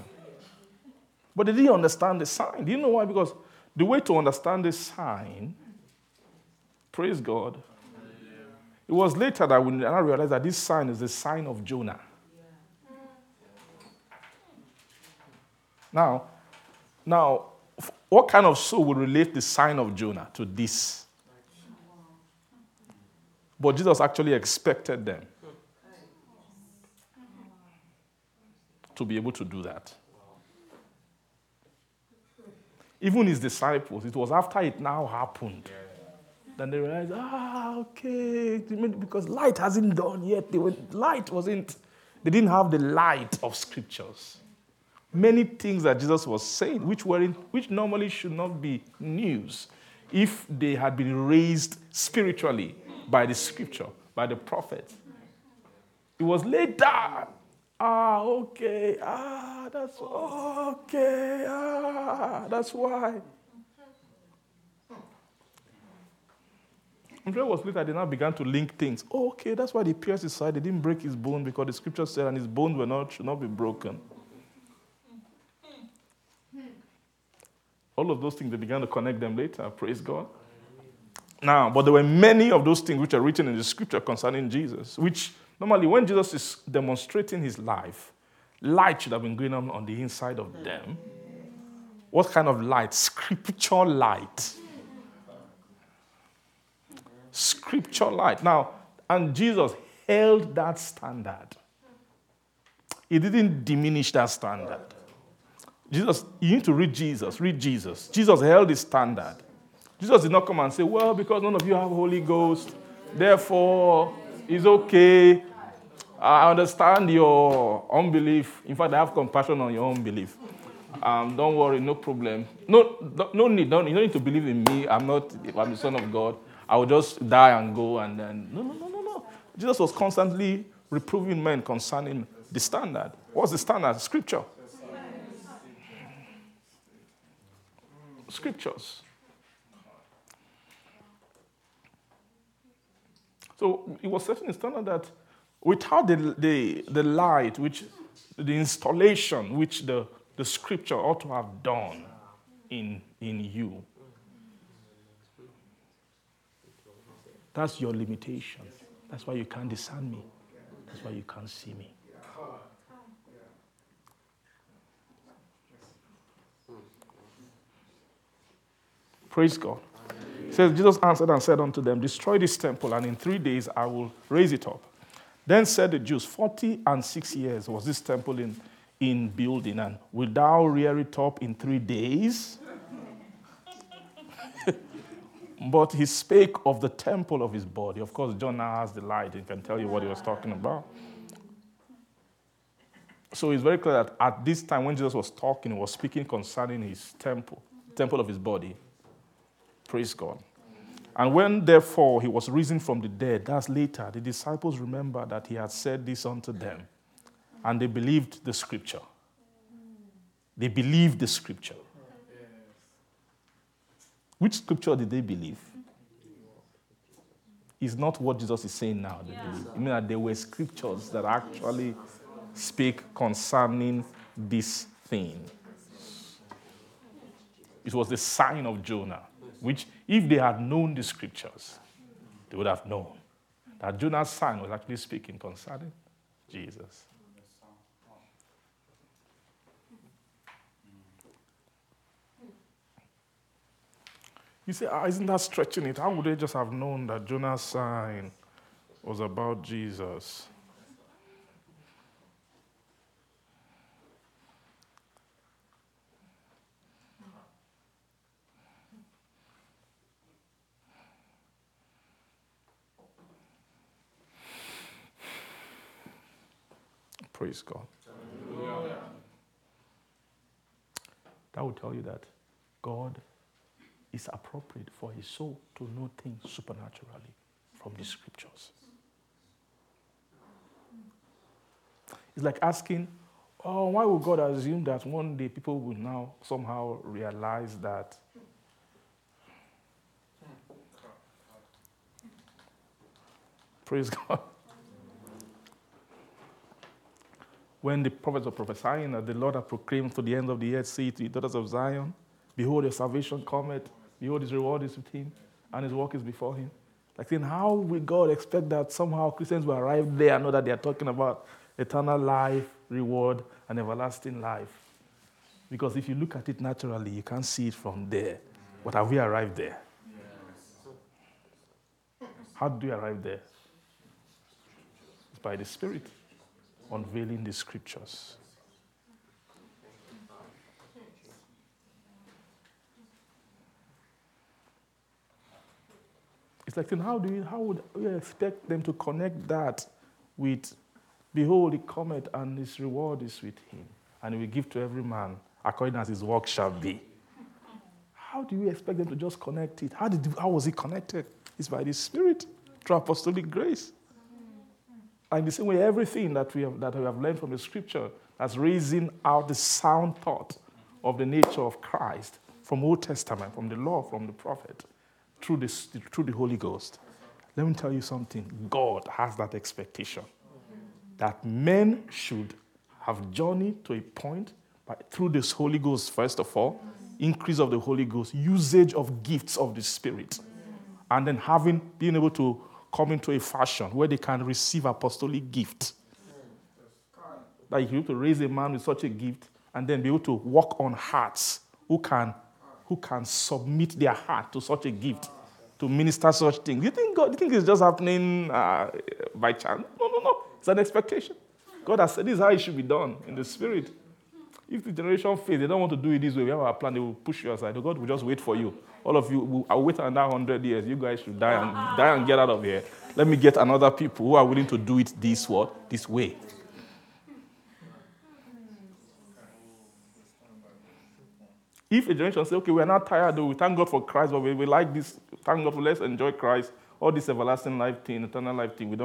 But they didn't understand the sign. Do you know why? Because the way to understand the sign, praise God, it was later that we realized that this sign is the sign of Jonah. Now, what kind of soul would relate the sign of Jonah to this? But Jesus actually expected them to be able to do that. Even his disciples, it was after it now happened. Then they realized, okay, because light hasn't dawned yet. They didn't have the light of scriptures. Many things that Jesus was saying, which normally should not be news, if they had been raised spiritually by the scripture, by the prophet. It was later. That's why. I'm sure it was later they now began to link things. Okay, that's why they pierced his side. They didn't break his bone because the scripture said, and his bones should not be broken. All of those things, they began to connect them later, praise God. Now, but there were many of those things which are written in the scripture concerning Jesus, which normally when Jesus is demonstrating his life, light should have been going on the inside of them. What kind of light? Scripture light. Scripture light. Now, and Jesus held that standard. He didn't diminish that standard. Jesus, you need to read Jesus. Jesus held his standard. Jesus did not come and say, well, because none of you have Holy Ghost, therefore, it's okay. I understand your unbelief. In fact, I have compassion on your unbelief. Don't worry, no problem. No need to believe in me. I'm the Son of God. I will just die and go, and then no. Jesus was constantly reproving men concerning the standard. What's the standard? Scripture. Scriptures. So it was setting a standard that without the light, which the installation which the scripture ought to have done in you. That's your limitation. That's why you can't discern me. That's why you can't see me. Praise God. It says, Jesus answered and said unto them, destroy this temple, and in 3 days I will raise it up. Then said the Jews, 46 years was this temple in building, and wilt thou rear it up in 3 days? But he spake of the temple of his body. Of course, John now has the light and can tell you what he was talking about. So it's very clear that at this time when Jesus was talking, he was speaking concerning his temple, temple of his body. Praise God. And when, therefore, he was risen from the dead, that's later, the disciples remembered that he had said this unto them, and they believed the scripture. They believed the scripture. Which scripture did they believe? It's not what Jesus is saying now. They believe. I mean, that there were scriptures that actually speak concerning this thing. It was the sign of Jonah, which if they had known the scriptures, they would have known that Jonah's sign was actually speaking concerning Jesus. You say, isn't that stretching it? How would they just have known that Jonah's sign was about Jesus? Praise God. Hallelujah. That will tell you that God is appropriate for his soul to know things supernaturally from the scriptures. It's like asking, why would God assume that one day people will now somehow realize that? Praise God. When the prophets were prophesying that the Lord had proclaimed to the end of the earth, say to the daughters of Zion, behold, your salvation cometh, behold, his reward is with him, and his work is before him. Like saying, how will God expect that somehow Christians will arrive there and know that they are talking about eternal life, reward, and everlasting life? Because if you look at it naturally, you can't see it from there. But have we arrived there? Yes. How do you arrive there? It's by the Spirit. Unveiling the scriptures. It's like, then how would we expect them to connect that with, behold, he cometh, and his reward is with him, and he will give to every man according as his work shall be. How do you expect them to just connect it? How was it connected? It's by the Spirit, through apostolic grace. And in the same way, everything that we have learned from the scripture that's raising out the sound thought of the nature of Christ from Old Testament, from the law, from the prophet, through the Holy Ghost. Let me tell you something. God has that expectation that men should have journeyed to a point through this Holy Ghost, first of all, increase of the Holy Ghost, usage of gifts of the Spirit, and then being able to come into a fashion where they can receive apostolic gift. That you have to raise a man with such a gift and then be able to work on hearts who can submit their heart to such a gift, to minister such things. You think it's just happening by chance? No. It's an expectation. God has said this is how it should be done in the Spirit. If the generation fails, they don't want to do it this way, we have our plan, they will push you aside. God will just wait for you. All of you, I'll wait another 100 years. You guys should die and get out of here. Let me get another people who are willing to do it this way. If a generation says, okay, we're not tired, though. We thank God for Christ, but we like this Thank God for let's enjoy Christ. All this everlasting life thing, eternal life thing, the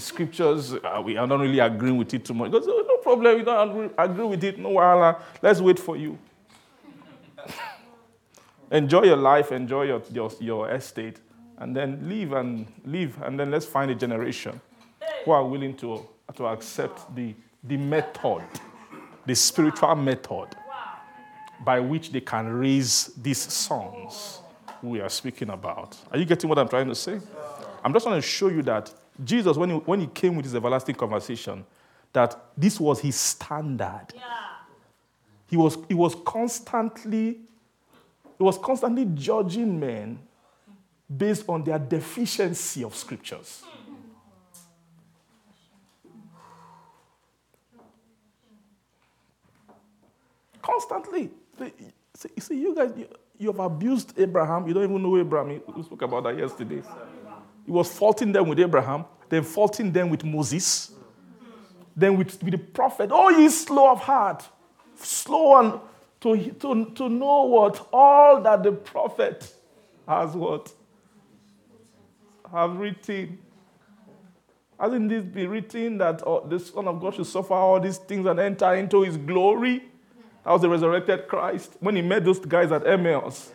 scriptures, we are not really agreeing with it too much. Because no problem, we don't agree with it, no wahala. Let's wait for you. Enjoy your life, enjoy your estate, and then leave, and then let's find a generation who are willing to accept the method, the spiritual method, by which they can raise these sons we are speaking about. Are you getting what I'm trying to say? I'm just trying to show you that Jesus, when he came with his everlasting conversation, that this was his standard. Yeah. He was constantly judging men based on their deficiency of scriptures. Constantly. You see, you guys, you have abused Abraham. You don't even know Abraham. We spoke about that yesterday. He was faulting them with Abraham, then faulting them with Moses, then with the prophet. Oh, he is slow of heart, slow to know what all that the prophet has have written. Hasn't this been written that the Son of God should suffer all these things and enter into his glory? That was the resurrected Christ. When he met those guys at Emmaus,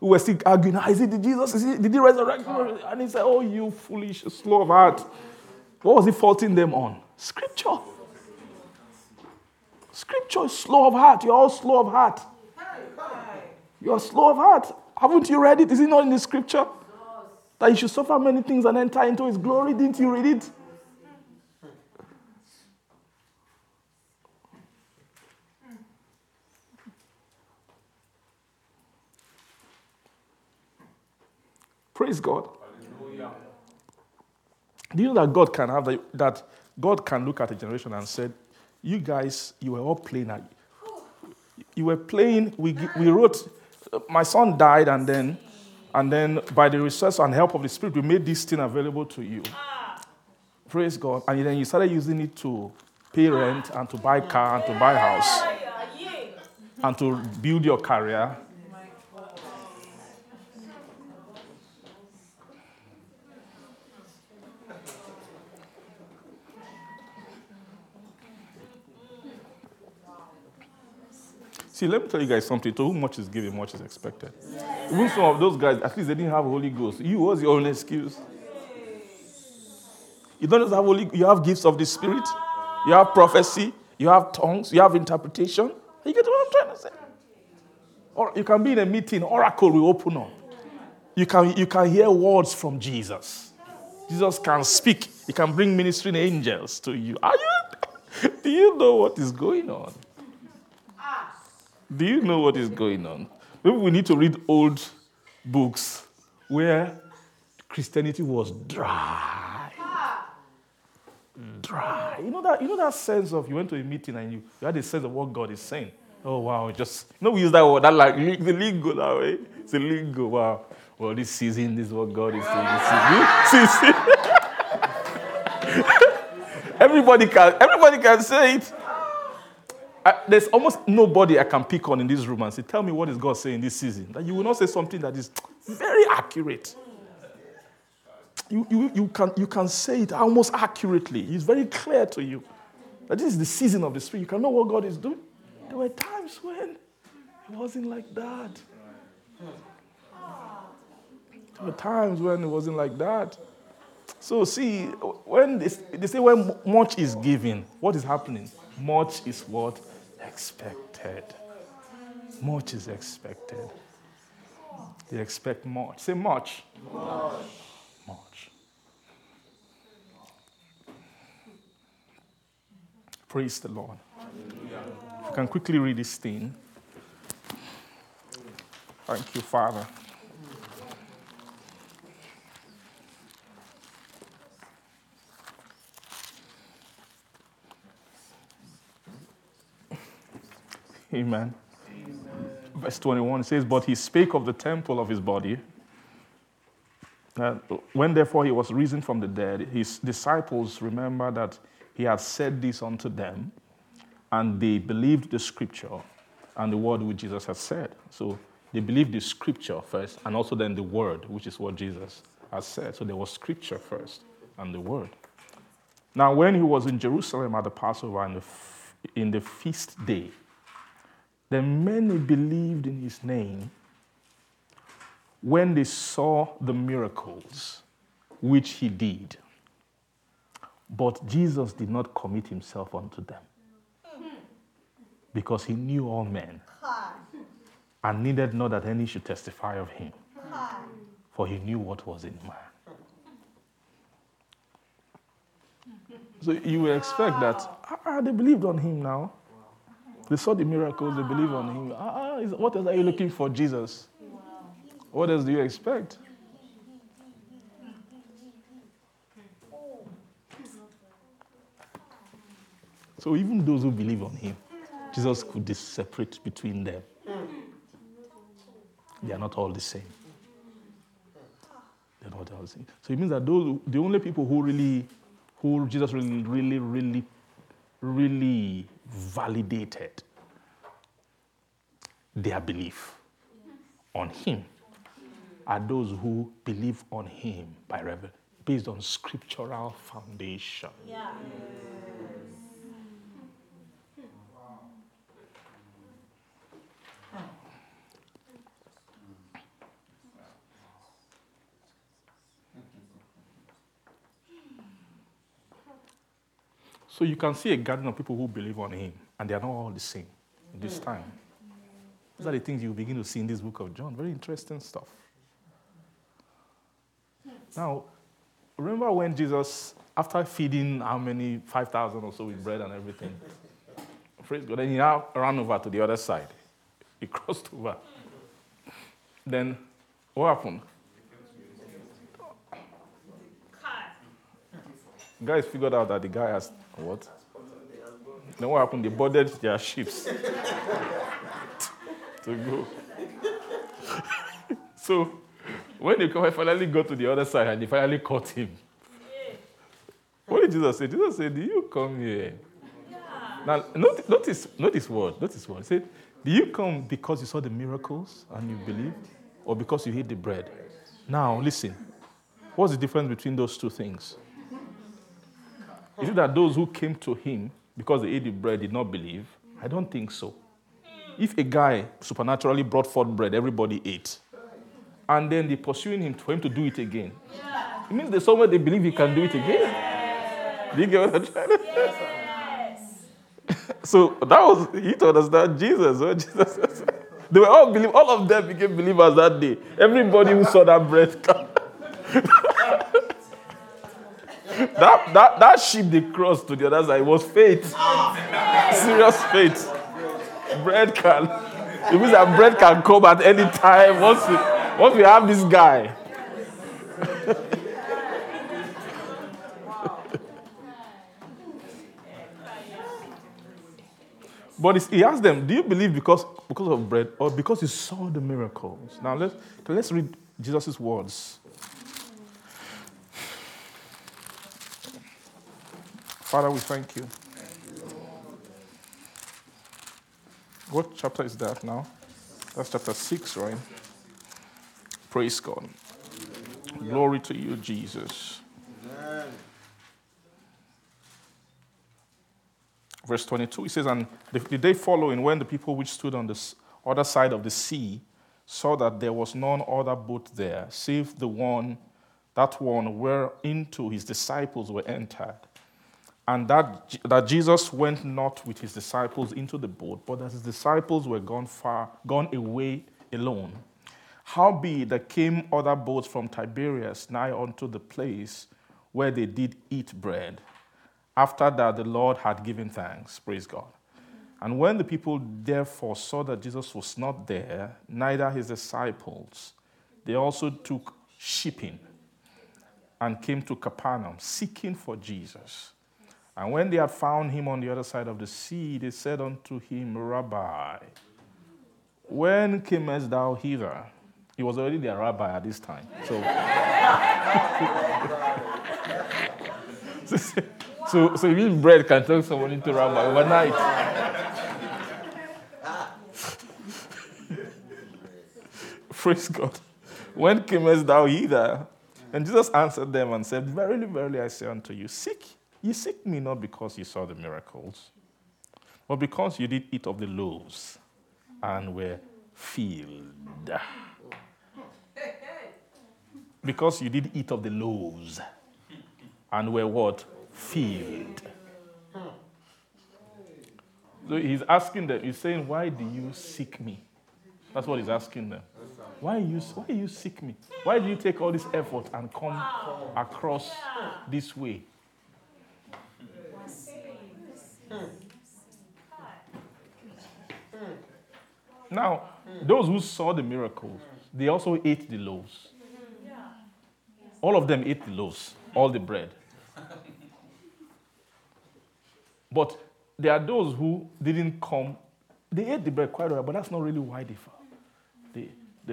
who were still arguing, is it Jesus? Did he resurrect? And he said, oh, you foolish, slow of heart. What was he faulting them on? Scripture. Scripture is slow of heart. You're all slow of heart. You're slow of heart. Haven't you read it? Is it not in the scripture? That you should suffer many things and enter into his glory. Didn't you read it? Praise God. Hallelujah. Do you know that God can have that God can look at a generation and said, you guys, you were all playing. You were playing. We wrote, my son died, and then by the research and help of the Spirit, we made this thing available to you. Praise God. And then you started using it to pay rent and to buy car and to buy house and to build your career. See, let me tell you guys something. To whom much is given, much is expected. Yes. Even some of those guys, at least they didn't have Holy Ghost. You, what's your own excuse? You don't just have Holy Ghost. You have gifts of the Spirit. You have prophecy. You have tongues. You have interpretation. You get what I'm trying to say? Or you can be in a meeting. Oracle will open up. You can hear words from Jesus. Jesus can speak. He can bring ministering angels to you. Do you know what is going on? Do you know what is going on? Maybe we need to read old books where Christianity was dry. Dry. You know that sense of you went to a meeting and you had a sense of what God is saying. Oh, wow, we use that word, that like the lingo that way. It's a lingo, wow. Well, this season, this is what God is saying. Everybody can say it. There's almost nobody I can pick on in this room and say, tell me what is God saying this season. That you will not say something that is very accurate. You can say it almost accurately. It's very clear to you that this is the season of the Spirit. You can know what God is doing. There were times when it wasn't like that. So see, when they say when much is given, what is happening? Much is what? Expected. Much is expected. They expect much. Say much. Much. Much. Praise the Lord. Hallelujah. If you can quickly read this thing. Thank you, Father. Amen. Verse 21 says, but he spake of the temple of his body. When therefore he was risen from the dead, his disciples remembered that he had said this unto them, and they believed the scripture and the word which Jesus had said. So They believed the scripture first and also then the word, which is what Jesus has said. So there was scripture first and the word. Now, when he was in Jerusalem at the Passover and in the feast day, then many believed in his name when they saw the miracles which he did. But Jesus did not commit himself unto them, because he knew all men and needed not that any should testify of him, for he knew what was in man. So you would expect that, they believed on him now. They saw the miracles, they believed on him. What else are you looking for, Jesus? What else do you expect? So even those who believe on him, Jesus could separate between them. They are not all the same. They're not all the same. So it means that the only people who Jesus really validated their belief on him are those who believe on him by revelation, based on scriptural foundation. Yeah. So you can see a garden of people who believe on him, and they are not all the same this time. Those are the things you begin to see in this book of John. Very interesting stuff. Now, remember when Jesus, after feeding 5,000 or so with bread and everything, praise God, then he now ran over to the other side. He crossed over. Then what happened? Guys figured out that the guy has what? Then what happened? They boarded their ships to go. So when they finally got to the other side and they finally caught him, what did Jesus say? Jesus said, "Do you come here?" Yeah. Now notice what he said. Do you come because you saw the miracles and you believed, or because you ate the bread? Now listen, what's the difference between those two things? Is it that those who came to him because they ate the bread did not believe? I don't think so. If a guy supernaturally brought forth bread, everybody ate, and then they pursuing him for him to do it again, it means there's somewhere they believe he can do it again. Yes. Do you get what I'm trying to say? Yes. So that was, you to understand Jesus. Huh? Jesus. They were all believe. All of them became believers that day. Everybody who saw that bread come. That ship they crossed to the other side was faith. Serious faith. Bread can. It means that bread can come at any time once we have this guy. But he asked them, "Do you believe because of bread or because you saw the miracles?" Now let's read Jesus' words. Father, we thank you. What chapter is that now? That's chapter 6, right? Praise God. Glory to you, Jesus. Verse 22, it says, "And the day following, when the people which stood on the other side of the sea saw that there was none other boat there, save that one whereinto his disciples were entered, and that Jesus went not with his disciples into the boat, but that his disciples were gone away alone. Howbeit there came other boats from Tiberias nigh unto the place where they did eat bread, after that the Lord had given thanks." Praise God. "And when the people therefore saw that Jesus was not there, neither his disciples, they also took shipping and came to Capernaum, seeking for Jesus. And when they had found him on the other side of the sea, they said unto him, 'Rabbi, when camest thou hither?'" He was already their rabbi at this time. So even bread can turn someone into rabbi overnight. Praise God. When camest thou hither? And Jesus answered them and said, Verily, verily, I say unto you, ye seek me not because ye saw the miracles, but because ye did eat of the loaves and were filled. Because you did eat of the loaves and were what? Filled. So he's asking them, he's saying, why do you seek me? That's what he's asking them. Why you seek me? Why do you take all this effort and come across this way? Now, those who saw the miracles, they also ate the loaves. All of them ate the loaves, all the bread. But there are those who didn't come. They ate the bread quite well, but that's not really why they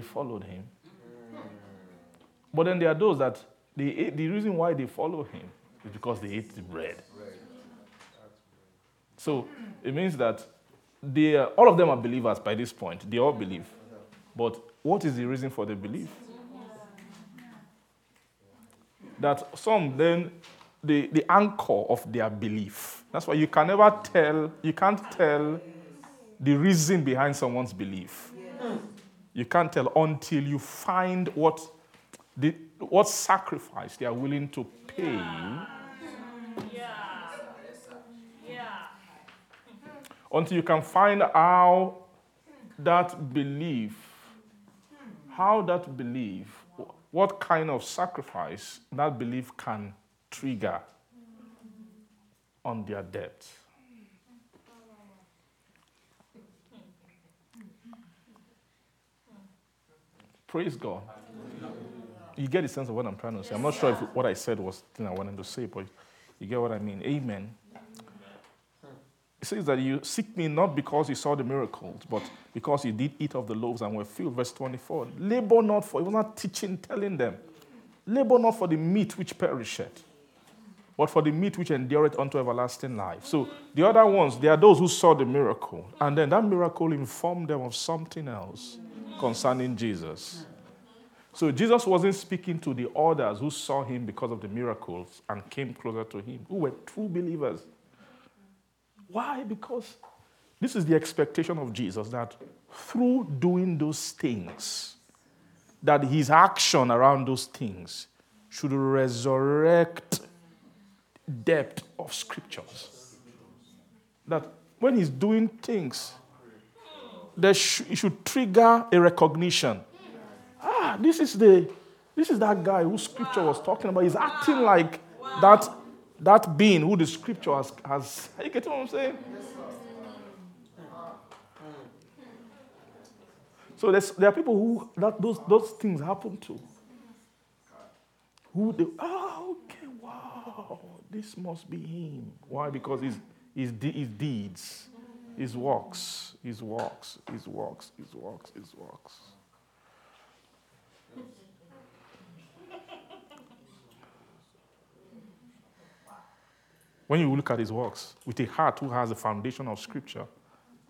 followed him. But then there are those that they ate, the reason why they follow him is because they ate the bread. So it means that all of them are believers by this point. They all believe. But what is the reason for the belief? That some then, the anchor of their belief. That's why you can't tell the reason behind someone's belief. You can't tell until you find what sacrifice they are willing to pay. Until you can find how that belief, what kind of sacrifice that belief can trigger on their depth. Praise God. You get a sense of what I'm trying to say. I'm not sure if what I said was the thing I wanted to say, but you get what I mean. Amen. It says that you seek me not because you saw the miracles, but because you did eat of the loaves and were filled. Verse 24. Labor not for, it was not teaching, telling them, labor not for the meat which perisheth, but for the meat which endureth unto everlasting life. So the other ones, they are those who saw the miracle, and then that miracle informed them of something else concerning Jesus. So Jesus wasn't speaking to the others who saw him because of the miracles and came closer to him, who were true believers. Why? Because this is the expectation of Jesus, that through doing those things, that his action around those things should resurrect depth of scriptures. That when he's doing things, it should trigger a recognition. This is that guy who scripture was talking about. He's acting like that being who the scripture has. You get what I'm saying? So there are people who those things happen to. Okay, wow, this must be him. Why? Because his deeds, his works. When you look at his works, with a heart who has a foundation of scripture,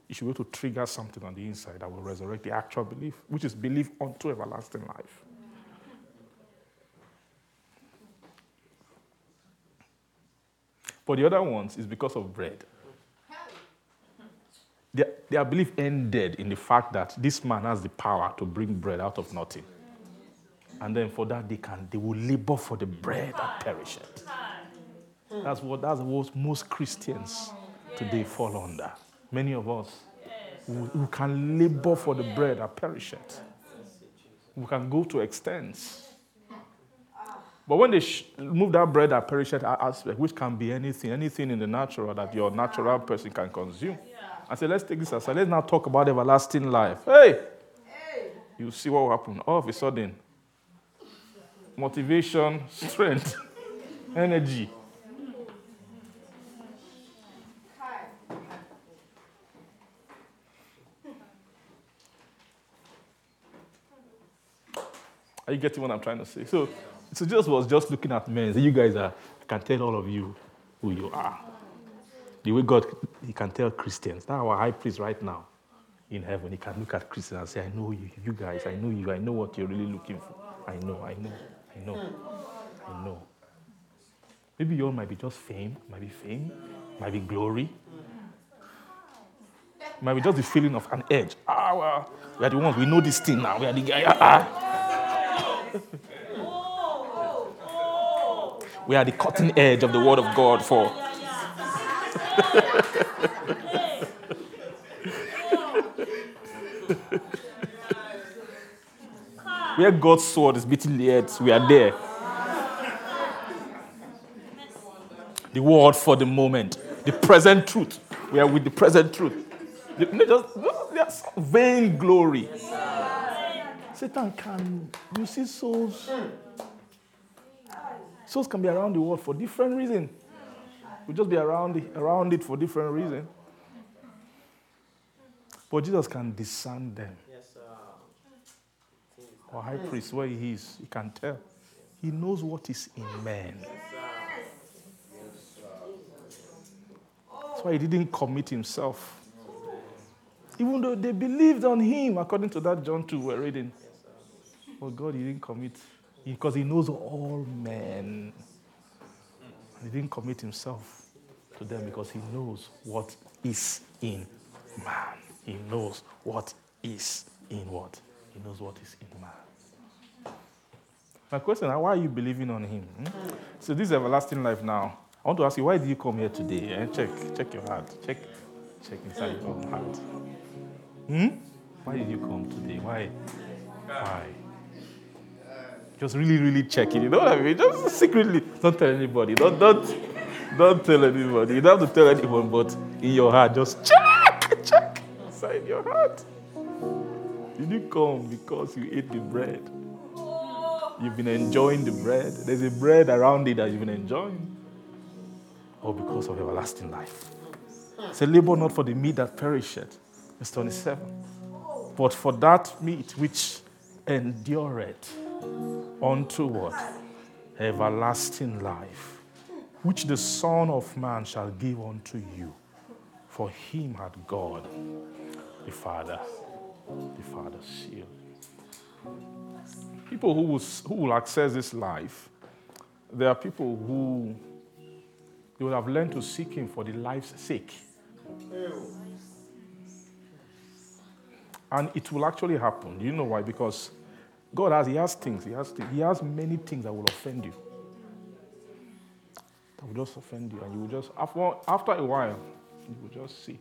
you should be able to trigger something on the inside that will resurrect the actual belief, which is belief unto everlasting life. For the other ones, it's because of bread. Their belief ended in the fact that this man has the power to bring bread out of nothing. And then for that, they will labor for the bread that perisheth. That's what most Christians today fall under. Many of us who can labor for the bread that perisheth. We can go to extents. But when they move that bread that perisheth aspect, which can be anything in the natural that your natural person can consume, I say, let's take this aside. Let's now talk about everlasting life. Hey! You see what will happen. All of a sudden, motivation, strength, energy. Are you getting what I'm trying to say? So Jesus was just looking at men. So you guys are, I can tell all of you who you are. The way God, he can tell Christians. That's our high priest right now. in heaven, he can look at Christians and say, I know you, you guys, I know you, I know what you're really looking for. I know. Maybe yours might be just fame, might be glory. Might be just the feeling of an edge. Ah, well, we are the ones, we know this thing now, we are the guy. We are the cutting edge of the word of God for. Where God's sword is beating the earth, we are there. The word for the moment, the present truth. We are with the present truth. That's vain glory. Satan can, you see souls. Souls can be around the world for different reasons. We'll just be around it for different reasons. But Jesus can discern them. Our high priest, where he is, he can tell. He knows what is in man. That's why he didn't commit himself. Even though they believed on him, according to that John 2 we're reading. But God, he didn't commit. Because he knows all men. He didn't commit himself to them because he knows what is in man. He knows what is in what? He knows what is in man. My question is, why are you believing on him? So this is everlasting life now. I want to ask you, why did you come here today? Check your heart. Check inside your own heart. Why did you come today? Why? Just really check it. You know what I mean? Just secretly. Don't tell anybody. Don't tell anybody. You don't have to tell anyone, but in your heart, just check inside your heart. Did you come because you ate the bread? You've been enjoying the bread. There's a bread around it that you've been enjoying. Or because of everlasting life. Say, labor not for the meat that perisheth. Verse 27. But for that meat which endureth unto what? Everlasting life, which the Son of Man shall give unto you. For him hath God, the Father sealed. People who will access this life, there are people who they will have learned to seek him for the life's sake. And it will actually happen. You know why? Because God has things. He has many things that will offend you. That will just offend you. And you will just, after a while, you will just see.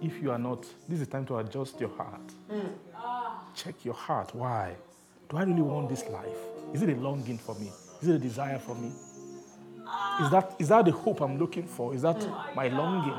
If you are not, this is time to adjust your heart. Check your heart. Why? Do I really want this life? Is it a longing for me? Is it a desire for me? Is that the hope I'm looking for? Is that my longing?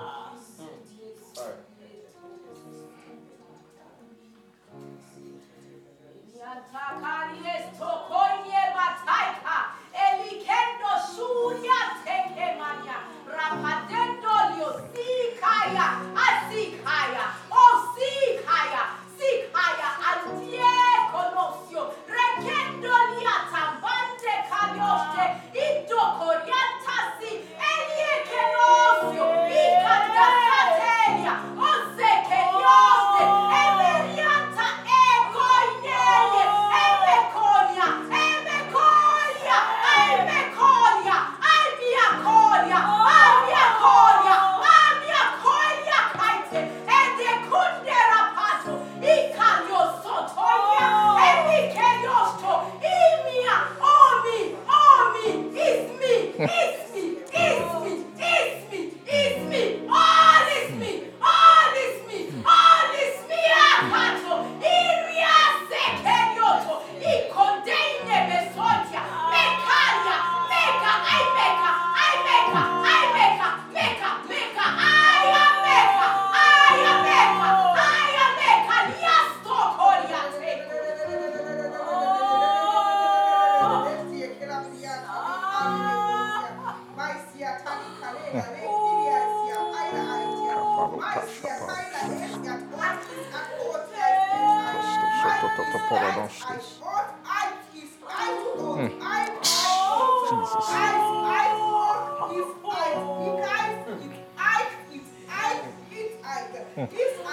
Jesus.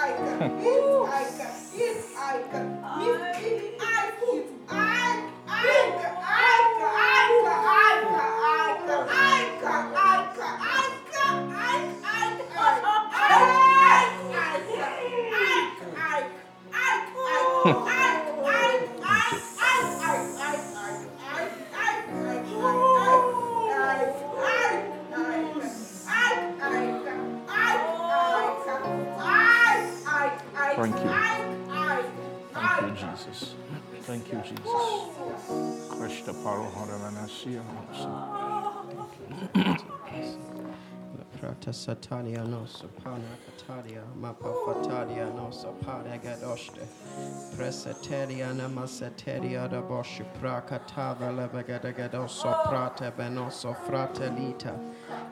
Satalia no sapana katalia mapa fatalia no sapana gadoshte preseteria na maseteria da boshi prakatava lebegada gadoso prate benoso fratelita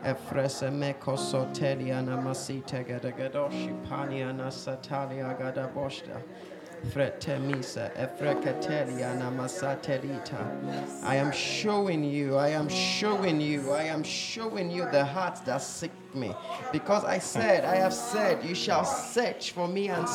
efrese meko soteria na masita gadadoshi pania na satalia gadaboshta Fretemisa, Efrekateria, Namasaterita. I am showing you the hearts that seek me. Because I have said, you shall search for me and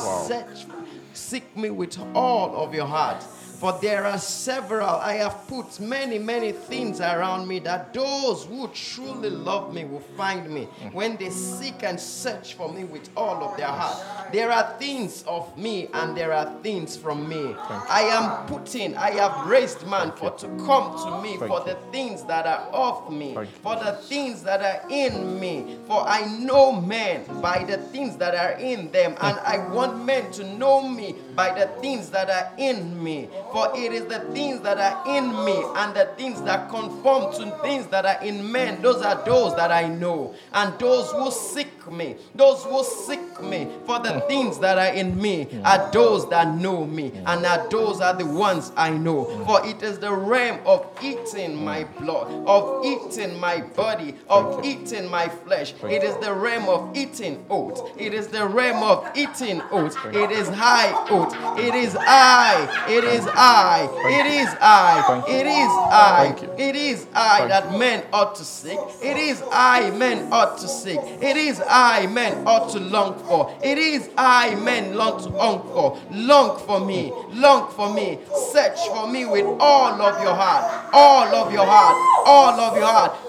seek me with all of your heart. For there are several, I have put many, many things around me that those who truly love me will find me when they seek and search for me with all of their heart. There are things of me and there are things from me. I have raised man for to come to me for the things that are of me, for the things that are in me. For I know men by the things that are in them, and I want men to know me by the things that are in me. For it is the things that are in me and the things that conform to things that are in men. Those are those that I know. And those who seek me for the things that are in me are those that know me. And those are the ones I know. For it is the realm of eating my blood, of eating my body, of eating my flesh. It is the realm of eating oats. It is the realm of eating oats. It is high oats. It is I. It is I that men ought to seek. It is I men ought to seek. It is I men ought to long for. It is I men long to long for. Long for me. Search for me with all of your heart.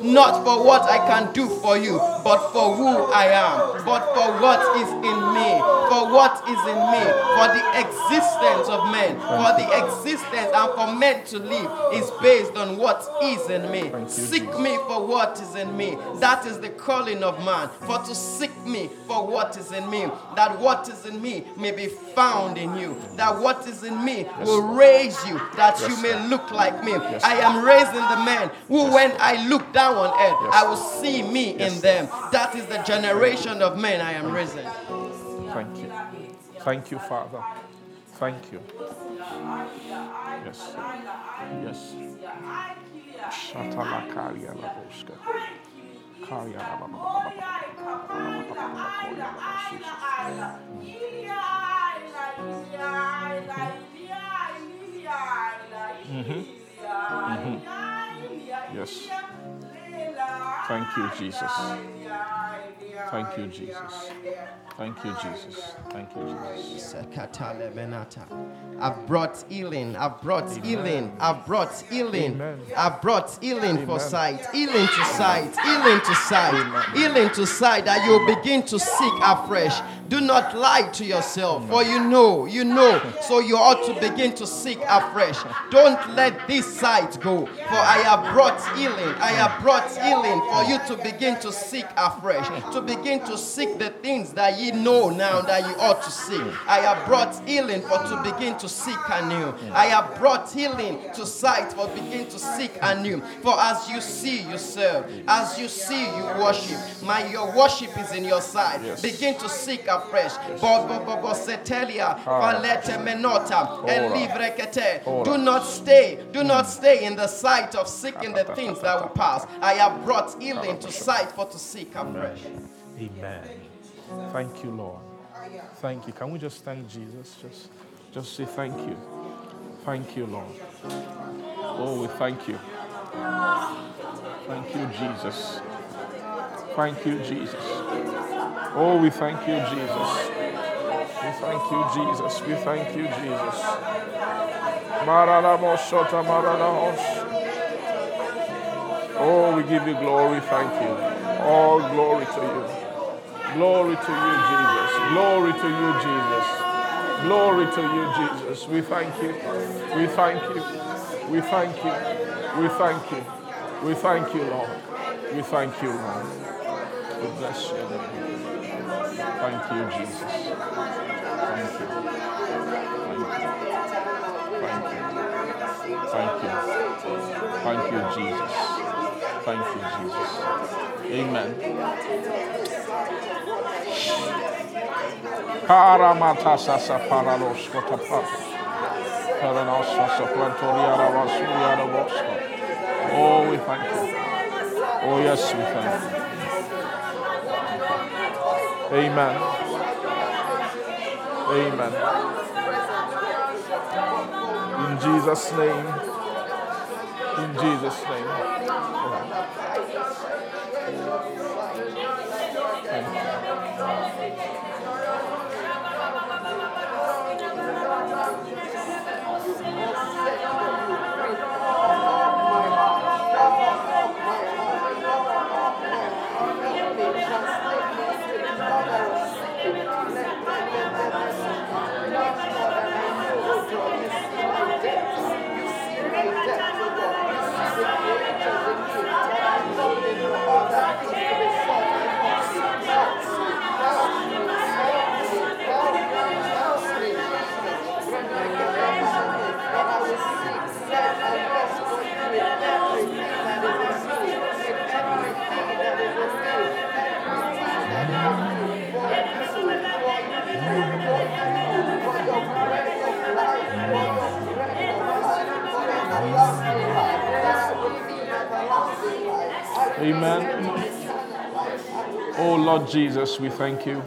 Not for what I can do for you, but for who I am, but for what is in me, for the existence of men, for the existence and for men to live is based on what is in me. Seek me for what is in me. That is the calling of man, for to seek me for what is in me, that what is in me may be found in you, that what is in me will raise you, that you may look like me. I am raising the men who when I look down on earth, I will see me in them. That is the generation of men I am raising. Thank you. Thank you, Father. Thank you. Yes. Yes. Shatalakaria Laboska. Karia Yes. Thank you, Jesus. Thank you, Jesus. Thank you, Jesus. Thank you, Jesus. I've brought healing for sight. Healing to sight that you'll begin to seek afresh. Do not lie to yourself, for you know, so you ought to begin to seek afresh. Don't let this sight go, for I have brought healing for you to begin to seek afresh, to begin to seek the things that ye know now that you ought to seek. I have brought healing for to begin to seek anew. I have brought healing to sight for begin to seek anew. For as you see, you serve. As you see, you worship. Your worship is in your sight. Yes. Begin to seek afresh. Do not stay in the sight of seeking the things that will pass. I have brought healing to sight for to seek afresh. Amen. Thank you, Lord. Thank you. Can we just thank Jesus? Just say thank you. Thank you, Lord. Oh, we thank you. Thank you, Jesus. Thank you, Jesus. Oh, we thank you, Jesus. thank you, Jesus. We thank you, Jesus. Oh, we give you glory. Thank you. All glory to you. Glory to you, Jesus. Glory to you, Jesus. Glory to you, Jesus. We thank you. We thank you. We thank you. We thank you. We thank you, Lord. We thank you, Lord. We bless you, Lord. Thank you, Jesus. Thank you. Thank you. Thank you. Thank you. Thank you, Jesus. Thank you, Jesus. Amen. Paramatasa paralos kotapa. Paranosa saplantoria ravasuria ravoska. Oh, we thank you. Oh, yes, we thank you. Amen. Amen. In Jesus' name. In Jesus' name. Amen. Oh Lord Jesus, we thank you.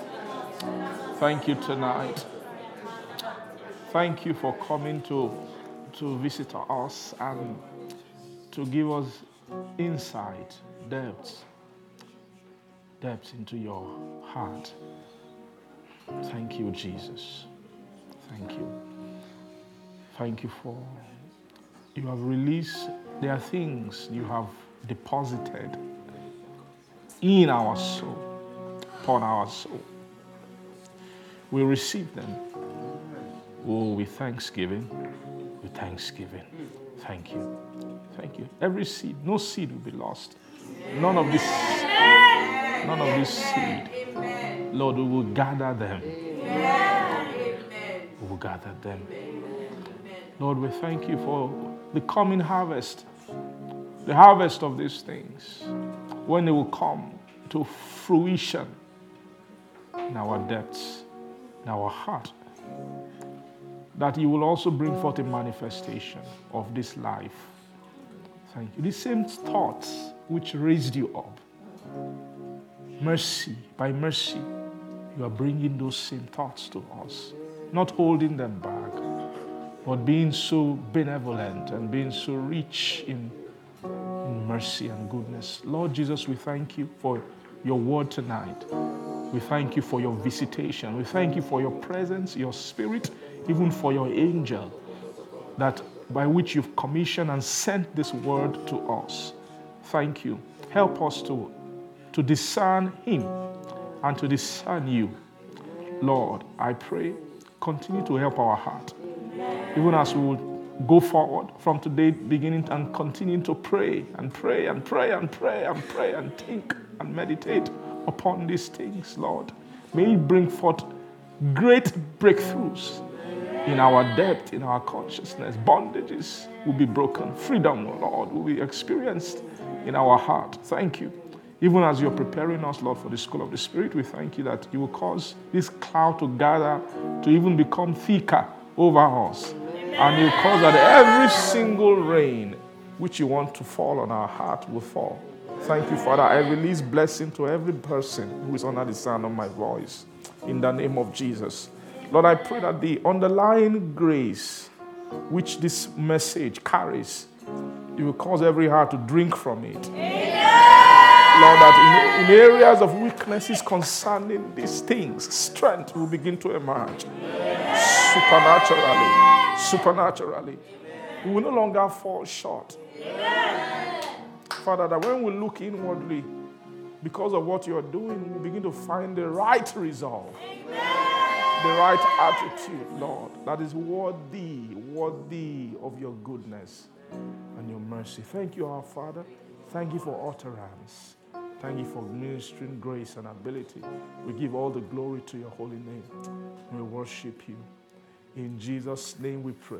Thank you tonight. Thank you for coming to visit us and to give us insight, depths into your heart. Thank you, Jesus. Thank you. Thank you for you have released. There are things you have deposited in our soul, upon our soul. We receive them. Oh, with thanksgiving. With thanksgiving. Thank you. Thank you. Every seed, no seed will be lost. None of this seed. Lord, we will gather them. We will gather them. Lord, we thank you for the coming harvest. The harvest of these things, when they will come to fruition in our depths, in our heart, that you will also bring forth a manifestation of this life. Thank you. The same thoughts which raised you up. Mercy, by mercy, you are bringing those same thoughts to us, not holding them back, but being so benevolent and being so rich in mercy and goodness. Lord Jesus, we thank you for your word tonight. We thank you for your visitation. We thank you for your presence, your spirit, even for your angel, that by which you've commissioned and sent this word to us. Thank you. Help us to discern him and to discern you. Lord, I pray, continue to help our heart. Even as we will go forward from today, beginning and continue to pray and pray and pray and pray and pray and think and meditate upon these things, Lord. May it bring forth great breakthroughs in our depth, in our consciousness. Bondages will be broken. Freedom, O Lord, will be experienced in our heart. Thank you. Even as you're preparing us, Lord, for the school of the Spirit, we thank you that you will cause this cloud to gather, to even become thicker over us. And you cause that every single rain which you want to fall on our heart will fall. Thank you, Father. I release blessing to every person who is under the sound of my voice. In the name of Jesus. Lord, I pray that the underlying grace which this message carries, you will cause every heart to drink from it. Amen. Lord, that in areas of weaknesses concerning these things, strength will begin to emerge. Supernaturally. Supernaturally. We will no longer fall short. Father, that when we look inwardly, because of what you're doing, we begin to find the right resolve. The right attitude, Lord, that is worthy of your goodness and your mercy. Thank you, our Father. Thank you for utterance. Thank you for ministering grace and ability. We give all the glory to your holy name. We worship you. In Jesus' name we pray.